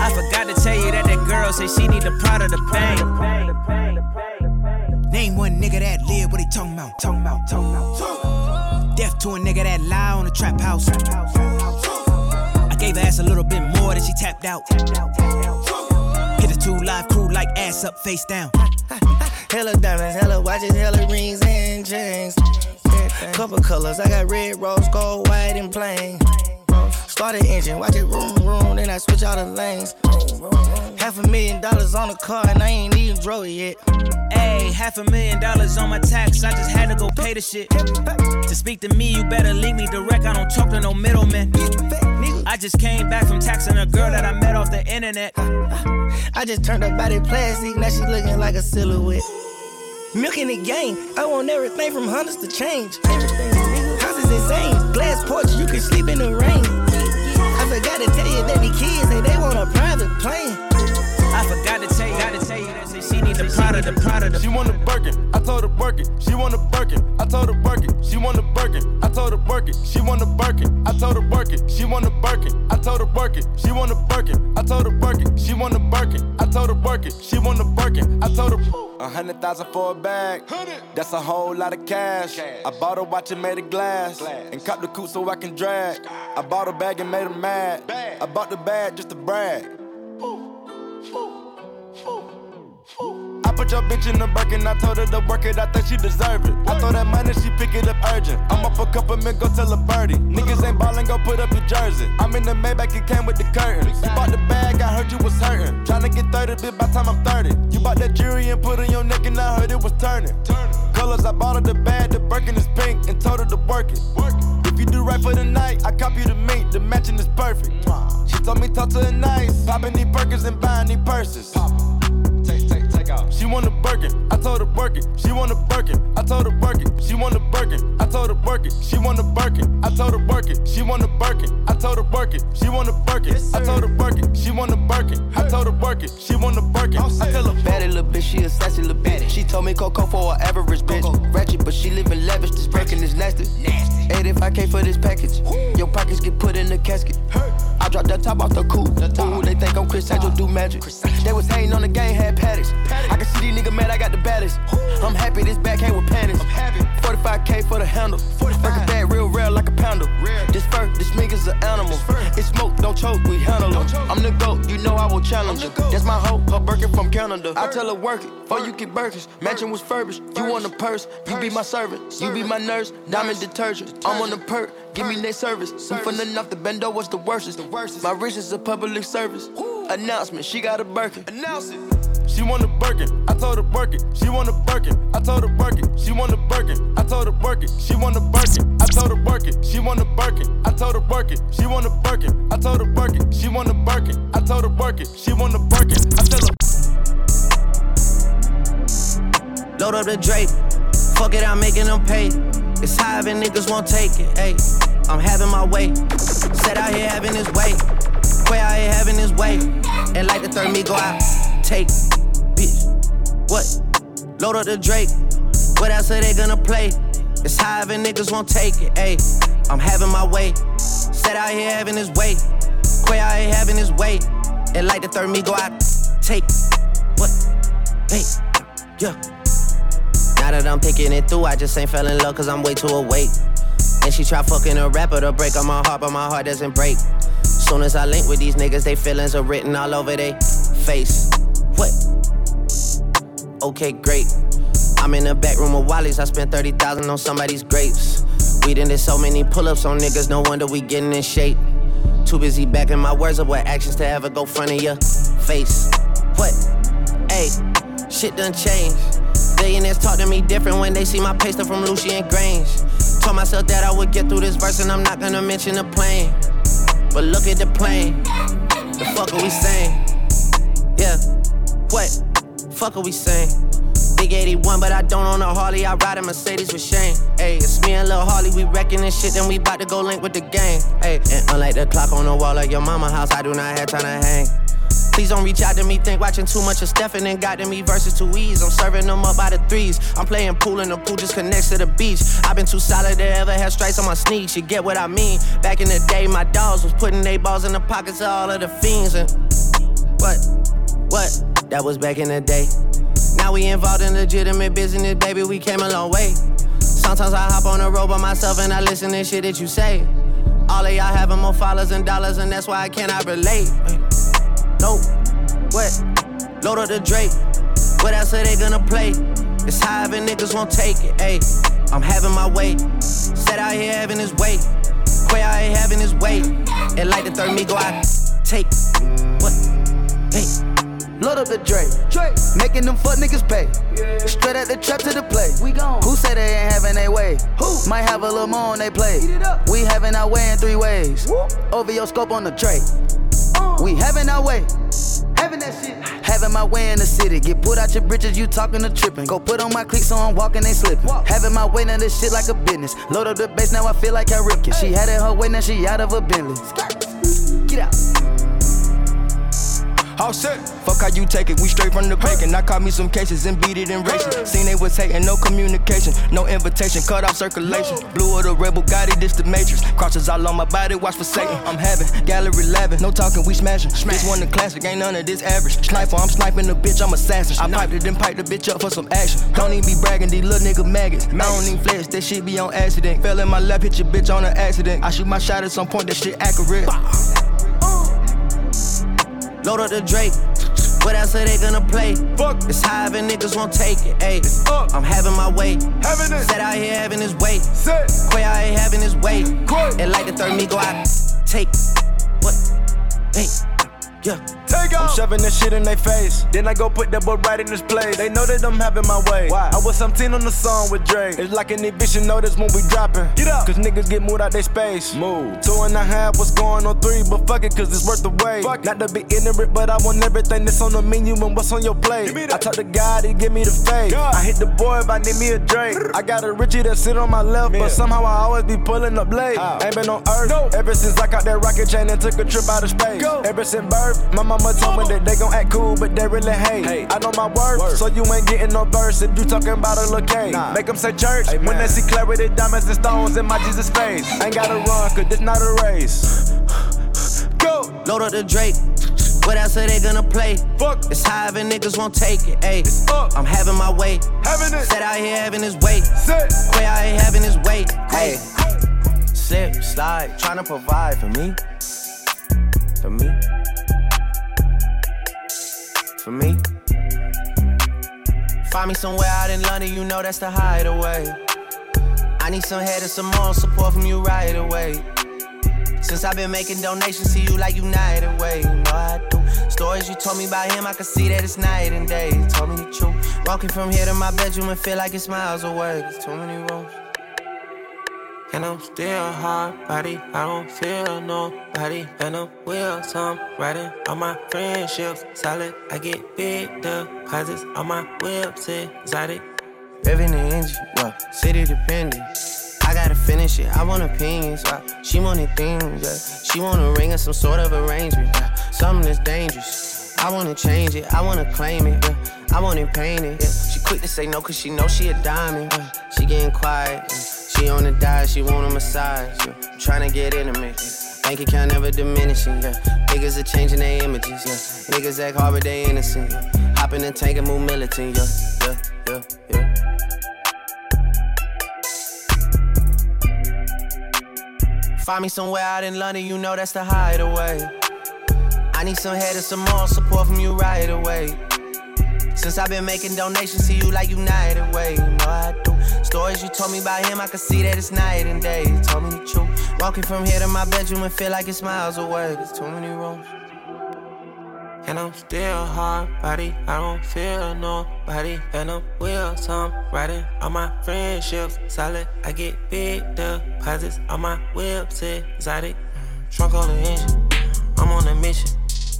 I forgot to tell you that the girl say she need the pride of the pain. Name one nigga that live, what he talking about? Talking about, talking about. Deaf to a nigga that lie on a trap house. I gave her ass a little bit more than she tapped out. Hit the two live crew like ass up, face down. Hella diamonds, hella watches, hella rings and chains. Couple colors, I got red, rose, gold, white, and plain. Start an engine, watch it room, room, then I switch all the lanes. Half a million dollars on the car and I ain't even drove it yet. Ayy, half a million dollars on my tax, I just had to go pay the shit. To speak to me, you better link me direct, I don't talk to no middleman. I just came back from taxing a girl that I met off the internet. I just turned her body plastic, now she looking like a silhouette. Milking the game, I want everything from Hondas to change. Everything, nigga. House is insane. Glass porch, you can sleep in the rain. I forgot to tell you that the kids say they want a private plane. I forgot to tell you, gotta tell you that she need the pride of of the, proud of the. She want a Birkin, I told her work it. She want a Birkin, I told her work it. She want a Birkin, I told her work it. She want a Birkin, I told her work it. She want a Birkin, I told her work it. She want a Birkin, I told her work it. She want a Birkin, I told her work it. She want a Birkin, I told her. A hundred thousand for a bag, that's a whole lot of cash. I bought a watch and made it glass, and copped the coupe so I can drag. I bought a bag and made her mad. I bought the bag just to brag. I put your bitch in the Birkin, I told her to work it, I think she deserve it. I throw that money, she pick it up urgent. I'm up a couple men, go tell a birdie. Niggas ain't ballin', go put up your jersey. I'm in the Maybach, it came with the curtains. You bought the bag, I heard you was hurtin'. Tryna get thirty, bitch, by time I'm thirty. You bought that jewelry and put on your neck, and I heard it was turning. Colors, I bought her the bag, the Birkin is pink, and told her to work it. If you do right for the night, I cop you the meat, the matching is perfect. She told me talk to her nice, poppin' these Birkins and buyin' these purses. She want a Birkin, I told her work it. She want a Birkin, I told her work it. She want a Birkin, I told her work it. She want a Birkin, I told her work it. She want a Birkin, I told her work it. She want a Birkin, I told her work it. She want a Birkin, I told her work it. She want a Birkin. I tell her fatty little bitch, she a sassy little bitch. She told me Coco for an average bitch. Ratchet, but she living lavish. This Birkin is nasty. eighty-five K for this package. Your pockets get put in the casket. I dropped that top off the coupe. Ooh, they think I'm Chris Angel, do magic. They was hating on the game, had paddocks. I can see these niggas mad, I got the baddest. I'm happy this back ain't with panties. forty-five K for the handle. Break a bag real rare like a pounder. This fur, this nigga's an animal. It's smoke, don't choke, we handle em. I'm the GOAT, you know I will challenge em. That's my hope, her Birkin from Canada. I tell her work it, before you get Birkins. Mansion was furbished, you on the purse. You be my servant, you be my nurse. Diamond detergent, I'm on the perk. Give me their service. I'm from the north, the bendo, what's the worstest? My wrist is a public service. Announcement, she got a Birkin. Announce it. She want a Birkin, I told her work it. She want a Birkin, I told her work it. She want a Birkin, I told her work it. She want a Birkin, I told her work it. She want a Birkin, I told her work it. She want a Birkin, I told her work it. She want a Birkin, I told her work it. She want a Birkin, I tell her. Load up the Drake, fuck it, I'm making them pay. It's high and niggas won't take it, ayy. I'm having my way, set out here having his way. Quay out here having his way, and like the third me go out, take it. Bitch, what? Load up the Drake. What else are they gonna play? It's high and niggas won't take it. Ayy, I'm having my way. Set out here having his way. Quay out here having his way. And like the third me go out. Take what? Hey, yeah. Now that I'm thinking it through, I just ain't fell in love cause I'm way too awake. And she try fucking a rapper to break up my heart, but my heart doesn't break. Soon as I link with these niggas, they feelings are written all over they face. What? Okay, great. I'm in the back room of Wally's. I spent thirty thousand on somebody's grapes. We done did so many pull-ups on niggas. No wonder we getting in shape. Too busy backing my words up with actions to ever go front of your face. What? Hey, shit done changed. Billionaires talk to me different when they see my paste from Lucian Grange. Told myself that I would get through this verse and I'm not gonna mention the plane. But look at the plane. The fuck are we saying? Yeah. What? Fuck are we saying? Big eighty-one, but I don't own a Harley. I ride a Mercedes with Shane. Ayy, it's me and Lil Harley. We wrecking this shit, then we bout to go link with the gang. Ayy, and unlike the clock on the wall of your mama house, I do not have time to hang. Please don't reach out to me, think watching too much of Stefan and got to me versus two E's. I'm serving them up by the threes. I'm playing pool and the pool just connects to the beach. I've been too solid to ever have stripes on my sneaks. You get what I mean? Back in the day, my dogs was putting they balls in the pockets of all of the fiends. And what? What? That was back in the day. Now we involved in legitimate business, baby, we came a long way. Sometimes I hop on the road by myself and I listen to shit that you say. All of y'all having more followers and dollars and that's why I cannot relate. No, what? Load up the Drake. What else are they gonna play? It's high and niggas won't take it, ayy. I'm having my way. Set out here having his way. Quay out here having his way. And like the third me go out, take what? Hey. Load up the Drake, making them fuck niggas pay. Yeah. Straight at the trap to the play. We gone. Who say they ain't having their way? Who might have a little more on they play? We having our way in three ways. Whoop. Over your scope on the Drake. Uh. We having our way. Having that shit. Having my way in the city. Get put out your britches, you talking to tripping. Go put on my cleats so I'm walking, ain't slipping. Walk. Having my way, now this shit like a business. Load up the bass, now I feel like I ripped it. Hey. She had it her way, now she out of a Bentley. Skirt. Get out. All set. Fuck how you take it, we straight from the bacon. I caught me some cases and beat it in racing. Seen they was hating, no communication, no invitation, cut off circulation. Blue of the rebel, got it, this the matrix. Crosses all on my body, watch for Satan. I'm having gallery laughing, no talking, we smashing. This one the classic, ain't none of this average. Sniper, I'm sniping the bitch, I'm assassin. I piped it and piped the bitch up for some action. Don't even be bragging, these little nigga maggots. I don't even flex, that shit be on accident. Fell in my lap, hit your bitch on an accident. I shoot my shot at some point, that shit accurate. Load up the Drake, what else are they gonna play? Fuck. It's high and niggas won't take it, ayy. I'm having my way, having it. Set out here having his way, set. Quay out here having his way, Quay. And like the third Migo, I take what, hey, yeah. Take out. I'm shoving this shit in their face, then I go put that boy right in his place. They know that I'm having my way. Why? I was seventeen on the song with Drake. It's like an eviction notice when we dropping. Get up, cause niggas get moved out they space. Move. Two and a half, what's going on three? But fuck it, cause it's worth the wait. Fuck. Not to be ignorant, but I want everything that's on the menu and what's on your plate. I talk to God, he give me the faith. God. I hit the boy if I need me a Drake. I got a Richie that sit on my left, man. But somehow I always be pulling up late. How? Ain't been on earth, no. Ever since I caught that rocket chain and took a trip out of space. Go. Ever since birth, my mama told me that they gon' act cool, but they really hate. Hey, I know my worth, worth, so you ain't getting no verse if you talking about a little cake. Nah. Make them say church, amen. When they see clarity, diamonds and stones in my Jesus face. Ain't gotta run, cause this not a race. Go! Load up the Drake, what else are they gonna play? Fuck. It's high and niggas won't take it, ayy. I'm having my way, having it. Set out here having his way, set. Quay out here having his way, ayy. Slip, slide, tryna provide for me, for me. For me, find me somewhere out in London, you know that's the hideaway. I need some head and some more support from you right away. Since I've been making donations to you like United Way, you know I do. Stories you told me about him, I can see that it's night and day. You told me the truth. Walking from here to my bedroom and feel like it's miles away. There's too many roads. And I'm still hard body, I don't feel nobody. And I'm with some riding on my friendships. Solid, I get big deposits on my whips, exotic. Living in India, well, city dependent. I gotta finish it, I want opinions, wow. She wanted things, yeah. She want a ring or some sort of arrangement, yeah. Something that's dangerous, I wanna change it, I wanna claim it, yeah. I want it painted, yeah. She quick to say no cause she know she a diamond, yeah. She getting quiet, yeah. She on the diet, she want a massage, yeah. I'm tryna get intimate, yeah. Bank account never diminishing, yeah. Niggas are changing their images, yeah. Niggas act hard but they innocent, yeah. Hop in the tank and move militant, yeah, yeah, yeah, yeah. Find me somewhere out in London, you know that's the hideaway. I need some head and some more support from you right away. Since I've been making donations to you like United Way, you know I do. Stories you told me about him, I can see that it's night and day. You told me the truth. Walking from here to my bedroom and feel like it's miles away. There's too many rooms. And I'm still hard body, I don't feel nobody. And I'm with some riding on my friendships. Solid, I get big deposits on my whips, exotic. Trunk on the engine, I'm on a mission.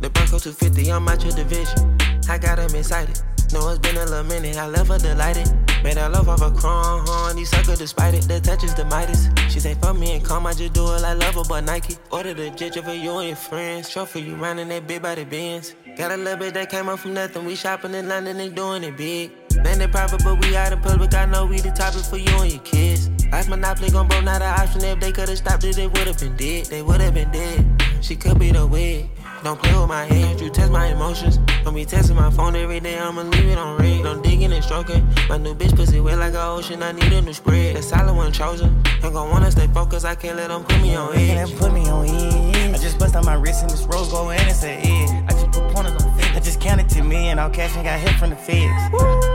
The Bronco two fifty, I'm out your division. I got him excited. Know it's been a little minute, I love her delighted. Made her love off a crown, huh? These suckers despite it, the touch is the Midas. She say, fuck me and come, I just do it like Lover but Nike. Ordered a jet for you and your friends. Trophy, you running that big body Benz. Got a little bit that came up from nothing. We shopping in London and doing it big. Landed private, but we out in public. I know we the topic for you and your kids. Life Monopoly gon' bro, not an option. If they could've stopped it, they would've been dead. They would've been dead. She could be the wig. Don't play with my head, you test my emotions. Don't be testing my phone every day, I'ma leave it on red. Don't digging and stroking. My new bitch pussy wet like an ocean, I need a new spread. The solid one chosen. I'm gon' wanna stay focused, I can't let them put me on edge. Can't let them put me on edge. I just bust out my wrist and this rose gold and it's an edge. I just put pointers on fence. I just counted to me and all cash and got hit from the feds.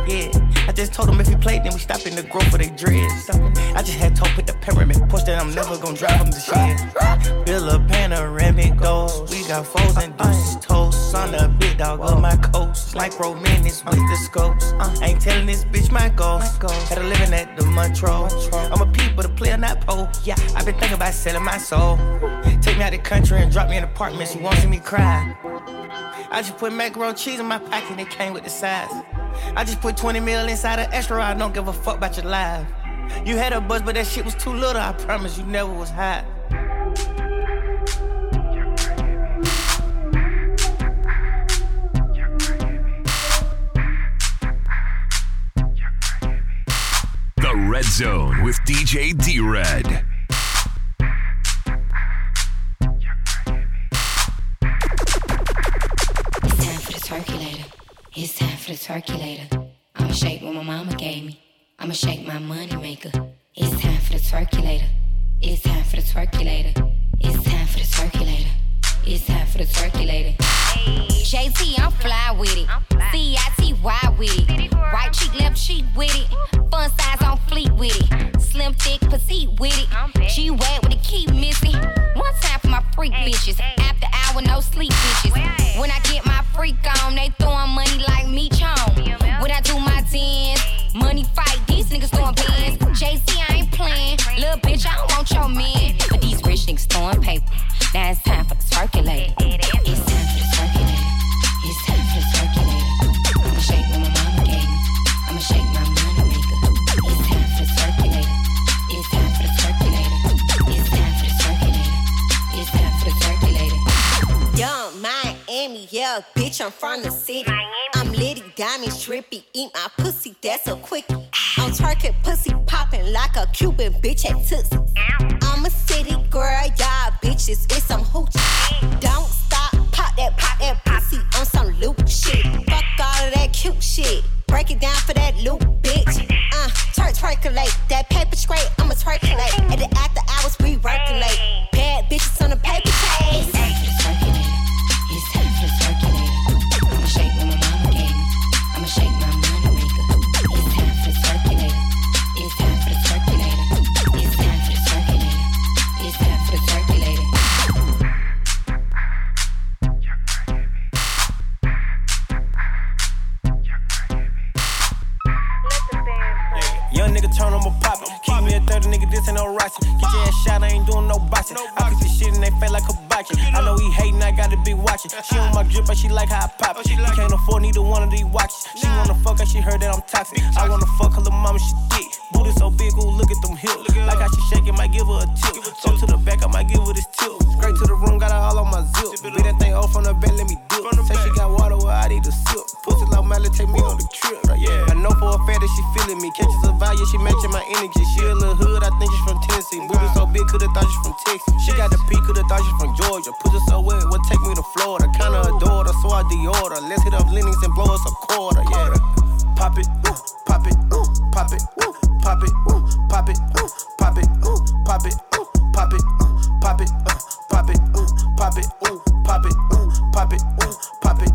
Yeah, I just told them if you played, then we stop in the growth for they dreads. I just had to put the pyramid, push that I'm never gon' drive them to shit. Build a panoramic goals. We got foes. And deuces toast on the big dog of my coast. Micro minutes with the scopes. Ain't telling this bitch my goals. Had a living at the Montreux. I'm a people, the player, not po. Yeah, I've been thinking about selling my soul. Take me out the country and drop me in an apartment. She won't see me cry. I just put macaroni cheese in my pocket and it came with the size. I just put twenty mil inside an extra. I don't give a fuck about your life. You had a buzz, but that shit was too little. I promise you never was hot. Red Zone with D J D-RED. It's time for the turkey later. It's time for the turkey later. I'ma shake what my mama gave me. I'ma shake my money maker. It's time for the turkey later. It's time for the turkey later. It's time for the turkey later. It's time for the turkey later. Hey. J T, I'm fly with it. C I T Y with it. Right cheek, left cheek with it. Fun size on fleet with it. Slim, thick, petite with it. G-Wag with the key missing. One time for my freak bitches. After hour, no sleep bitches. When I get my freak on, they throwing money like me chong. When I do my dance, money fight, these niggas throwing bands. J C, I ain't playing. Lil' bitch, I don't want your man. But these rich niggas throwing paper. Now it's time for the turkey later. It's time for the turkey later. It's time for the turkey later. I'ma shake what my mama gave me. I'ma shake my money maker. It's time for the turkey later. It's time for the turkey later. It's time for the turkey later. It's time for the turkey later. Young Miami, yeah, bitch, I'm from the city. I'm litty, diamonds, drippy, eat my pussy, that's a quickie. I'm turkey, pussy popping like a Cuban bitch at Tootsie. I'm a city girl, y'all bitches, it's some hoochie. Don't stop, pop that, pop that pussy on some loop shit. Fuck all of that cute shit, break it down for that loop bitch. Uh, turk, turkulate, that paper straight, I'ma turkulate. And then after hours, we regulate. Bad bitches on the paper chase. It's time for the turkey later. It's time for the turkey later. I'ma shake what my mama gave me. I'ma shake my money maker. It's time for the turkey later. It's time for the turkey later. It's time for the turkey later. It's time for the turkey later. Young nigga turn on my poppin'. Keep me a thirty nigga, this ain't no rockin'. Get your ass shot, I ain't doing no boxing. I put this shit in they face like a boxing. I know he hatin', I gotta be watching. She on my drip, but she like how I pop it. She can't afford neither one of these watches. She wanna fuck and she heard that I'm toxic. I wanna fuck her little mama, she thick. Booty so big, ooh, look at them hips. Like how she shaking, might give her a tip. Go to the back, I might give her this tip. Straight to the room, got her all on my zip. Be that thing off from the back, let me dip. Say she got water, well, I need a sip. Pussy like Miley, take me on the trip. I know for a fact that she feelin' me. Catches a vibe, yeah, she matching my energy. She a little hood, I think she's from Tennessee. Booty so big, coulda thought she's from Texas. She got the peak, coulda thought she's from Georgia. Pussy so wet, what take me to Florida? Kinda adored her, so I de-order. Let's hit up Lennox and blow us a quarter, yeah. Pop it, ooh, pop it, ooh, pop it, ooh, pop it, ooh, pop it, ooh, pop it, ooh, pop it, ooh, pop it, ooh, pop it, ooh, pop it, ooh, pop it, ooh, pop it, ooh, pop it, ooh, pop it.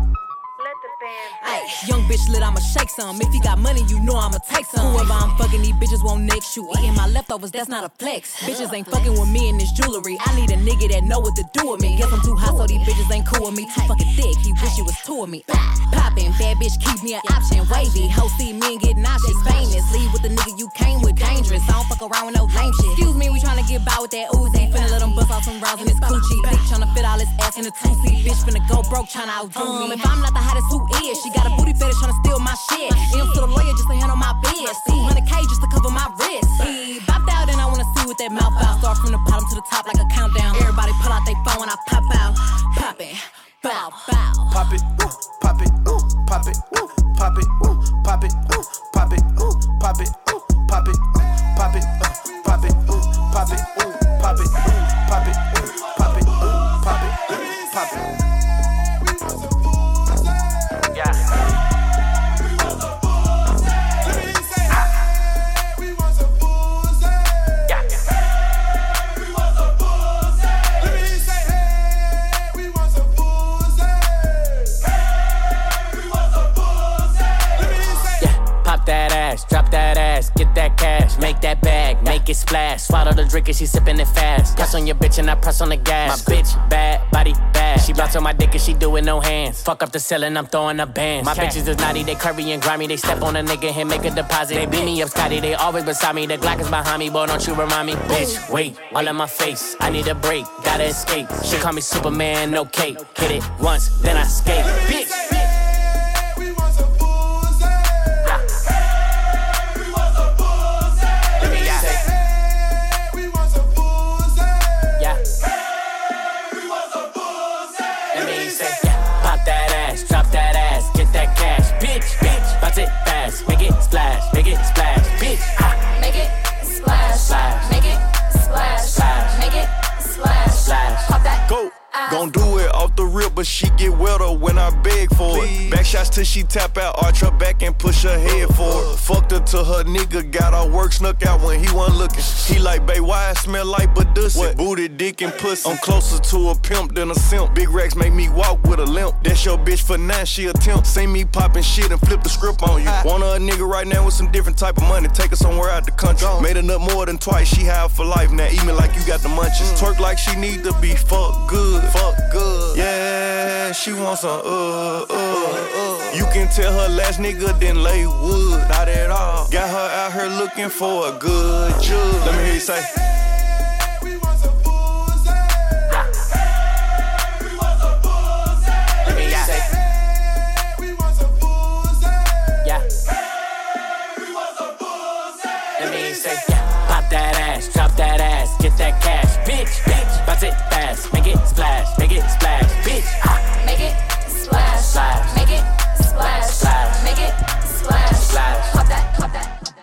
Ay, young bitch lit, I'ma shake some. If you got money, you know I'ma take some. Whoever I'm fucking, these bitches won't next you. Eating my leftovers, that's not a flex. Bitches ain't fucking with me in this jewelry. I need a nigga that know what to do with me. Guess I'm too hot, so these bitches ain't cool with me. Too fucking thick, he wish he was two of me. Poppin', bad bitch, keep me an option. Wavy, ho see me and get nauseous. Famous, leave with the nigga you came with. Dangerous, I don't fuck around with no lame shit. Excuse me, we tryna get by with that Uzi. Finna let them bust off some rounds in his coochie. Bitch tryna fit all his ass in a two-seat. Bitch finna go broke, tryna outdo um, me. If I'm not the hottest, who is? She got a booty fetish tryna steal my shit. M to the lawyer just to handle my biz. two hundred K just to cover my wrist. He bopped out and I wanna see what that mouth out. Start from the bottom to the top like a countdown. Everybody pull out they phone when I pop out. Pop it, bow, bow. Pop it, ooh, pop it, ooh, pop it, ooh, pop it, ooh, pop it, ooh, pop it, ooh, pop it, ooh, pop it, ooh, pop it, ooh, pop it, ooh, pop it, ooh, pop it, ooh, pop it, ooh, pop it, ooh, pop it, ooh, pop it. Drop that ass, get that cash, make that bag, make it splash. Swallow the drink and she sippin' it fast. Press on your bitch and I press on the gas. My bitch bad, body bad. She bounce on my dick and she do it no hands. Fuck up the ceiling, I'm throwing up bands. My bitches is naughty, they curvy and grimy. They step on a nigga and make a deposit. They beat me up, Scotty, they always beside me. The Glock is behind me, boy, don't you remind me. Bitch, wait, all in my face. I need a break, gotta escape. She call me Superman, no cape. Hit it once, then I skate. Bitch. Make it splash, make it splash, bitch. Ah, make it. Since she tap out, arch her back and push her head forward. Fucked her till her nigga got her work snuck out when he wasn't looking. He like, babe, why I smell like Badussy? Booty, dick, and pussy. I'm closer to a pimp than a simp. Big racks make me walk with a limp. That's your bitch for nine, she a temp. See me poppin' shit and flip the script on you. Want her a nigga right now with some different type of money. Take her somewhere out the country. Made her nut more than twice, she high for life. Now eat me like you got the munchies. Twerk like she need to be fuck good. Fuck good. Yeah, she wants some uh, uh. You can tell her last nigga didn't lay wood. Not at all. Got her out here looking for a good judge. Let me hear you say. That cash, bitch, bitch, bounce it fast, make it splash, make it splash, bitch, ah. Make it splash, splash, make it splash, splash, make it splash, splash, pop that, pop that.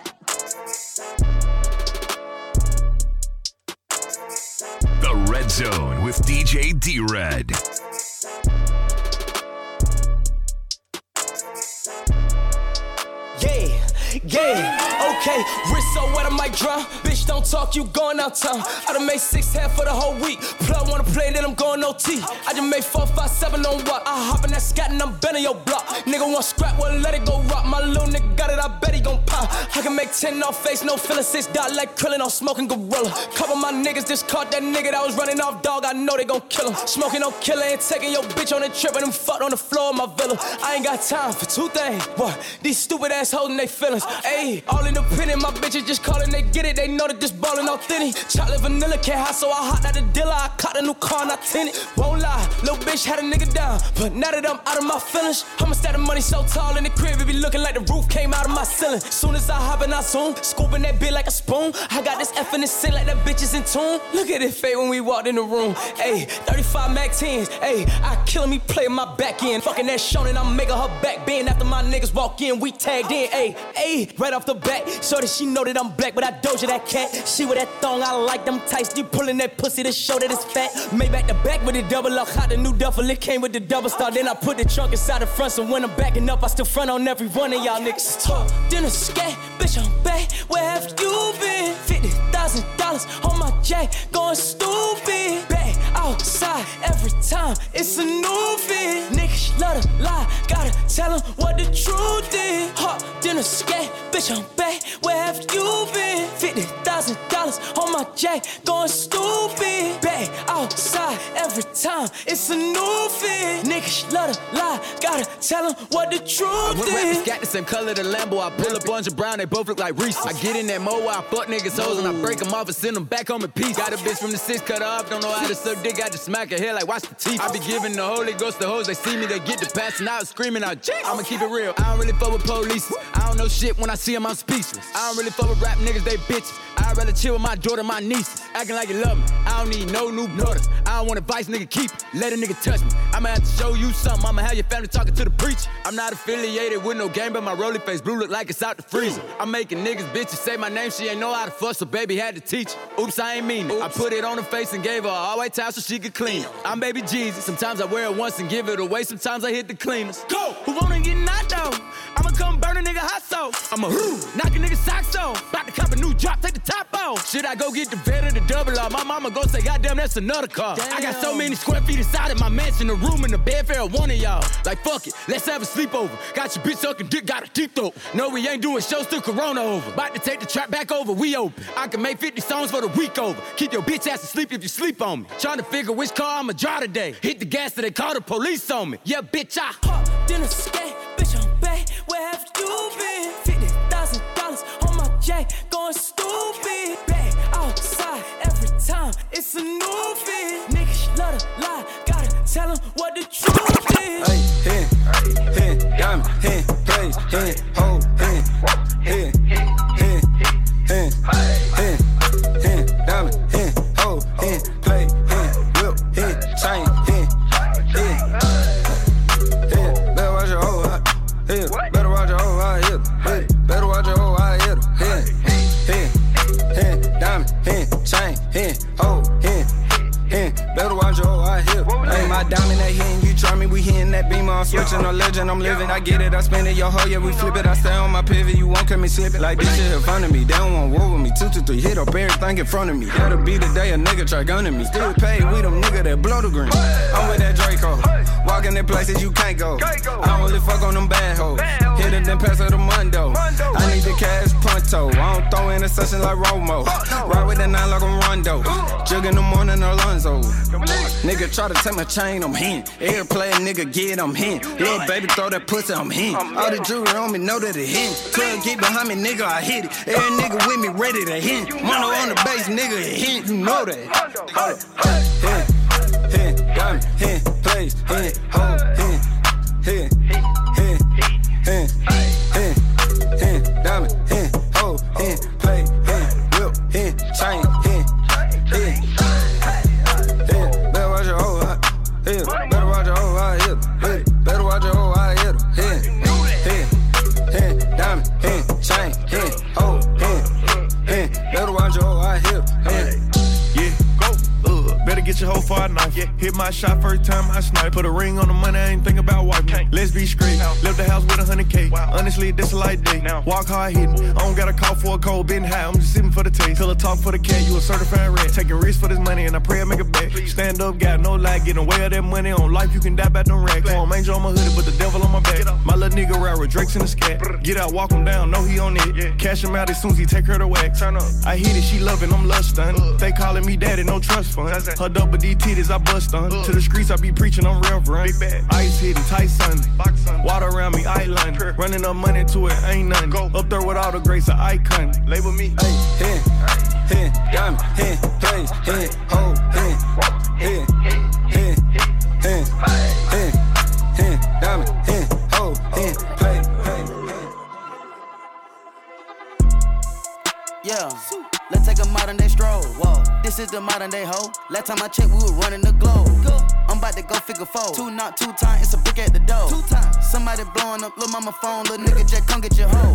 The Red Zone with D J D-Red. Yeah, yeah, okay, wrist so wet I might drown. Bitch, don't talk, you going out town. I done made six half for the whole week. Plug wanna play, then I'm going O T. I done made four, five, seven on what? I hop in that scat and I'm bending your block. Nigga want scrap, well let it go rock. My little nigga got it, I bet he gon' pop. I can make ten off face, no feeling. Six dot like Krillin, I'm smoking gorilla. Couple my niggas just caught that nigga that was running off dog. I know they gon' kill him. Smoking no killer, ain't taking your bitch on a trip and them fucked on the floor of my villa. I ain't got time for two things. What? These stupid ass holding they feelings. Ayy, all in the opinion, my bitches just calling, they get it, they know that this ballin' authentic. Chocolate vanilla can't hide, so I hopped out the dealer. I caught a new car and I tinted. Won't lie, lil' bitch had a nigga down, but now that I'm out of my feelings, I'ma stack the money so tall in the crib, it be looking like the roof came out of my ceiling. Soon as I hop in, I zoom, scooping that bitch like a spoon. I got this F in the sit like that bitch is in tune. Look at it fade when we walked in the room. Ayy, thirty-five Mac tens, ayy, I killin' me playin' my back end. Fucking that Shonen, I'm making her back bend. After my niggas walk in, we tagged in, ayy, ayy, right off the bat. Shorty, she know that I'm black, but I doja that cat. She with that thong, I like them tights. You pulling that pussy to show that it's fat. Made back the back with the double up. Hot the new duffel, it came with the double star. Then I put the trunk inside the front, so when I'm backing up, I still front on every one of y'all niggas. Talk, then a scat, bitch, I'm back. Where have you been? Fifty thousand dollars on my jack, going stupid. Back outside every time, it's a new fit. Niggas love to lie, gotta tell them what the truth is. Hot, then a scat, bitch, I'm back. Where have you been? Fifty thousand dollars on my jack, going stupid. Back outside every time, it's a new fit. Niggas love to lie, gotta tell them what the truth uh, when is. When rappers got the same color, the Lambo, I pull up Bunch of Brown, they both look like Reese. I get in that mo, I fuck niggas hoes and I break them off and send them back home in peace. Got a bitch from the six, cut her off, don't know how to suck dick, I just smack her head like watch the teeth. I be giving the Holy Ghost the hoes, they see me, they get the pass and I was screaming out, jeez. I'ma keep it real, I don't really fuck with police. I don't know shit when I see them, I'm speechless. I don't really fuck with rap niggas, they bitches. I'd rather chill with my daughter, my niece. Acting like you love me, I don't need no new daughters. I don't want advice, nigga, keep it. Let a nigga touch me. I'ma have to show you something, I'ma have your family talking to the preacher. I'm not affiliated with no gang, but my rolly face blue look like it's out the freezer. I'm making niggas bitches say my name, she ain't know how to fuck, so baby had to teach her. Oops, I ain't mean it. I put it on her face and gave her a all-white towel so she could clean it. I'm baby Jesus, sometimes I wear it once and give it away, sometimes I hit the cleaners. Go! Who wanna get knocked though? I'ma come burn a nigga hot sauce. I'ma whoo, knock a nigga socks off. About to cop a new drop, take the top off. Should I go get the vet or the double R? My mama gon' say, goddamn, that's another car. Damn. I got so many square feet inside of my mansion, the room and the bed for one of y'all. Like, fuck it, let's have a sleepover. Got your bitch sucking dick, got a deep throat. No, we ain't doing shows till Corona over. About to take the trap back over, we open. I can make fifty songs for the week over. Keep your bitch ass asleep if you sleep on me. Trying to figure which car I'ma drive today. Hit the gas so they call the police on me. Yeah, bitch, I hop, then escape. Bitch, I'm back. Where have you been? fifty thousand dollars on my jack, going stupid. Back outside every time, it's a new fit. Niggas love to lie, gotta tell them what the truth is. Hey, hey, hey, diamond, hey, hey, hey, ho, hey, hey, hey, hey, hey, hey, diamond, hey, ho, hey, play, hey, whip, hey, chain, hey, hey, hey, better watch your whole eye, hey, better watch your whole eye, hey, better watch your whole eye, hey, hey, hey, diamond, hey, chain, hey, ho, hey, hey, better watch your whole eye, hey, my diamond ain't hitting you. Try me, we hitting that beamer. I'm switching, no legend, I'm living. I get it, I spend it, yo ho, yeah, we flip it. I stay on my pivot, you won't cut me slipping. Like this shit in front of me, they don't want war with me. Two, two, three, hit up everything in front of me. That'll be the day a nigga try gunning me. Still paid, we them nigga that blow the green. I'm with that Draco, walking in places you can't go. I only fuck on them bad hoes, hit it then pass her the Mundo. I need the cash punto, I don't throw interceptions like Romo. Ride with that nine like I'm Rondo, jug in the morning Alonzo. Nigga try to take my chain, I'm him. Every player nigga get, I'm him. Little baby throw that pussy, I'm him. All the jewelry on me know that it him. Club get behind me, nigga, I hit it. Every nigga with me ready to hit. Mono on the base, nigga, it hit. You know that. Hold it. Hit, diamond, hit, place, hit, hold, hit, hit, hit, hit, hit, hit, diamond, hit, hold, hit, play, hit, whip, hit, chain, hit, hit, hit. Better watch your whole eye, hit, better watch your whole eye, hit, hit, better watch your whole eye, hit, hit, hit, hit, diamond, hit, chain, hit, hold, hit, hit, better watch your whole eye, hit, hit. Better get your hoe for a knife. Yeah. Hit my shot first time I snipe. Put a ring on the money, I ain't think about wiping. Let's be straight. House. Left the house with a hundred K. Wow. Honestly, this a light day. Now. Walk hard hitting. I don't got a call for a cold, been high. I'm just sipping for the taste. Till I talk for the cat, you a certified rat. Taking risks for this money and I pray I make a bet. Stand up, got no lie, getting away of that money. On life, you can die by them racks. Home angel on my hoodie, but the devil on my back. My little nigga ride with Drake's in the scat. Get out, walk him down, know he on it. Yeah. Cash him out as soon as he take her to whack. Turn up. I hit it, she loving, I'm lust stunned. Uh. They calling me daddy, no trust fund. That's her double D titties I bust on. Ugh. To the streets I be preaching, I'm reverend. Ice hitting, tight sun. Water around me, I line. Running up money to it, ain't nothing. Go. Up there with all the grace, an icon. Label me. Hey, hey, hey, diamond, hey, hey, hey, ho, hey, hey, hey, hey, hey, hey, diamond, hey, ho, hey, play, hey. Yeah. Let's take a modern day stroll. Whoa, this is the modern day hoe. Last time I checked, we were running the globe. Go. I'm about to go figure four. Two knock, two time, it's a brick at the door. Two time. Somebody blowing up, little mama phone, little nigga Jack, come get your hoe.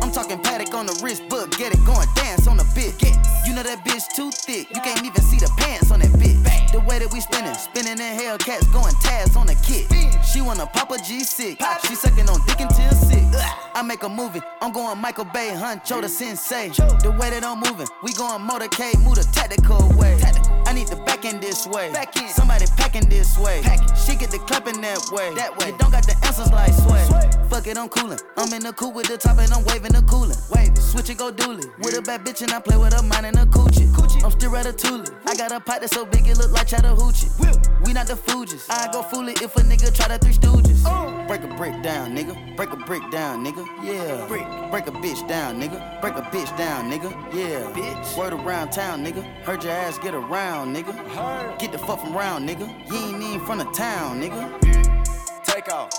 I'm talking paddock on the wrist, book, get it, going dance on the bitch. Get. You know that bitch too thick, you can't even see the pants on that bitch. Bang. The way that we spinning, spinning in Hellcats, going Taz on the kick. Bang. She wanna pop a G six, pop. She sucking on dick until sick. Ugh. I make a movie, I'm going Michael Bay, Huncho the sensei. Cho. The way that I'm moving. We going motorcade, move the tactical way. Tactical. I need the back end this way. Back end. Somebody packing this way. Packin'. She get the clapping that way. That way. You don't got the answers like sway. Sway. Fuck it, I'm coolin'. I'm in the coupe with the top and I'm waving the coolin'. Waving. Switch it, go dooley. Yeah. With a bad bitch and I play with her mind and a coochie. Coochie. I'm still ratatouille. I got a pot that's so big it look like Chattahoochee. Will. We not the Fugees. I go fool it if a nigga try the Three Stooges. Oh. Break a brick down, nigga. Break a brick down, nigga. Yeah. Break. Break a bitch down, nigga. Break a bitch down, nigga. Yeah. Bitch. Word around town, nigga. Heard your ass get around, nigga. Heard. Get the fuck from round, nigga. You ain't even from the town, nigga. Yeah. Take off.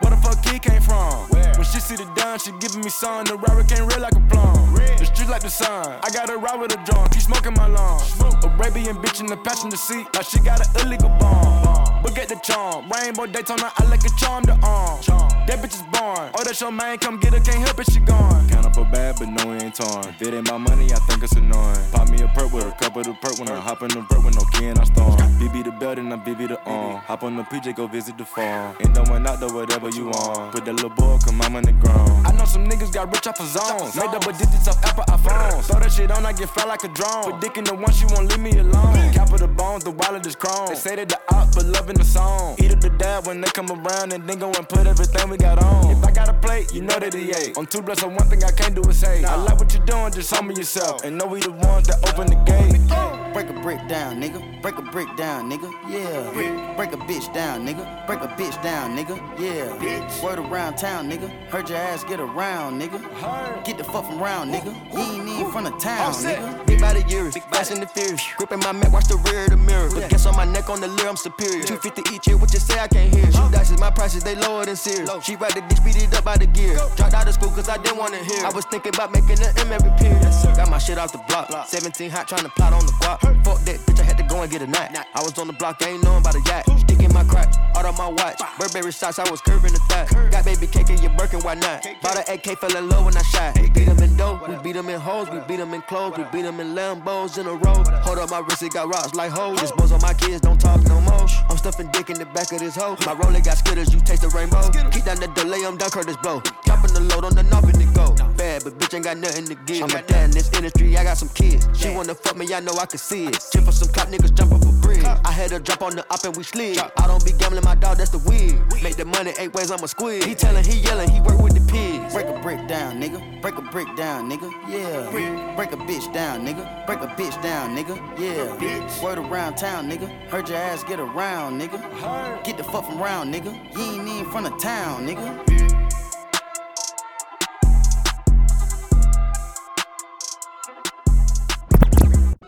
Where the fuck he came from? Where? When she see the dime, she giving me sun. The robber can't real like a plum. Red. The street like the sun. I got a ride with a drum. She smoking my lawn. Smoke. Arabian bitch in the passenger seat. Like she got an illegal bomb. bomb. But get the charm. Rainbow Daytona, I like a charm to arm. Charm. That bitch is born. Oh, that's your man, come get her, can't help it, she gone. Count up a bag, but no, it ain't torn. If it ain't my money, I think it's annoying. Pop me a perk with a cup of the perk when I hop in the perk with no key and I storm. B B the belt and I B B the arm. Hop on the P J, go visit the farm. Ain't no one out though, whatever you on. Put that little boy, come on, on the ground. I know some niggas got rich off of zones. Made double digits off Apple iPhones. Throw that shit on, I get fly like a drone. Put dick in the one, she won't leave me alone. Cap of the bones, the wallet is chrome. They say that the op, but loving the song. Eat up the dab when they come around and then go and put everything we got on. If I got a plate, you know that he ate. I'm too blessed, so one thing I can't do is say. Nah. I like what you're doing, just humble yourself. And know we the ones that open the gate. Oh. Break a brick down, nigga. Break a brick down, nigga. Yeah. Brick. Break a bitch down, nigga. Break a bitch down, nigga. Yeah. Bitch. Word around town, nigga. Heard your ass get around, nigga. Heard. Get the fuck from round, nigga. He ain't even from the town, nigga. Big body Urus, fast and the furious. Gripping my mat, watch the rear of the mirror. But guess on my neck, on the lyre, I'm superior. two fifty each year, what you say I can't hear. Shoot dashes, my prices, they lower than serious. She ride the dick, beat it up out the gear. Dropped out of school cause I didn't wanna hear. I was thinking about making an M every period. Got my shit off the block. seventeen hot, trying to plot on the guap. Fuck that bitch, I had to go and get a knot. I was on the block, I ain't knowing about a yacht. Sticking my crotch, out of my watch. Burberry shots, I was curving the thigh. Got baby cake in your Birkin, why not? Bought an A K, fell in love when I shot. We beat them in dough, we beat them in hoes, we beat them in clothes, we beat them in Lambos in a row. Hold up my wrist, it got rocks like hoes. This bones on my kids, don't talk no more. I'm stuffing dick in the back of this hoe. My roller got skitters, you taste the rainbow. Keep down the delay, I'm done Curtis Blow. Dropping the load on the knob and it go. Bad, but bitch ain't got nothing to give. I'm a dad in this industry, I got some kids. She wanna fuck me, I know I can see it. Chip for some clout, niggas jump up a bridge. I had a drop on the up and we slid. I don't be gambling, my dog, that's the weed. Make the money eight ways, I'ma squid. He telling, he yelling, he work with the pigs. Break a brick down, nigga. Break a brick down, nigga. Yeah. Break, break a bitch down, nigga. Break a bitch down, nigga. Yeah. Bitch. Word around town, nigga. Heard your ass get around, nigga. Heard. Get the fuck from round, nigga. You ain't in front of town, nigga.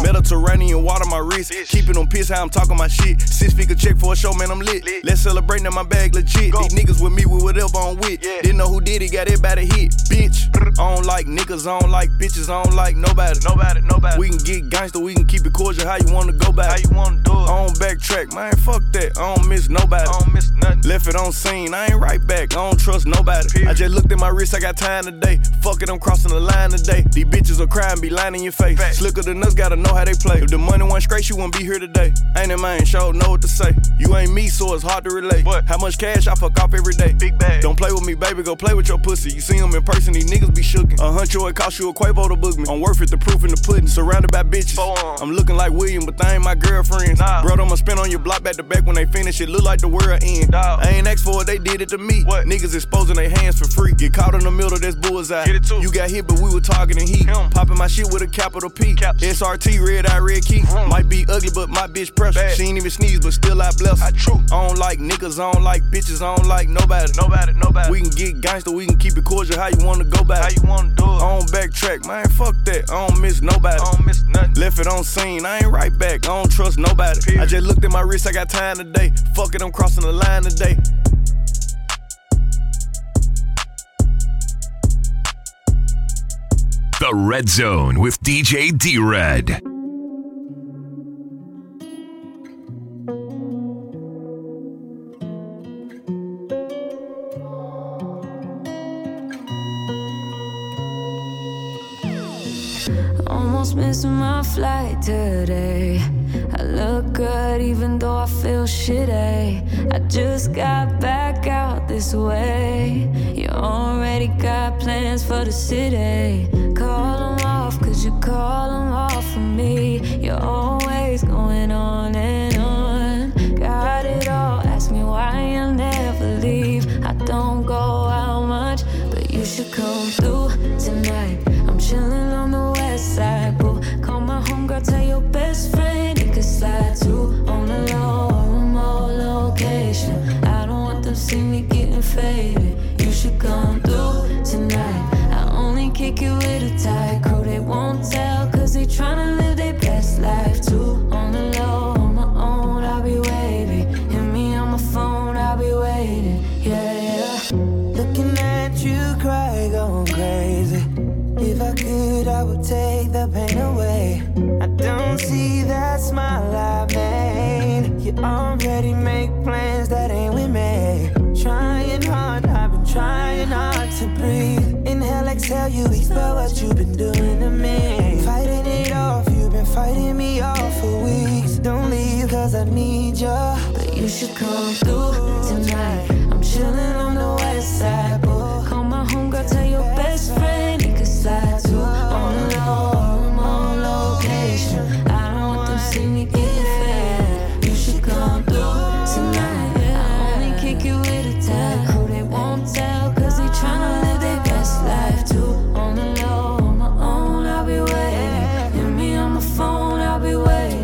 Mediterranean water my wrist, keeping them pissed how I'm talking my shit. Six figure check for a show, man, I'm lit. lit. Let's celebrate now, my bag legit. Go. These niggas with me with whatever I'm with. Yeah. Didn't know who did it, got everybody hit. Bitch, I don't like niggas, I don't like bitches, I don't like nobody. Nobody, nobody. We can get gangster, we can keep it cordial. How you wanna go back? How you wanna do it? I don't backtrack, man, fuck that. I don't miss nobody. I don't miss nothing. Left it on scene, I ain't right back. I don't trust nobody. Period. I just looked at my wrist, I got time today. Fuck it, I'm crossing the line today. These bitches will cry and be lying in your face. Fact. Slicker than us, gotta know how they play. If the money went straight, she wouldn't be here today. Ain't in my show, know what to say. You ain't me, so it's hard to relate. But how much cash I fuck off every day? Big bag. Don't play with me, baby, go play with your pussy. You see them in person, these niggas be shookin'. A huncho, it cost you a Quavo to book me. I'm worth it, the proof in the pudding. Surrounded by bitches. I'm looking like William, but they ain't my girlfriends. Nah. Bro, I'ma spin on your block back to back when they finish. It look like the world end. Dog. I ain't asked for it, they did it to me. What? Niggas exposing their hands for free. Get caught in the middle, that's bullseye. Get it too. You got hit, but we were targeting heat. Him. Popping my shit with a capital P. Caps. S R T, red eye, red key. Mm. Might be ugly, but my bitch pressure. Bad. She ain't even sneeze, but still I bless her. I, I don't like niggas, I don't like bitches, I don't like nobody. Nobody, nobody. We can get gangster, we can keep it cordial. How you wanna go back? How you wanna do it? I don't backtrack, man, fuck that. I don't miss nobody. I don't miss nothing. Left it on scene, I ain't right back. I don't trust nobody. Period. I just looked at my wrist, I got time today. Fuck it, I'm crossing the line today. The Red Zone with D J D-Red. Almost missing my flight today. I look good even though I feel shitty. I just got back out this way. You already got plans for the city. Call them off, cause you call them off for me. You're always going on and on. Got it all, ask me why I never leave. I don't go out much, but you should come through tonight. I'm chilling on the west side, boo. Call my homegirl, tell your best friend it could slide through on the low or remote location. I don't want them to see me getting faded. You should come through tonight. I only kick you with a tight crew. They won't tell, cause they tryna live their best life too. On the low, on my own, I'll be waiting. Hit me on my phone, I'll be waiting. Yeah, yeah. Looking at you cry, going crazy. If I could, I would take the pain away. I don't see that smile I made. You already make plans that ain't with me. Trying hard, I've been trying hard to breathe. Inhale, exhale, you expel what you've been doing to me. Fighting it off, you've been fighting me off for weeks. Don't leave, cause I need ya. But you should come through tonight. I'm chilling on the west side, boy. Call my homegirl, tell your best friend it could slide too. On the low, I'm on location. I don't want them to see me get fair. You should come through tonight. I only kick you with a tag. Who they won't tell, cause they tryna live their best life too. On the low, on my own, I'll be waiting. Hit me on my phone, I'll be waiting.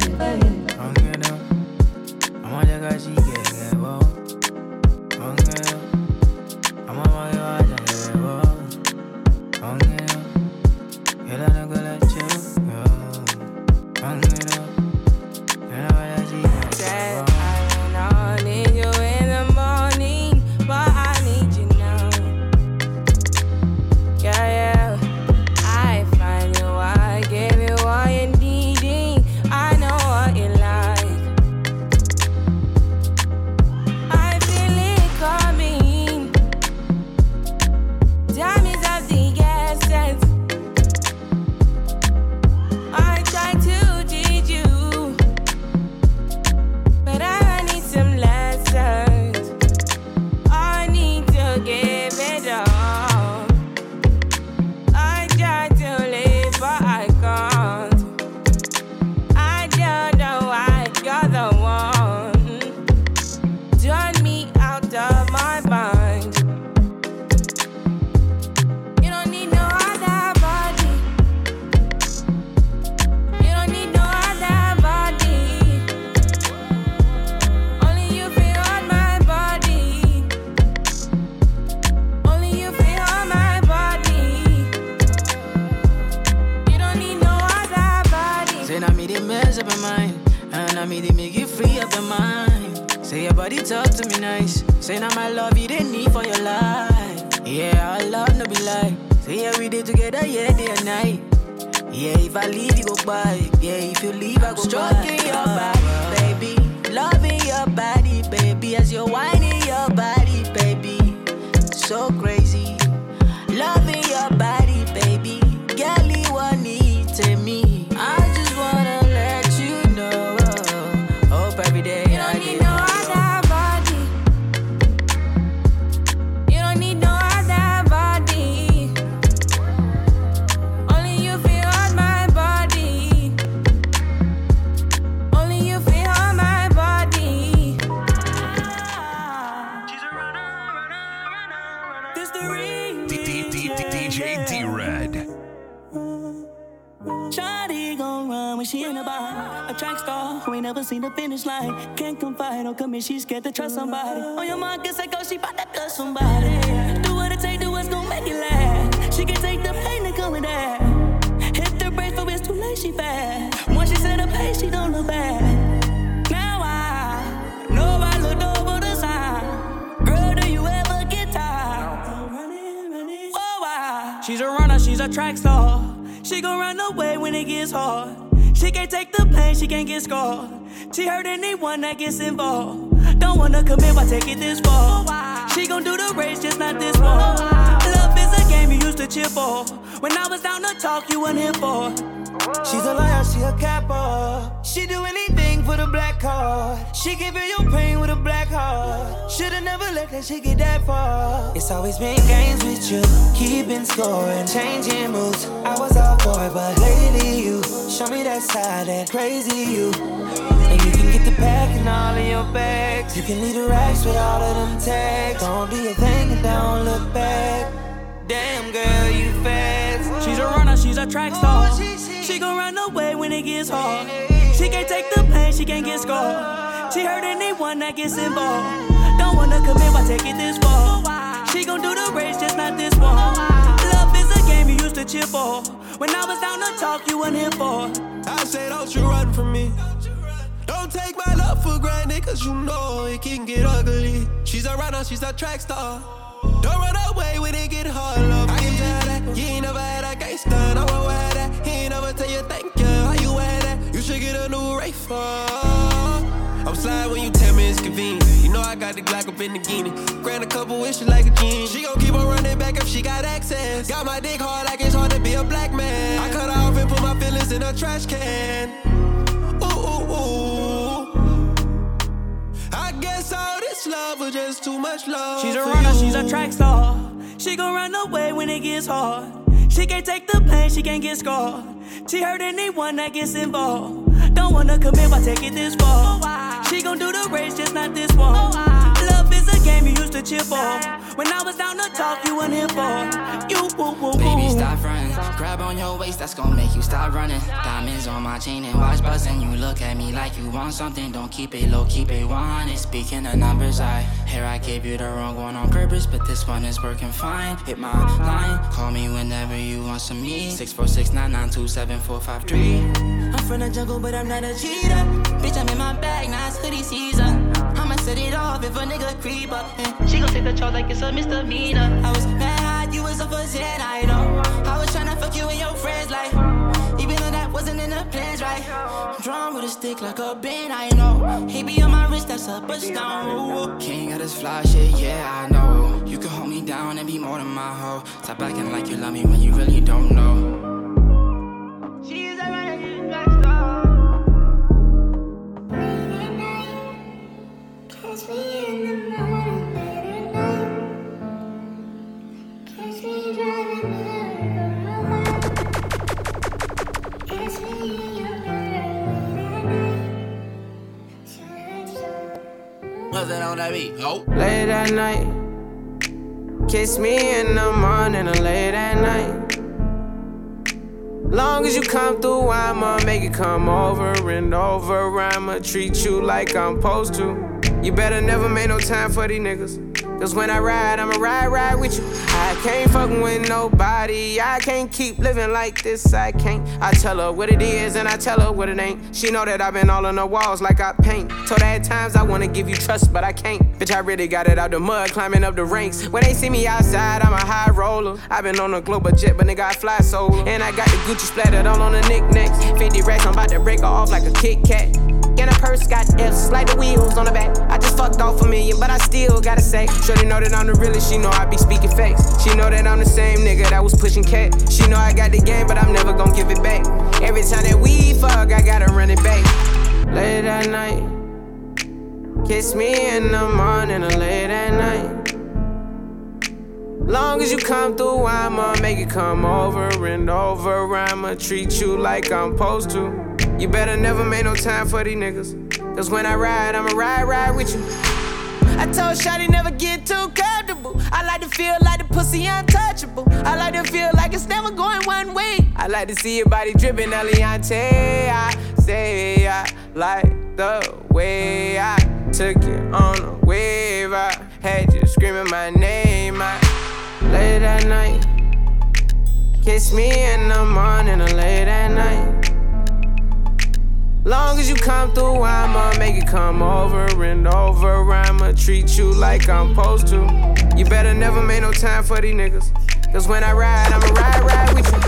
mean, they make you free of the mind. Say your body talk to me nice. Say now my love you didn't need for your life. Yeah, I love no be like. Say yeah, we did together, yeah, day and night. Yeah, if I leave, you go by. Yeah, if you leave, I go stroking by. Stroking your body, baby. Loving your body, baby. As you're whining your body, baby. So crazy. Loving your body, baby. Girl, you want it to me. I just wanna let you know. Hope every day you don't I need do. No other body. You don't need no other body. Only you feel on my body. Only you feel on my body. She's a runner, runner, runner, runner. This the ring. D J D-RED. Shawty gon' run when she in the bar. A track star who ain't never seen the finish line. Can't confide, don't commit, she's scared to trust somebody. On your mark, guess I go, she bout to touch somebody. Do what it take, do what's gon' make it last. She can take the pain and go with that. Hit the brakes, but it's too late, she fast. Once she set a pace, she don't look back. Now I know I looked over the side. Girl, do you ever get tired? Running, running. Oh, I. She's a runner, she's a track star. She gon' run away when it gets hard. She can't take the pain, she can't get scarred. She hurt anyone that gets involved. Don't wanna commit, why take it this far? She gon' do the race, just not this one. Love is a game you used to cheer for. When I was down to talk, you weren't here for. She's a liar, she a capper. She do anything for the black card. She give you your pain with a black heart. Should've never let that shit get that far. It's always been games with you, keeping score and changing moves. I was all for it, but lately you show me that side, that crazy you. And you can get the pack and all of your bags. You can leave the racks with all of them tags. Don't do your thing and don't look back. Damn girl, you fast. She's a runner, she's a track star. She gon' run away when it gets hard. She can't take the pain, she can't get scarred. She hurt anyone that gets involved. Don't wanna commit, why take it this far? She gon' do the race, just not this one. Love is a game you used to cheer for. When I was down to talk, you weren't here for. I say don't you run from me. Don't take my love for granted, cause you know it can get ugly. She's a runner, she's a track star. Don't run away when it get hard, love. I can tell that you ain't never had a gangster. No one will have that. He ain't never tell you thank you. How you had that? You should get a new rifle. I'm slide when you tell me it's convenient. You know I got the Glock up in the guinea. Grant a couple wishes like a genie. She gon' keep on running back if she got access. Got my dick hard like it's hard to be a black man. I cut her off and put my feelings in a trash can. Ooh, ooh, ooh. I guess all this love was just too much love. She's a runner, she's a track star. She gon' run away when it gets hard. She can't take the pain, she can't get scarred. She hurt anyone that gets involved. Don't wanna commit, why take it this far? She gon' do the race, just not this one. Love is a game you used to cheer for. When I was down to talk, you weren't here for. You woo woo woo. Baby, stop running. Grab on your waist, that's gon' make you stop running. Diamonds on my chain and watch buzzing. You look at me like you want something. Don't keep it low, keep it one hundred. Speaking of numbers, I here I gave you the wrong one on purpose, but this one is working fine. Hit my line, call me whenever you want some me. Six four six nine nine two seven four five three. I'm from the jungle, but I'm not a cheater. Bitch, I'm in my bag, now it's hoodie season. I'ma set it off if a nigga creep up. And she gon' take the charge like it's a misdemeanor. I was mad, you was a fuzzin', I know. I was tryna fuck you and your friends like, even though that wasn't in the plans, right? Drawn with a stick like a bin, I know. He be on my wrist, that's up a stone. King of this fly shit, yeah, I know. You can hold me down and be more than my hoe. Stop acting like you love me when you really don't know. Catch me in the morning, late at night. Catch me driving around the world. Catch me in your bed late at night. Shine. What's that on that beat? Oh. Late at night. Kiss me in the morning or late at night. Long as you come through, I'ma make it come over and over. I'ma treat you like I'm supposed to. You better never make no time for these niggas. Cause when I ride, I'ma ride, ride with you. I can't fuckin' with nobody. I can't keep living like this, I can't. I tell her what it is and I tell her what it ain't. She know that I've been all on the walls like I paint. Told her at times I wanna give you trust, but I can't. Bitch, I really got it out the mud, climbing up the ranks. When they see me outside, I'm a high roller. I've been on a global jet, but nigga, I fly solo. And I got the Gucci splattered all on the knickknacks. fifty racks, I'm about to break her off like a Kit Kat. And a purse got F's, like the wheels on the back. I just fucked off a million, but I still gotta say. Shorty know that I'm the realest, she know I be speaking facts. She know that I'm the same nigga that was pushing cat. She know I got the game, but I'm never gonna give it back. Every time that we fuck, I gotta run it back. Late at night, kiss me in the morning or late at night. Long as you come through, I'ma make it come over and over. I'ma treat you like I'm supposed to. You better never make no time for these niggas. Cause when I ride, I'ma ride, ride with you. I told Shawty never get too comfortable. I like to feel like the pussy untouchable. I like to feel like it's never going one way. I like to see your body dripping, Eliante. I say I like the way I took you on a wave. I had you screaming my name. I late at night, kiss me in the morning or late at night. Long as you come through, I'ma make it come over and over. I'ma treat you like I'm supposed to. You better never make no time for these niggas. Cause when I ride, I'ma ride, ride with you.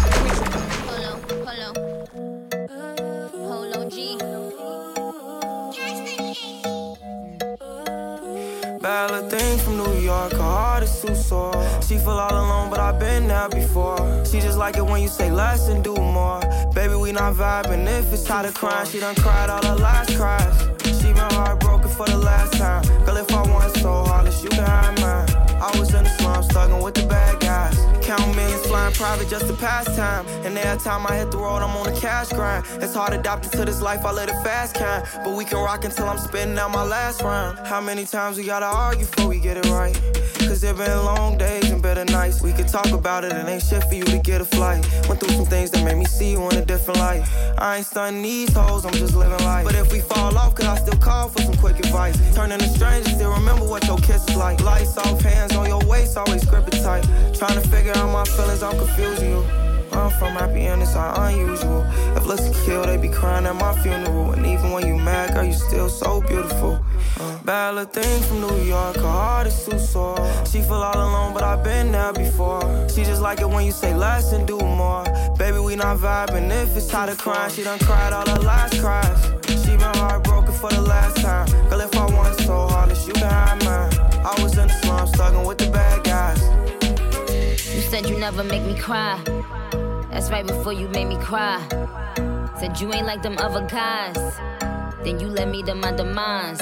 Hold on, hold on. Hold on, G. Bad little thing from New York, her heart is too sore. She feel all alone, but I've been there before. She just like it when you say less and do more. Baby, we not vibing if it's tired of crying. She done cried all her last cries. She been heartbroken for the last time. Girl, if I want so hard, you can hide mine. I was in the slums, thuggin' with the bad guys. Count millions, flying private just to pass time. And every time I hit the road, I'm on a cash grind. It's hard adapted to this life, I live the fast kind. But we can rock until I'm spitting out my last rhyme. How many times we gotta argue before we get it right? Cause it been long days and better nights. We could talk about it, it ain't shit for you to get a flight. Went through some things that made me see you in a different light. I ain't stunning these hoes, I'm just living life. But if we fall off, could I still call for some quick advice? Turning to strangers, still remember what your kiss is like. Lights off, hands on your waist, always grip it tight. Trying to figure out my feelings, I'm confusing you. I'm from happy and it's not unusual. If looks could kill, they be crying at my funeral. And even when you mad, girl, you still so beautiful. uh, Bad little thing from New York, her heart is too sore. She feel all alone, but I've been there before. She just like it when you say less and do more. Baby, we not vibing if it's tired of crying. She done cried all her last cries. She been heartbroken for the last time. Girl, if I want it so hard, you can hide mine. I was in the slums, thuggin' with the bad guys. You said you never make me cry. That's right before you made me cry. Said you ain't like them other guys. Then you led me to my demise.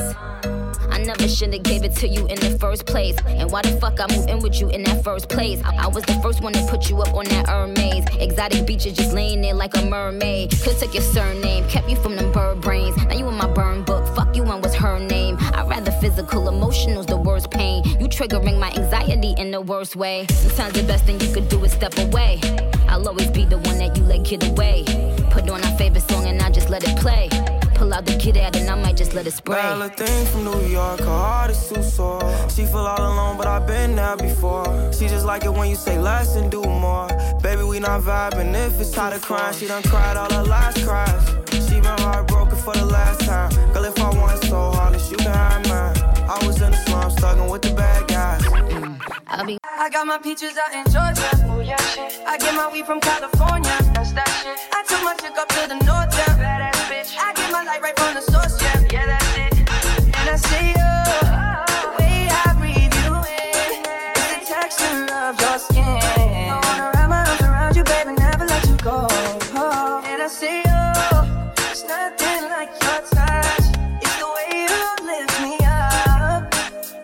I never should've gave it to you in the first place. And why the fuck I moved in with you in that first place? I, I was the first one to put you up on that Hermes. Exotic beaches just laying there like a mermaid. Could've took your surname, kept you from them bird brains. Now you in my burn book, fuck you and what's her name? I'd rather physical, emotional's the worst pain. You triggering my anxiety in the worst way. Sometimes the best thing you could do is step away. I'll always be the one that you let get away. Put on our favorite song and I just let it play. Pull out the kid at and I might just let it spray. Bad little thing from New York, her heart is too sore. She feel all alone, but I've been there before. She just like it when you say less and do more. Baby, we not vibing if it's tired of crying. She done cried all her last cries. She been heartbroken for the last time. Girl, if I want it so hard, you can hide mine. I was in the slums, thuggin' with the bad guys. Mm, I'll be I got my peaches out in Georgia. I get my weed from California. I took my chick up to the north. Yeah. I get my light right from the source. Yeah, that's it. And I say, oh, the way I breathe you in is the texture of your skin. I wanna wrap my arms around you, baby, never let you go. Oh, and I say, oh, it's nothing like your touch. It's the way you lift me up.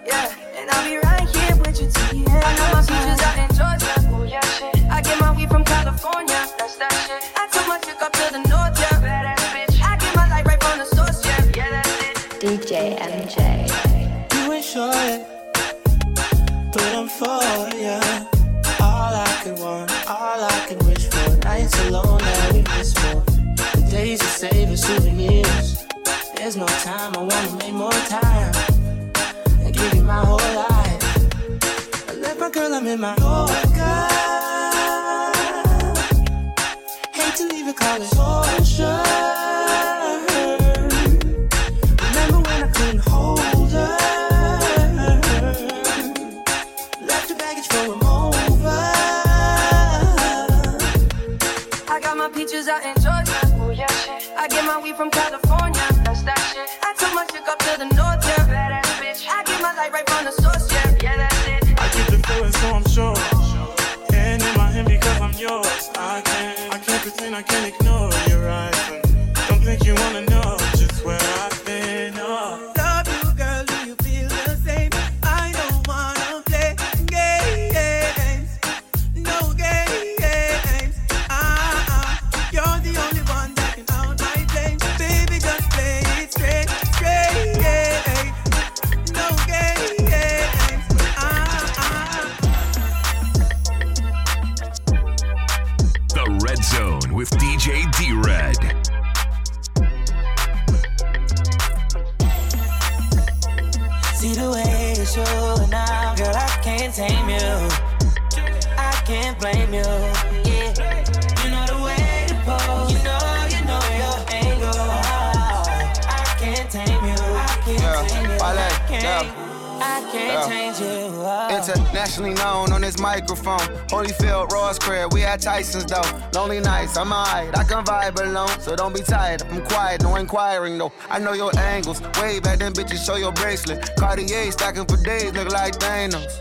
Yeah, and I'll be right here with you till the end. I know my features out in Georgia. Oh, yeah, shit. I get my weed from California. That's that shit. I took my chick up to the north. Yeah. D J M J. You ain't sure yet, but I'm for ya. All I could want, all I could wish for. Nights alone that we miss for. The days are saving souvenirs. There's no time, I wanna make more time and give you my whole life. I'm in my Yorker. Hate to leave it, call it torture. Remember when I couldn't hold her? Left her baggage for him over. I got my peaches out in Georgia. Oh, yeah, shit. I get my weed from California. That's that shit. I took my chick up to the north, yeah. Badass bitch. I get my light right from the source, yeah. Yeah, that's it. So I'm sure, and in my hand because I'm yours. I can't, I can't pretend, I can't ignore your eyes. And don't think you wanna know just where I've been. Oh. Love you, girl, do you feel the same? I don't wanna play games, no games. Ah, uh-uh. You're the only one that can out my flame, baby. Just play it straight, straight, no games. Zone with D J D-RED. See the way you're showing up, girl, I can't tame you. I can't blame you. Yeah, you know the way to pose. You know, you know your angle. I can't tame you. I can't yeah. tame you. I can't. Yeah. I can't change you. Oh. Internationally known on this microphone. Holyfield, Ross Craig, we had Tyson's though. Lonely nights, I'm alright. I can vibe alone, so don't be tired. I'm quiet, no inquiring though. I know your angles. Way back then, bitches, show your bracelet. Cartier stacking for days, look like Thanos.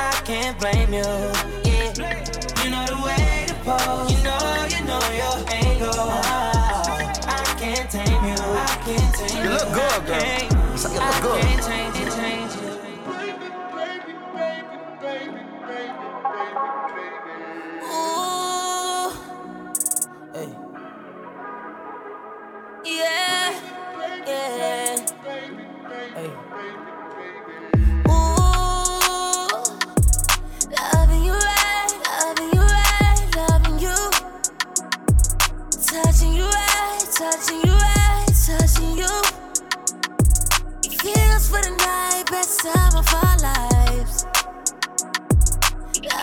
I can't blame you, yeah. You know the way to pose. You know, you know your angle. I can't tame you, I can't tame you. You look good, girl. You look good. I can't change it, change it. Baby, baby, baby, baby, baby, baby, baby. Ooh. Hey. Yeah. Yeah. Baby, baby, baby. Loving you right, loving you right, loving you. Touching you right, touching you right, touching you. Heels for the night, best time of our lives.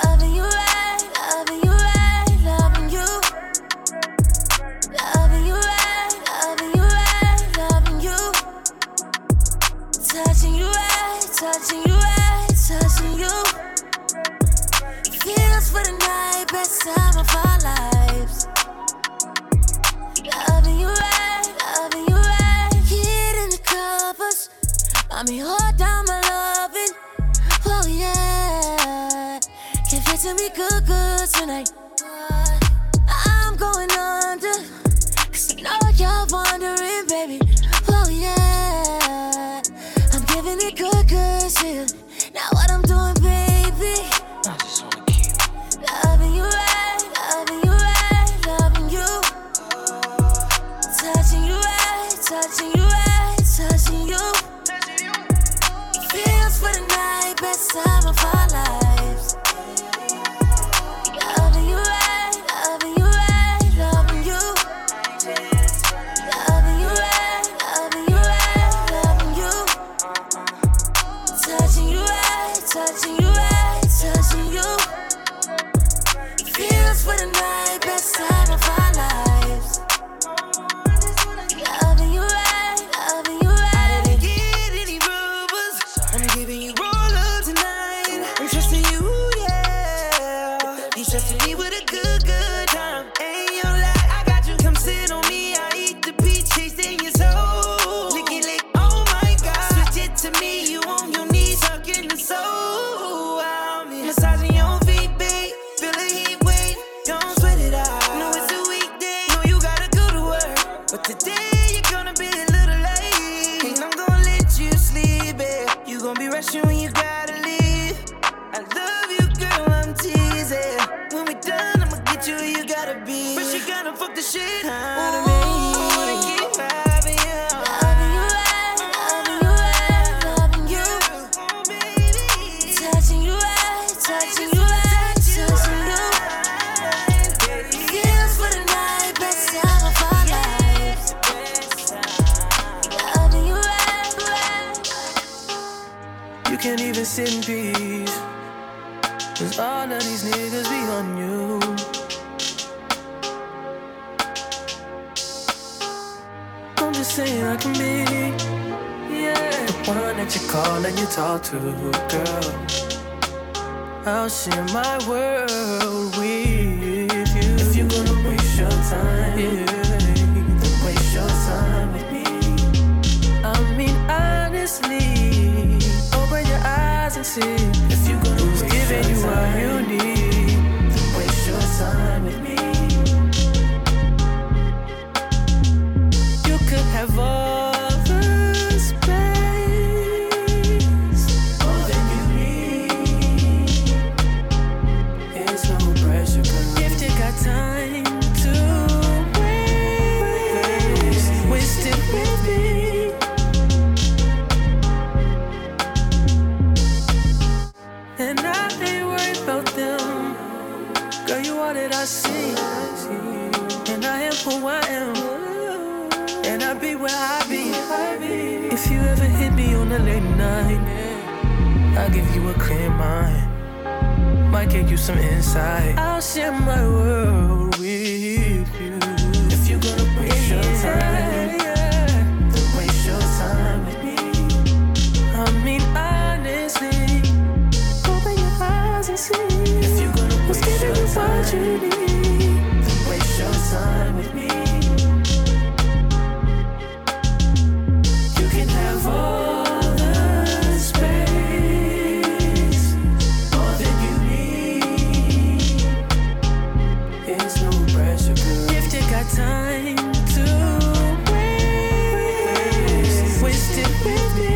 Loving you right, loving you right, loving you. Loving you right, loving you right, loving you. Touching you right, touching you right, touching you. Heels for the night, best time of our lives. Loving you right, loving you right. Hid in the covers, mommy, hold down my loving. Oh yeah, give it to me good, good tonight. I'm going under, cause I know y'all wondering, baby. Oh yeah, I'm giving it good, good to you. Now what I'm doing, baby, I just wanna loving you right, loving you right, loving you. Touching you right, touching you right, touching you. Feels for the night, best time of our lives. Loving you right, loving you right, loving you. Loving you right, loving you right, loving you. Touching you right, touching you right, touching you. Feels for the night, best time of our lives. Loving you right, loving you right. I didn't get any rubbers. I'm giving you all love tonight. I'm trusting you, yeah. You trusting me with a good, good time. Ain't your lie, I got you. Come sit on me. I eat the peach, tasting your soul. Licky lick, oh my God. Switch it to me, you on your knees, hugging the soul. I'm massaging your feet, babe. Feel the heat. Don't sweat it out. No, it's a weekday. No, you gotta go to work. But today you're gonna be a little late. And I'm gonna let you sleep, babe. You gonna be rushing when you gotta leave. I love you. fuck the shit out of me. Can't even sit in peace, cause all of these niggas be on you. I'm just saying I can be, yeah, the one that you call and you talk to, girl. I'll share my world with you. If you're gonna waste your time, yeah, then waste your time with me. I mean honestly, your eyes and see if you gonna who's giving you what you need. Don't waste your time with me. You could have all the space, all that you need. There's no pressure, girl. If you got time to waste, waste it with me. And I ain't worried about them. Girl, you are that I see. And I am who I am. And I be where I be. If you ever hit me on a late night, I'll give you a clear mind. Might give you some insight. I'll share my world with you. If you're gonna waste your time, then waste your time with me. I mean, honestly, if you're gonna waste your time, you need, then waste your time with me. You can have all the space, all that you need. There's no pressure, girl. If you got time to waste, waste it with me.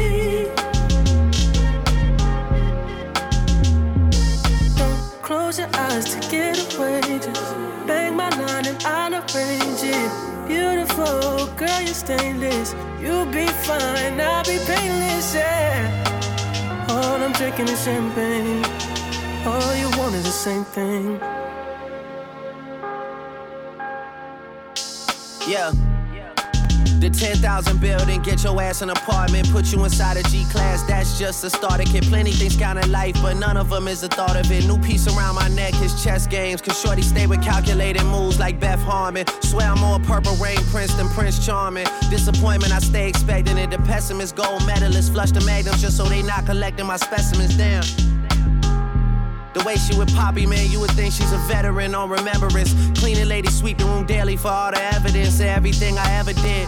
Close your eyes to get away. Just bang my line and I'll arrange it. Beautiful girl, you're stainless. You'll be fine, I'll be painless, yeah. All I'm drinking is champagne. All you want is the same thing. Yeah. The ten thousand building, get your ass an apartment, put you inside a G-Class, that's just a starter kit. Plenty things count in life, but none of them is the thought of it. New piece around my neck, his chess games, cause shorty stay with calculated moves like Beth Harmon. Swear I'm more Purple Rain Prince than Prince Charming. Disappointment, I stay expecting it. The pessimist, gold medalist, flush the magnums just so they not collecting my specimens, damn. The way she with Poppy, man, you would think she's a veteran on remembrance. Cleaning lady, sweep the room daily for all the evidence of everything I ever did.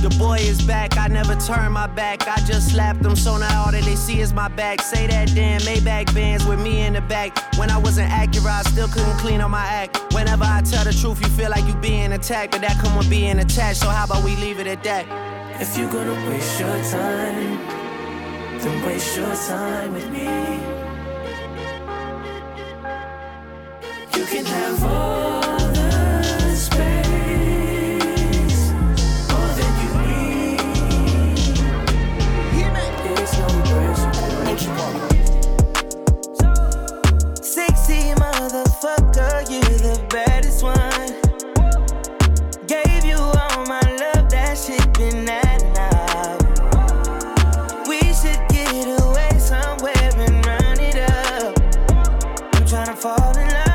The boy is back, I never turn my back. I just slapped them, so now all that they see is my back. Say that damn Maybach bands with me in the back. When I wasn't accurate, I still couldn't clean up my act. Whenever I tell the truth, you feel like you being attacked, but that come with being attached, so how about we leave it at that? If you're gonna waste your time, then waste your time with me. You can have all the space, sexy motherfucker, you the baddest one. Gave you all my love, that shit been that now. We should get away somewhere and run it up. I'm tryna fall in love.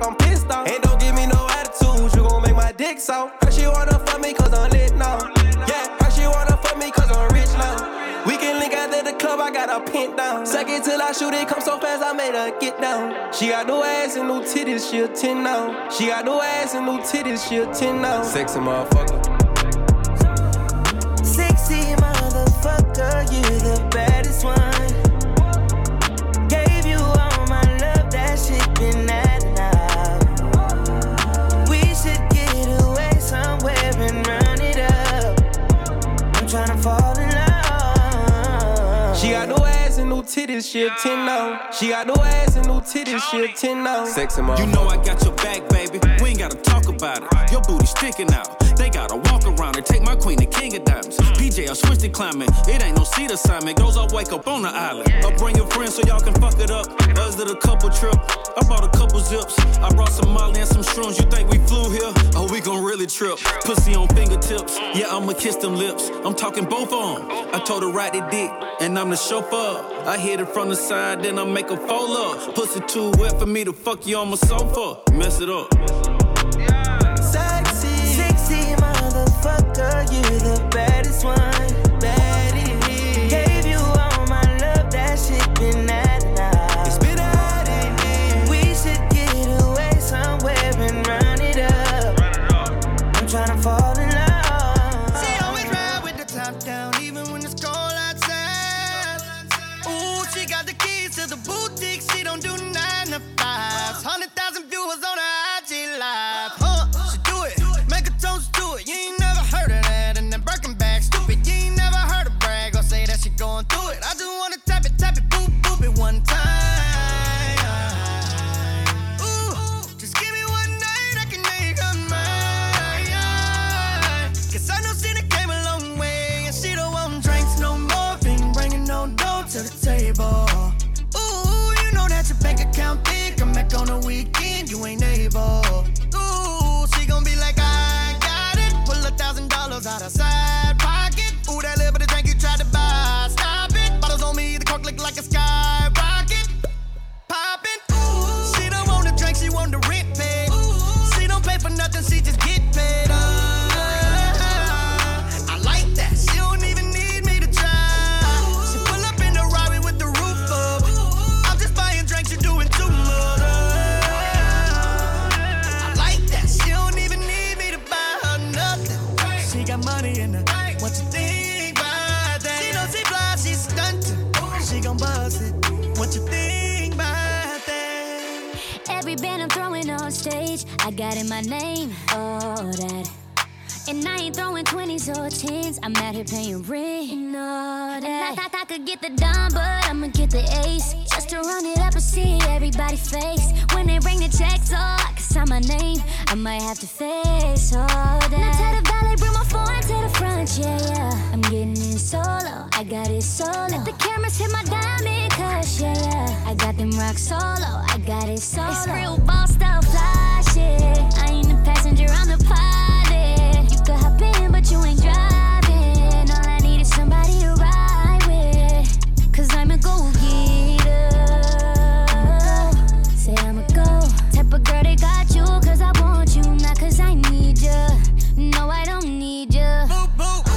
like I'm pissed off. And don't give me no attitude, you gon' make my dick soft. Her she wanna fuck me cause I'm lit now. Yeah, her she wanna fuck me cause I'm rich now. We can link out at the club, I got her pent down. Suck it till I shoot it, come so fast I made her get down. She got no ass and no titties, she a ten now. She got no ass and no titties, she a ten now. Sexy motherfucker. Sexy motherfucker, you the baddest one. Gave you all my love, that shit been at now. We should get away somewhere and run it up. I'm tryna fall in love. She got no ass and no titties, she a ten now. She got no ass and no titties, she a ten now. Sexy motherfucker. You know I got your back, baby. We ain't gotta talk about it. Your booty sticking out. They gotta walk around and take my queen to King of Diamonds. P J, I switched it climbing. It ain't no seat assignment. Goes all wake up on the island. I bring your friends so y'all can fuck it up. Us did a couple trip. I bought a couple zips. I brought some Molly and some shrooms. You think we flew here? Oh, we gon' really trip. Pussy on fingertips. Yeah, I'ma kiss them lips. I'm talking both on. I told her ride that dick, and I'm the chauffeur. I hit it from the side, then I make a fold up. Pussy too wet for me to fuck you on my sofa. Mess it up. Motherfucker, you the baddest one, baddie. Gave you all my love, that shit been at now. It's been out in me. We should get away somewhere and run it up. Run it up. I'm tryna fall in love. She always ride with the top down, even when it's cold outside. Ooh, she got the keys to the boutique, she don't do nine to fives. Hundred thousand viewers on her I G live. Huh, she do it, make a toast to it. You ain't going through it. I just wanna tap it, tap it, boop, boop it one time. Ooh, just give me one night, I can make her mine. Cause I know she done came a long way, and she don't want drinks no more. Been bringing no dough to the table. Ooh, you know that your bank account big. Come back on the weekend, you ain't able. Ooh, she gon' be like, I got it. Pull a thousand dollars out of side pocket. Ooh, that little bit of drink you tried to buy. Like a skyrocket, poppin'. Ooh, she don't want to drink, she want to rent paid. Ooh, she don't pay for nothing, she just get paid. Uh, I like that. She don't even need me to try. She pull up in the Rari with the roof up. I'm just buying drinks, you're doing too much. I like that. She don't even need me to buy her nothing. She got money in her. What you think about that? She knows she fly, she's stunting. She gon' buzz it. What you think about that? Every band I'm throwing on stage, I got in my name, oh that. And I ain't throwing twenties or tens, I'm out here paying rent, no that. I, I, I could get the dime, but I'ma get the ace. Just to run it up and see everybody's face. When they ring the checks, oh, I can sign my name. I might have to face all that. Now tell the valet, bring my phone to the front, yeah, yeah. I'm getting in solo, I got it solo. Let the cameras hit my diamond cush, yeah, yeah. I got them rock solo, I got it solo. It's real boss style fly shit. I ain't the passenger, I'm the pilot. You could hop in, but you ain't driving. All I need is somebody to ride with. Cause I'm a go-getter. Say I'm a go. Type of girl that got you, cause I want you. Not cause I need ya. No, I don't need ya. Boop, boop.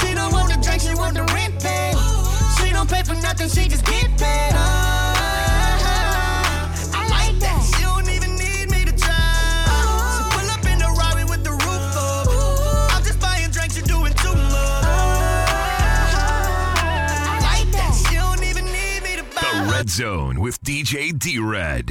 She don't want the drink, she want the rent paid. She don't pay for nothing, she just get paid. Oh. Zone with D J D-RED.